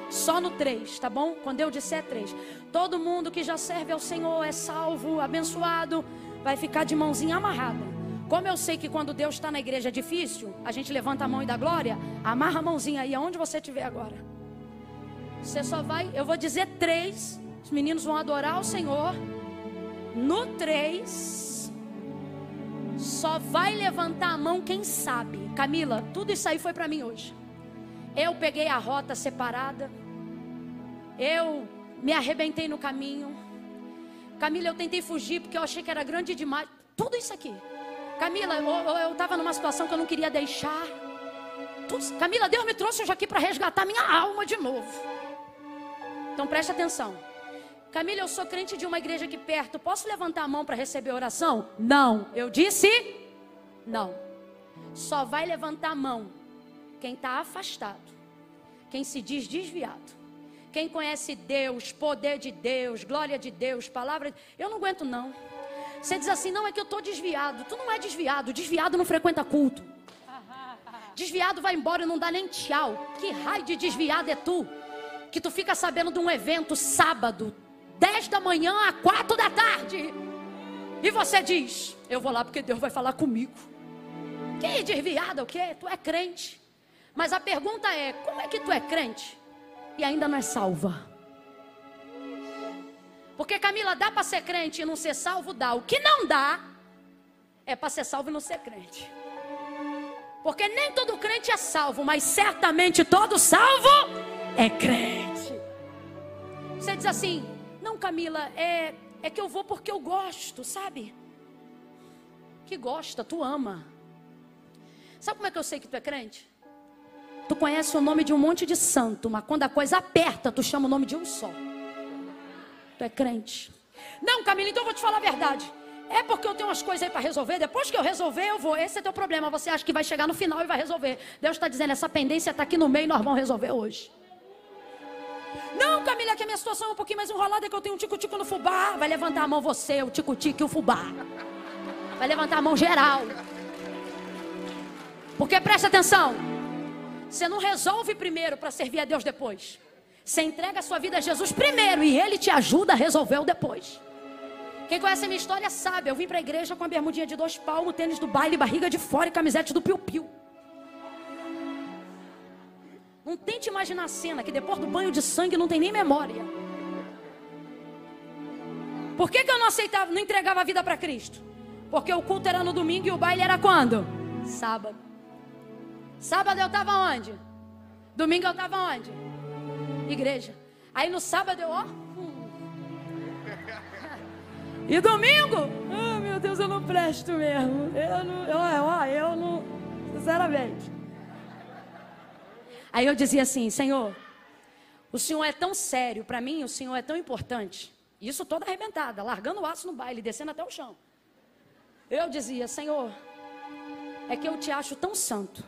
Só no 3, tá bom? Quando eu disser 3. Todo mundo que já serve ao Senhor, é salvo, abençoado, vai ficar de mãozinha amarrada. Como eu sei que quando Deus está na igreja é difícil, a gente levanta a mão e dá glória, amarra a mãozinha aí, aonde você estiver agora. Você só vai, eu vou dizer 3, os meninos vão adorar o Senhor. No 3, só vai levantar a mão quem sabe. Camila, tudo isso aí foi para mim hoje. Eu peguei a rota separada, eu me arrebentei no caminho. Camila, eu tentei fugir porque eu achei que era grande demais. Tudo isso aqui. Camila, eu estava numa situação que eu não queria deixar. Tudo, Camila, Deus me trouxe hoje aqui para resgatar minha alma de novo. Então presta atenção. Camila, eu sou crente de uma igreja aqui perto, posso levantar a mão para receber oração? Não, eu disse não. Só vai levantar a mão quem está afastado, quem se diz desviado, quem conhece Deus, poder de Deus, glória de Deus, palavra. Eu não aguento não. Você diz assim, não, é que eu estou desviado. Tu não é desviado, desviado não frequenta culto. Desviado vai embora e não dá nem tchau. Que raio de desviado é tu? Que tu fica sabendo de um evento sábado, 10 da manhã a 4 da tarde. E você diz, eu vou lá porque Deus vai falar comigo. Que desviada o quê? Tu é crente. Mas a pergunta é, como é que tu é crente e ainda não é salva? Porque, Camila, dá para ser crente e não ser salvo? Dá. O que não dá é para ser salvo e não ser crente. Porque nem todo crente é salvo, mas certamente todo salvo é crente. Você diz assim, não, Camila, é que eu vou porque eu gosto, sabe? Que gosta, tu ama. Sabe como é que eu sei que tu é crente? Tu conhece o nome de um monte de santo, mas quando a coisa aperta, tu chama o nome de um só. Tu é crente. Não, Camila, então eu vou te falar a verdade. É porque eu tenho umas coisas aí para resolver, depois que eu resolver, eu vou. Esse é teu problema, você acha que vai chegar no final e vai resolver. Deus está dizendo, essa pendência está aqui no meio e nós vamos resolver hoje. Não, Camila, que a minha situação é um pouquinho mais enrolada, é que eu tenho um tico-tico no fubá. Vai levantar a mão você, o tico-tico e o fubá. Vai levantar a mão geral. Porque presta atenção, você não resolve primeiro para servir a Deus depois. Você entrega a sua vida a Jesus primeiro e Ele te ajuda a resolver o depois. Quem conhece a minha história sabe, eu vim para a igreja com a bermudinha de 2 palmos, tênis do baile, barriga de fora e camisete do piu-piu. Não tente imaginar a cena, que depois do banho de sangue não tem nem memória. Por que eu não aceitava, não entregava a vida para Cristo? Porque o culto era no domingo e o baile era quando? Sábado. Sábado eu estava onde? Domingo eu estava onde? Igreja. Aí no sábado eu, ó... E domingo? Ah, meu Deus, eu não presto mesmo. Eu não... Sinceramente. Aí eu dizia assim, Senhor, o Senhor é tão sério, para mim o Senhor é tão importante. Isso toda arrebentada, largando o aço no baile, descendo até o chão. Eu dizia, Senhor, é que eu te acho tão santo,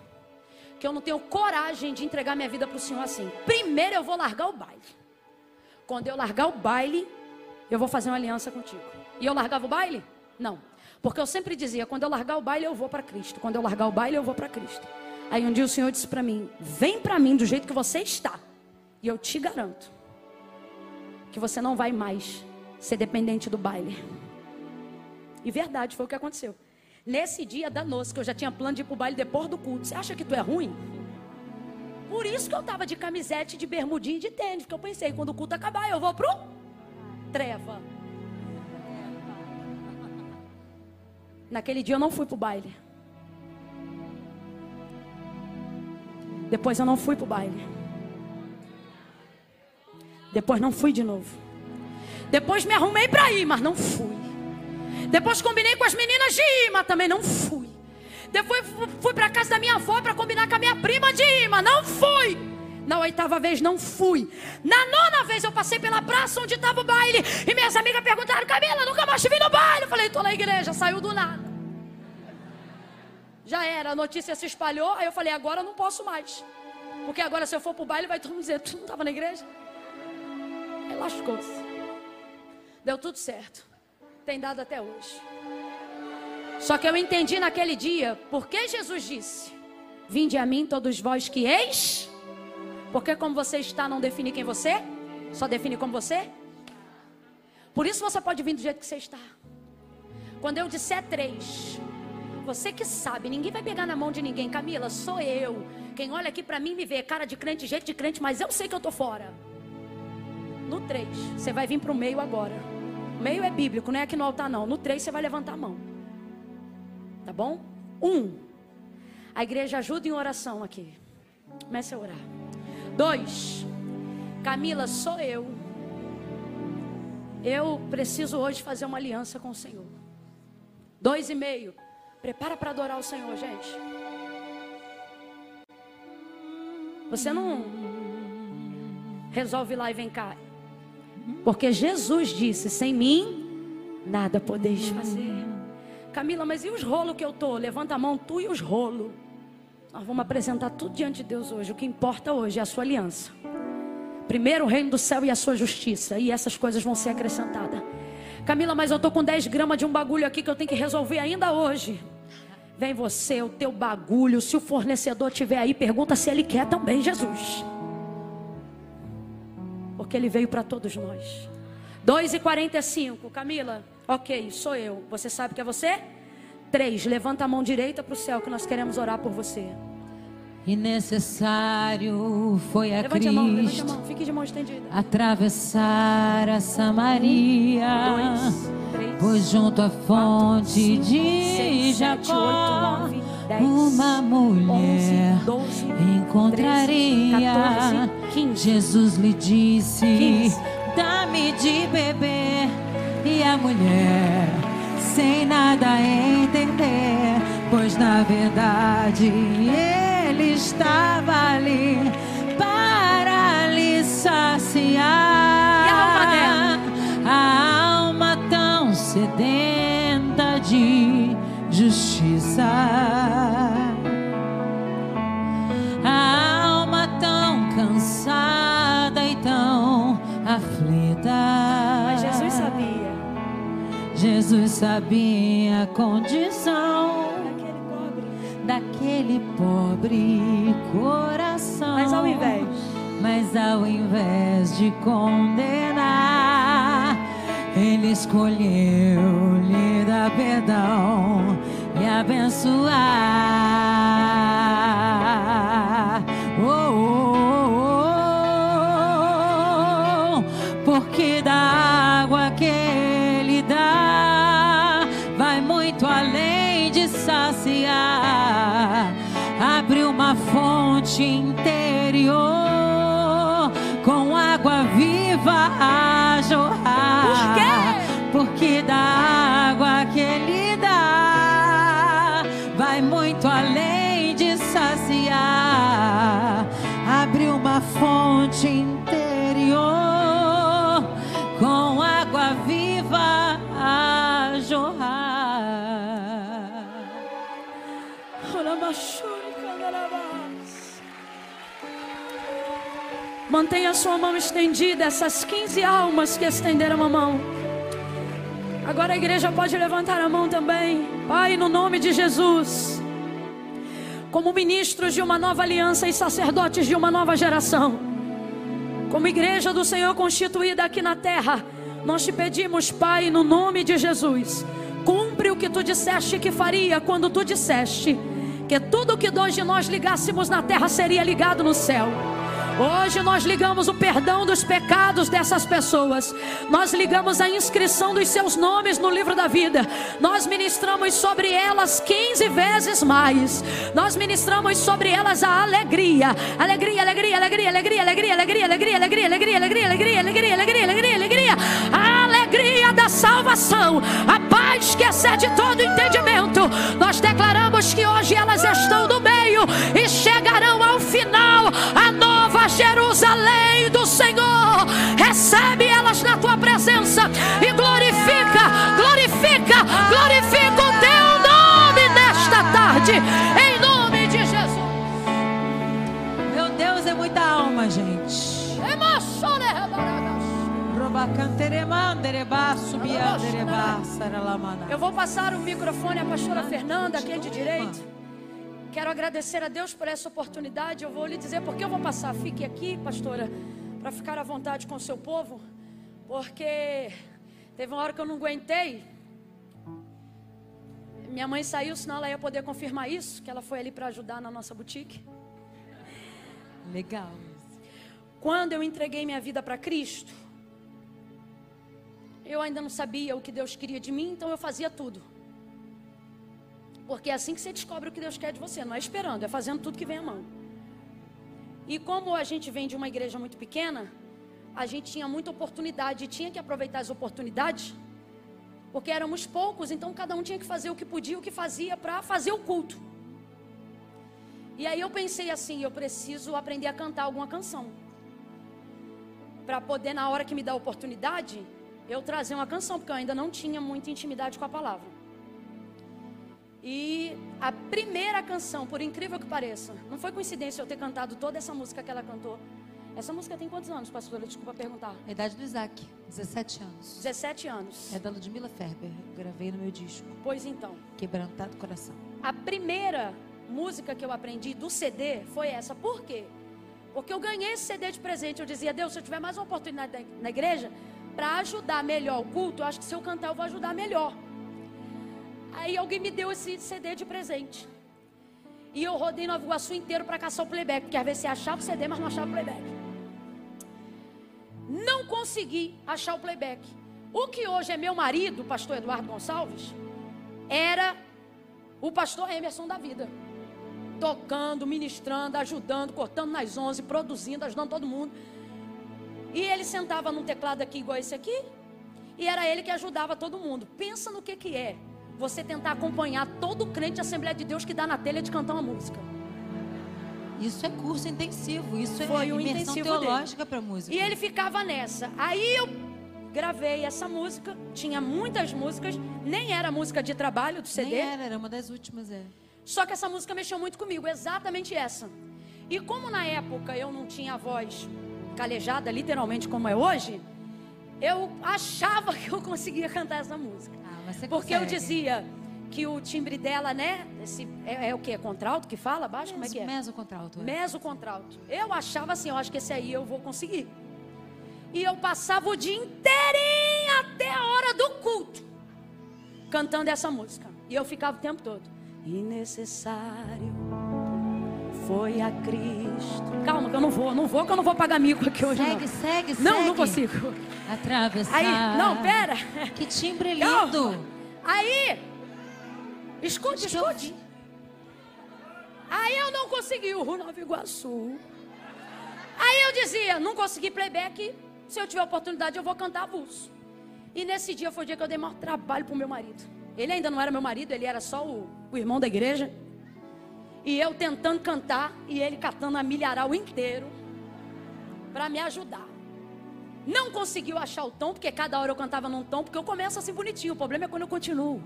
que eu não tenho coragem de entregar minha vida para o Senhor assim. Primeiro eu vou largar o baile. Quando eu largar o baile, eu vou fazer uma aliança contigo. E eu largava o baile? Não. Porque eu sempre dizia, quando eu largar o baile, eu vou para Cristo. Quando eu largar o baile, eu vou para Cristo. Aí um dia o Senhor disse para mim, vem para mim do jeito que você está. E eu te garanto que você não vai mais ser dependente do baile. E verdade, foi o que aconteceu. Nesse dia danou-se, que eu já tinha plano de ir pro baile depois do culto. Você acha que tu é ruim? Por isso que eu tava de camisete, de bermudinha e de tênis. Porque eu pensei, quando o culto acabar, eu vou pro... treva. Naquele dia eu não fui pro baile. Depois eu não fui pro baile. Depois não fui de novo. Depois me arrumei para ir, mas não fui. Depois combinei com as meninas de ir, mas também não fui. Depois fui para casa da minha avó para combinar com a minha prima de ir, mas não fui. Na 8ª vez não fui. Na 9ª vez eu passei pela praça onde estava o baile. E minhas amigas perguntaram, Camila, nunca mais te vi no baile. Eu falei, tô na igreja, saiu do nada. Já era, a notícia se espalhou. Aí eu falei, agora eu não posso mais. Porque agora se eu for pro baile, vai todo mundo dizer, tu não estava na igreja? Aí lascou-se. Deu tudo certo. Tem dado até hoje. Só que eu entendi naquele dia, porque Jesus disse, vinde a mim todos vós que eis... Porque como você está não define quem você é, só define como você é. Por isso você pode vir do jeito que você está. Quando eu disser 3, você que sabe, ninguém vai pegar na mão de ninguém. Camila, sou eu. Quem olha aqui pra mim me vê cara de crente, jeito de crente, mas eu sei que eu tô fora. No 3, você vai vir pro meio agora. O meio é bíblico, não é aqui no altar não. No 3 você vai levantar a mão. Tá bom? 1. A igreja ajuda em oração aqui. Comece a orar. 2, Camila, sou eu. Eu preciso hoje fazer uma aliança com o Senhor. 2,5, prepara para adorar o Senhor, gente. Você não resolve lá e vem cá. Porque Jesus disse, sem mim, nada podeis fazer. Camila, mas e os rolos que eu tô? Levanta a mão, tu e os rolos. Nós vamos apresentar tudo diante de Deus hoje. O que importa hoje é a sua aliança. Primeiro o reino do céu e a sua justiça. E essas coisas vão ser acrescentadas. Camila, mas eu estou com 10 gramas de um bagulho aqui que eu tenho que resolver ainda hoje. Vem você, o teu bagulho. Se o fornecedor estiver aí, pergunta se ele quer também, Jesus. Porque ele veio para todos nós. 2:45, Camila, ok, sou eu. Você sabe que é você? 3, levanta a mão direita para o céu, que nós queremos orar por você. E necessário foi a Cristo levante a mão, fique de mão estendida. Atravessar a Samaria. 2, 3, pois junto à fonte 4, 5, de 6, Jacó 7, 8, 9, 10, uma mulher 11, 12, encontraria 13, 14, 15, Jesus lhe disse, dá-me de beber. E a mulher, sem nada entender, pois na verdade ele estava ali para lhe saciar. A alma tão sedenta de justiça, a alma tão cansada e tão aflita. Mas Jesus sabia. Jesus sabia a condição daquele pobre coração. Mas ao invés de condenar, Ele escolheu lhe dar perdão e abençoar. Porque da água que Ele dá vai muito além de saciar. Abre uma fonte interior com água viva a jorrar. Porque da água que Ele dá vai muito além de saciar. Abre uma fonte interior com água viva a jorrar. Mantenha a sua mão estendida, essas 15 almas que estenderam a mão. Agora a igreja pode levantar a mão também. Pai, no nome de Jesus, como ministros de uma nova aliança e sacerdotes de uma nova geração, como igreja do Senhor constituída aqui na terra, nós te pedimos, Pai, no nome de Jesus, cumpre o que tu disseste que faria, quando tu disseste que tudo o que dois de nós ligássemos na terra seria ligado no céu. Hoje nós ligamos o perdão dos pecados dessas pessoas, nós ligamos a inscrição dos seus nomes no livro da vida, nós ministramos sobre elas 15 vezes mais, nós ministramos sobre elas a alegria, alegria, alegria, alegria, alegria, alegria, alegria, alegria, alegria, alegria, alegria, alegria, alegria, alegria, alegria, alegria, a alegria da salvação, a paz que excede todo entendimento. Nós declaramos que hoje elas estão no meio e chegarão ao final, a nova Jerusalém do Senhor. Recebe elas na tua presença e glorifica, glorifica, glorifica o teu nome nesta tarde, em nome de Jesus. Meu Deus, é muita alma, gente. Eu vou passar o microfone à pastora Fernanda, aqui de direito. Quero agradecer a Deus por essa oportunidade. Eu vou lhe dizer porque eu vou passar. Fique aqui, pastora, para ficar à vontade com o seu povo, porque teve uma hora que eu não aguentei. Minha mãe saiu, senão ela ia poder confirmar isso, que ela foi ali para ajudar na nossa boutique. Legal. Quando eu entreguei minha vida para Cristo, eu ainda não sabia o que Deus queria de mim, então eu fazia tudo. Porque é assim que você descobre o que Deus quer de você, não é esperando, é fazendo tudo que vem à mão. E como a gente vem de uma igreja muito pequena, a gente tinha muita oportunidade, e tinha que aproveitar as oportunidades, porque éramos poucos, então cada um tinha que fazer o que podia, o que fazia para fazer o culto. E aí eu pensei assim, eu preciso aprender a cantar alguma canção, para poder, na hora que me dá a oportunidade, eu trazer uma canção, porque eu ainda não tinha muita intimidade com a palavra. E a primeira canção, por incrível que pareça, não foi coincidência eu ter cantado toda essa música que ela cantou. Essa música tem quantos anos, pastora? Desculpa perguntar. A idade do Isaac, 17 anos. 17 anos. É da Ludmilla Ferber, gravei no meu disco. Pois então. Quebrantado Coração. A primeira música que eu aprendi do CD foi essa. Por quê? Porque eu ganhei esse CD de presente. Eu dizia, Deus, se eu tiver mais uma oportunidade na igreja, para ajudar melhor o culto, eu acho que se eu cantar eu vou ajudar melhor. Aí alguém me deu esse CD de presente. E eu rodei Nova Iguaçu inteiro para caçar o playback, porque às vezes você achava o CD, mas não achava o playback. Não consegui achar o playback. O que hoje é meu marido, o pastor Eduardo Gonçalves, era o pastor Emerson da vida. Tocando, ministrando, ajudando, cortando nas 11, produzindo, ajudando todo mundo. E ele sentava num teclado aqui igual esse aqui, e era ele que ajudava todo mundo. Pensa no que é você tentar acompanhar todo crente da Assembleia de Deus que dá na telha de cantar uma música. Isso é curso intensivo, isso foi é imersão teológica para música. E ele ficava nessa. Aí eu gravei essa música, tinha muitas músicas, nem era música de trabalho do CD. Nem era uma das últimas, é. Só que essa música mexeu muito comigo, exatamente essa. E como na época eu não tinha a voz calejada, literalmente, como é hoje, eu achava que eu conseguia cantar essa música. Ah, mas você porque consegue. Eu dizia que o timbre dela, né? Esse, é o que? É contralto que fala? Baixo? Como é que é? Mesocontralto. É. Mesocontralto. Eu achava assim, eu acho que esse aí eu vou conseguir. E eu passava o dia inteirinho até a hora do culto cantando essa música. E eu ficava o tempo todo. E necessário foi a Cristo. Calma que eu não vou que eu não vou pagar mico aqui hoje. Segue. Não consigo. Atravessar. Aí, não, pera. Que timbre lindo. Calma. Aí, escute. Aí eu não consegui o Nova Iguaçu. Aí eu dizia, não consegui playback. Se eu tiver oportunidade, eu vou cantar avulso. E nesse dia foi o dia que eu dei maior trabalho pro meu marido. Ele ainda não era meu marido, ele era só o irmão da igreja. E eu tentando cantar e ele catando a milharal inteiro para me ajudar. Não conseguiu achar o tom, porque cada hora eu cantava num tom, porque eu começo assim bonitinho. O problema é quando eu continuo.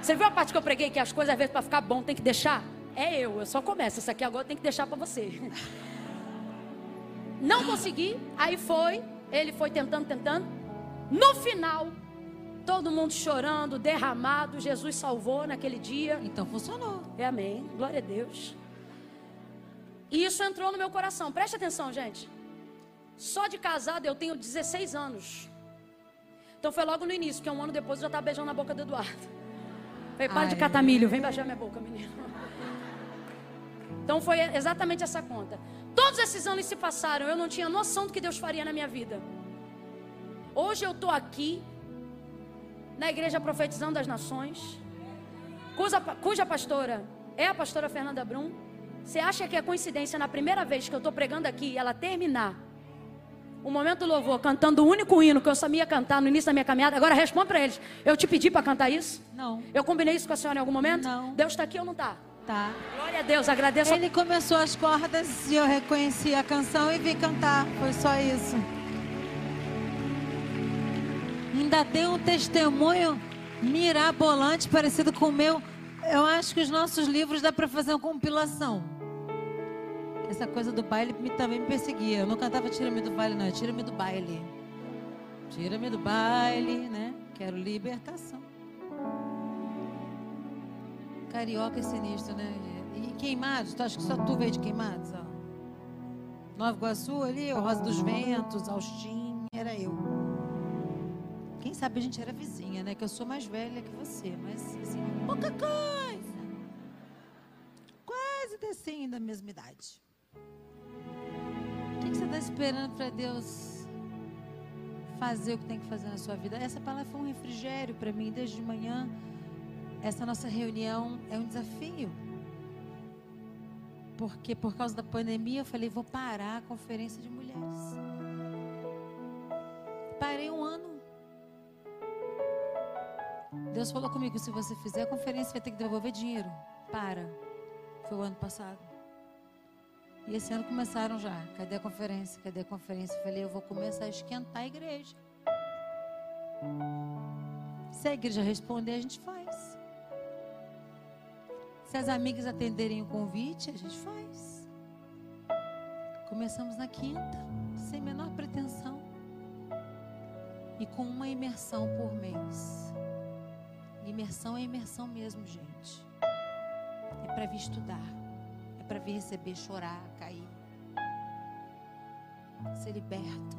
Você viu a parte que eu preguei, que as coisas às vezes para ficar bom tem que deixar? É eu só começo. Isso aqui agora tem que deixar para você. Não consegui, aí foi, ele foi tentando. No final, todo mundo chorando, derramado, Jesus salvou naquele dia. Então funcionou. É, amém, glória a Deus. E isso entrou no meu coração, preste atenção, gente. Só de casado eu tenho 16 anos. Então foi logo no início, que um ano depois eu já estava beijando a boca do Eduardo. Falei, para de catar milho, vem beijar minha boca, menino. Então foi exatamente essa conta. Todos esses anos se passaram, eu não tinha noção do que Deus faria na minha vida. Hoje eu estou aqui, na igreja profetizando das nações, cuja pastora é a pastora Fernanda Brum. Você acha que é coincidência na primeira vez que eu estou pregando aqui, ela terminar o momento do louvor, cantando o único hino que eu sabia cantar no início da minha caminhada? Agora responde para eles, eu te pedi para cantar isso? Não. Eu combinei isso com a senhora em algum momento? Não. Deus está aqui ou não está? Tá. Glória a Deus, agradeço. Ele começou as cordas e eu reconheci a canção e vi cantar, foi só isso. Ainda tem um testemunho mirabolante parecido com o meu. Eu acho que os nossos livros dá para fazer uma compilação. Essa coisa do baile também me perseguia. Eu não cantava tira-me do baile, não, é tira-me do baile. Tira-me do baile, né? Quero libertação. Carioca é sinistro, né? E Queimados, tu acha que só tu veio de Queimados? Ó. Nova Iguaçu ali, o Rosa dos Ventos, Austin, era eu. Quem sabe a gente era vizinha, né? Que eu sou mais velha que você, mas assim, pouca coisa. Quase assim, da mesma idade. O que você está esperando para Deus fazer o que tem que fazer na sua vida? Essa palavra foi um refrigério para mim desde de manhã. Essa nossa reunião é um desafio, porque por causa da pandemia eu falei, vou parar a conferência de mulheres. Parei um ano. Deus falou comigo, se você fizer a conferência vai ter que devolver dinheiro. Para. Foi o ano passado. E esse ano começaram já, cadê a conferência? Cadê a conferência? Eu falei, eu vou começar a esquentar a igreja. Se a igreja responder, a gente faz. Se as amigas atenderem o convite, a gente faz. Começamos na quinta, sem menor pretensão. E com uma imersão por mês. Imersão mesmo, gente. É para vir estudar. É para vir receber, chorar, cair. Ser liberto.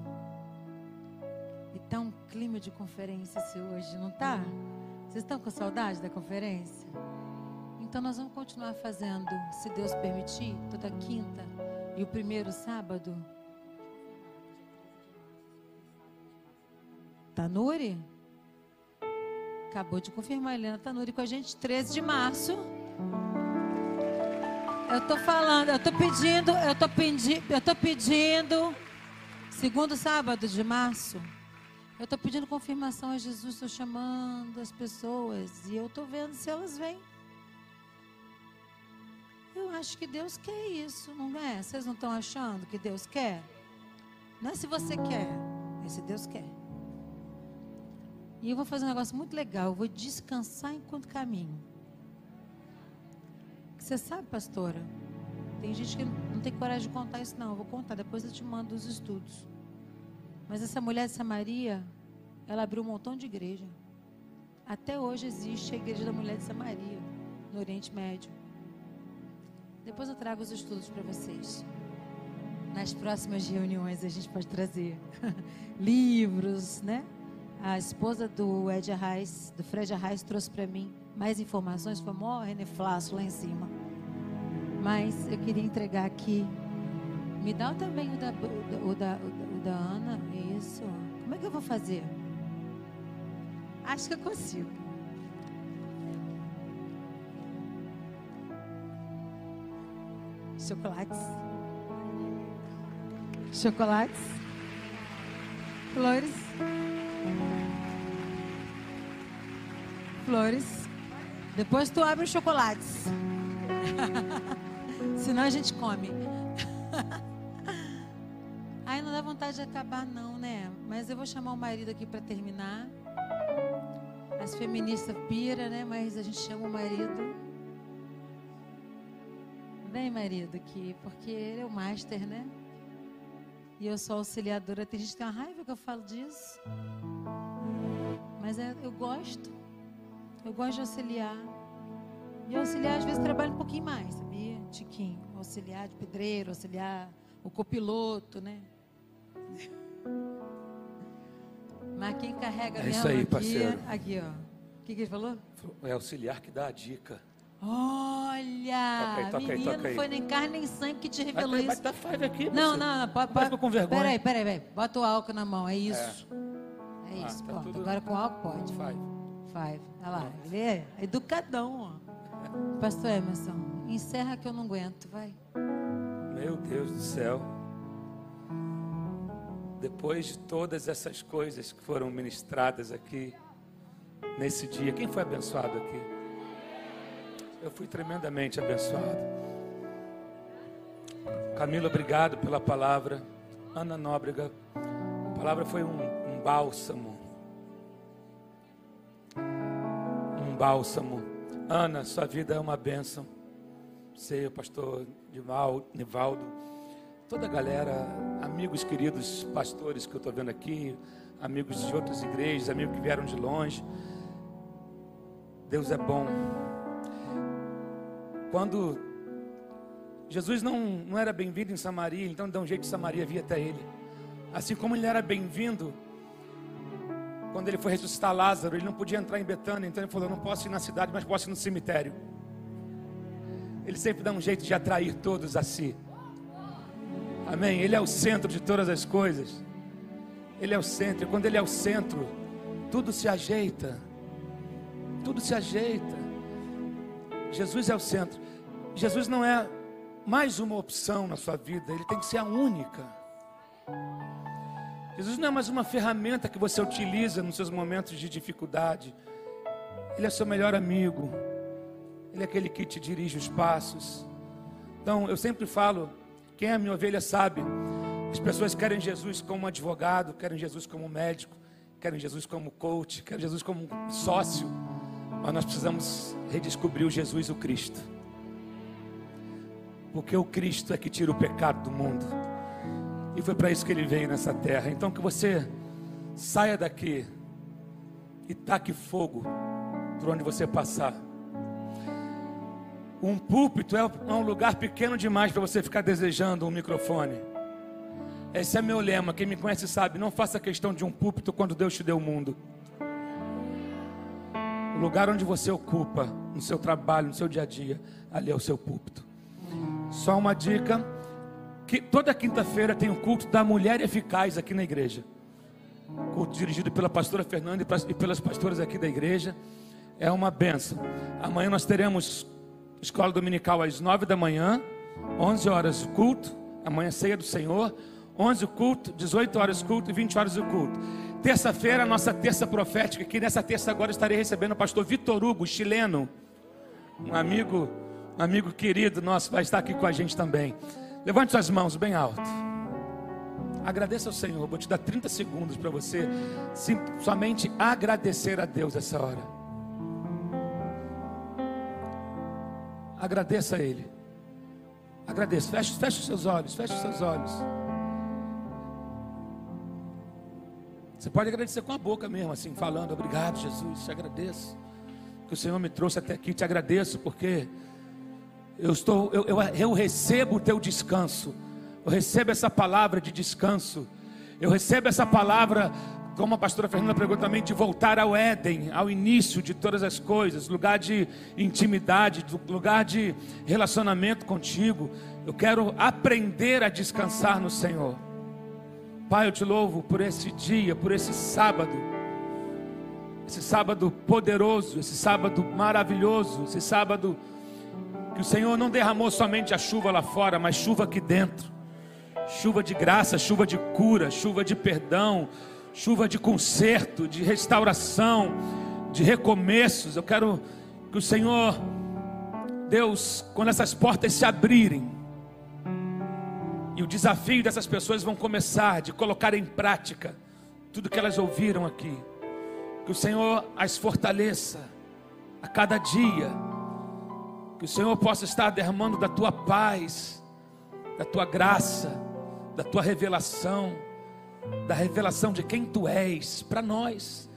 E tá um clima de conferência esse hoje, não tá? Vocês estão com saudade da conferência? Então nós vamos continuar fazendo, se Deus permitir, toda quinta e o primeiro sábado. Tanuri? Acabou de confirmar, Helena Tanuri com a gente, 13 de março. Eu tô falando, eu tô pedindo, segundo sábado de março. Eu tô pedindo confirmação a Jesus, estou chamando as pessoas e eu tô vendo se elas vêm. Eu acho que Deus quer isso, não é? Vocês não estão achando que Deus quer? Não é se você quer, é se Deus quer. E eu vou fazer um negócio muito legal, eu vou descansar enquanto caminho. Você sabe, pastora, tem gente que não tem coragem de contar isso não, eu vou contar, depois eu te mando os estudos. Mas essa mulher de Samaria, ela abriu um montão de igreja. Até hoje existe a igreja da mulher de Samaria, no Oriente Médio. Depois eu trago os estudos para vocês. Nas próximas reuniões a gente pode trazer livros, né? A esposa do Ed Arraes, do Fred Arraes, trouxe para mim mais informações. Foi mó reneflaço lá em cima. Mas eu queria entregar aqui. Me dá também o da Ana. Isso. Como é que eu vou fazer? Acho que eu consigo. Chocolates. Chocolates. Flores. Flores. Depois tu abre os chocolates. Senão a gente come. Ai, não dá vontade de acabar não, né? Mas eu vou chamar o marido aqui para terminar. As feministas pira, né? Mas a gente chama o marido. Vem, marido, aqui. Porque ele é o master, né? E eu sou auxiliadora. Tem gente que tem uma raiva que eu falo disso. Mas eu gosto. Eu gosto de auxiliar. E auxiliar, às vezes, trabalho um pouquinho mais, sabia? Tiquinho. Auxiliar de pedreiro, auxiliar o copiloto, né? Mas quem carrega mesmo isso aí, parceiro. Aqui, ó. O que ele falou? É auxiliar que dá a dica. Olha! Toca aí, toca menino, não foi nem carne nem sangue que te revelou isso. Vai dar five aqui, não, não, não. Pode com vergonha. Peraí. Bota o álcool na mão, é isso. É isso, tá pronto. Tudo... Agora com álcool pode. Five. Olha lá, ele é educadão, ó. Pastor Emerson, encerra que eu não aguento, vai. Meu Deus do céu. Depois de todas essas coisas que foram ministradas aqui, nesse dia, quem foi abençoado aqui? Eu fui tremendamente abençoado. Camila, obrigado pela palavra. Ana Nóbrega, a palavra foi um bálsamo. Um bálsamo. Ana, sua vida é uma bênção. Você, o pastor Nivaldo, toda a galera, amigos queridos, pastores que eu estou vendo aqui, amigos de outras igrejas, amigos que vieram de longe. Deus é bom. Quando Jesus não era bem-vindo em Samaria, então dá um jeito de Samaria vir até ele. Assim como ele era bem-vindo, quando ele foi ressuscitar Lázaro, ele não podia entrar em Betânia, então ele falou, não posso ir na cidade, mas posso ir no cemitério. Ele sempre dá um jeito de atrair todos a si. Amém? Ele é o centro de todas as coisas. Ele é o centro, e quando ele é o centro, tudo se ajeita. Tudo se ajeita. Jesus é o centro. Jesus não é mais uma opção na sua vida, ele tem que ser a única. Jesus não é mais uma ferramenta que você utiliza nos seus momentos de dificuldade. Ele é seu melhor amigo. Ele é aquele que te dirige os passos. Então, eu sempre falo, quem é minha ovelha sabe. As pessoas querem Jesus como advogado, querem Jesus como médico, querem Jesus como coach, querem Jesus como sócio. Mas nós precisamos redescobrir o Jesus, o Cristo. Porque o Cristo é que tira o pecado do mundo. E foi para isso que Ele veio nessa terra. Então que você saia daqui e taque fogo por onde você passar. Um púlpito é um lugar pequeno demais para você ficar desejando um microfone. Esse é meu lema, quem me conhece sabe. Não faça questão de um púlpito quando Deus te deu o mundo. O lugar onde você ocupa, no seu trabalho, no seu dia a dia, ali é o seu púlpito. Só uma dica, que toda quinta-feira tem o culto da mulher eficaz aqui na igreja. Culto dirigido pela pastora Fernanda e pelas pastoras aqui da igreja. É uma benção. Amanhã nós teremos escola dominical às 9 da manhã, 11 horas o culto, amanhã ceia do Senhor, 11 o culto, 18 horas o culto e 20 horas o culto. Terça-feira, nossa terça profética, que nessa terça agora estarei recebendo o pastor Vitor Hugo, chileno, um amigo querido nosso, vai estar aqui com a gente também. Levante suas mãos bem alto. Agradeça ao Senhor. Vou te dar 30 segundos para você somente agradecer a Deus essa hora. Agradeça a Ele. Agradeça. Feche os seus olhos, feche os seus olhos. Você pode agradecer com a boca mesmo, assim, falando, obrigado Jesus, te agradeço, que o Senhor me trouxe até aqui, te agradeço, porque eu recebo o teu descanso, eu recebo essa palavra de descanso, eu recebo essa palavra como a pastora Fernanda pregou também, de voltar ao Éden, ao início de todas as coisas, lugar de intimidade, lugar de relacionamento contigo. Eu quero aprender a descansar no Senhor. Pai, eu te louvo por esse dia, por esse sábado poderoso, esse sábado maravilhoso, esse sábado que o Senhor não derramou somente a chuva lá fora, mas chuva aqui dentro, chuva de graça, chuva de cura, chuva de perdão, chuva de conserto, de restauração, de recomeços. Eu quero que o Senhor, Deus, quando essas portas se abrirem, e o desafio dessas pessoas vão começar de colocar em prática tudo que elas ouviram aqui, que o Senhor as fortaleça a cada dia, que o Senhor possa estar derramando da tua paz, da tua graça, da tua revelação, da revelação de quem tu és. Para nós,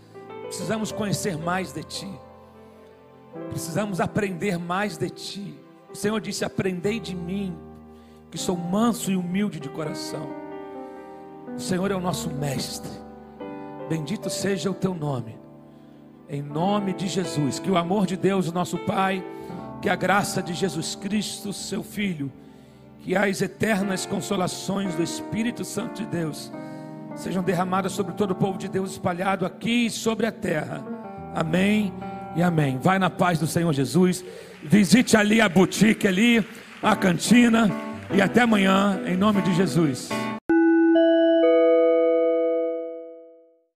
precisamos conhecer mais de ti, precisamos aprender mais de ti. O Senhor disse: aprendei de mim, que sou manso e humilde de coração. O Senhor é o nosso mestre, bendito seja o teu nome, em nome de Jesus. Que o amor de Deus, o nosso Pai, que a graça de Jesus Cristo, seu Filho, que as eternas consolações do Espírito Santo de Deus sejam derramadas sobre todo o povo de Deus espalhado aqui e sobre a terra. Amém e amém. Vai na paz do Senhor Jesus. Visite ali a boutique, ali a cantina, e até amanhã, em nome de Jesus.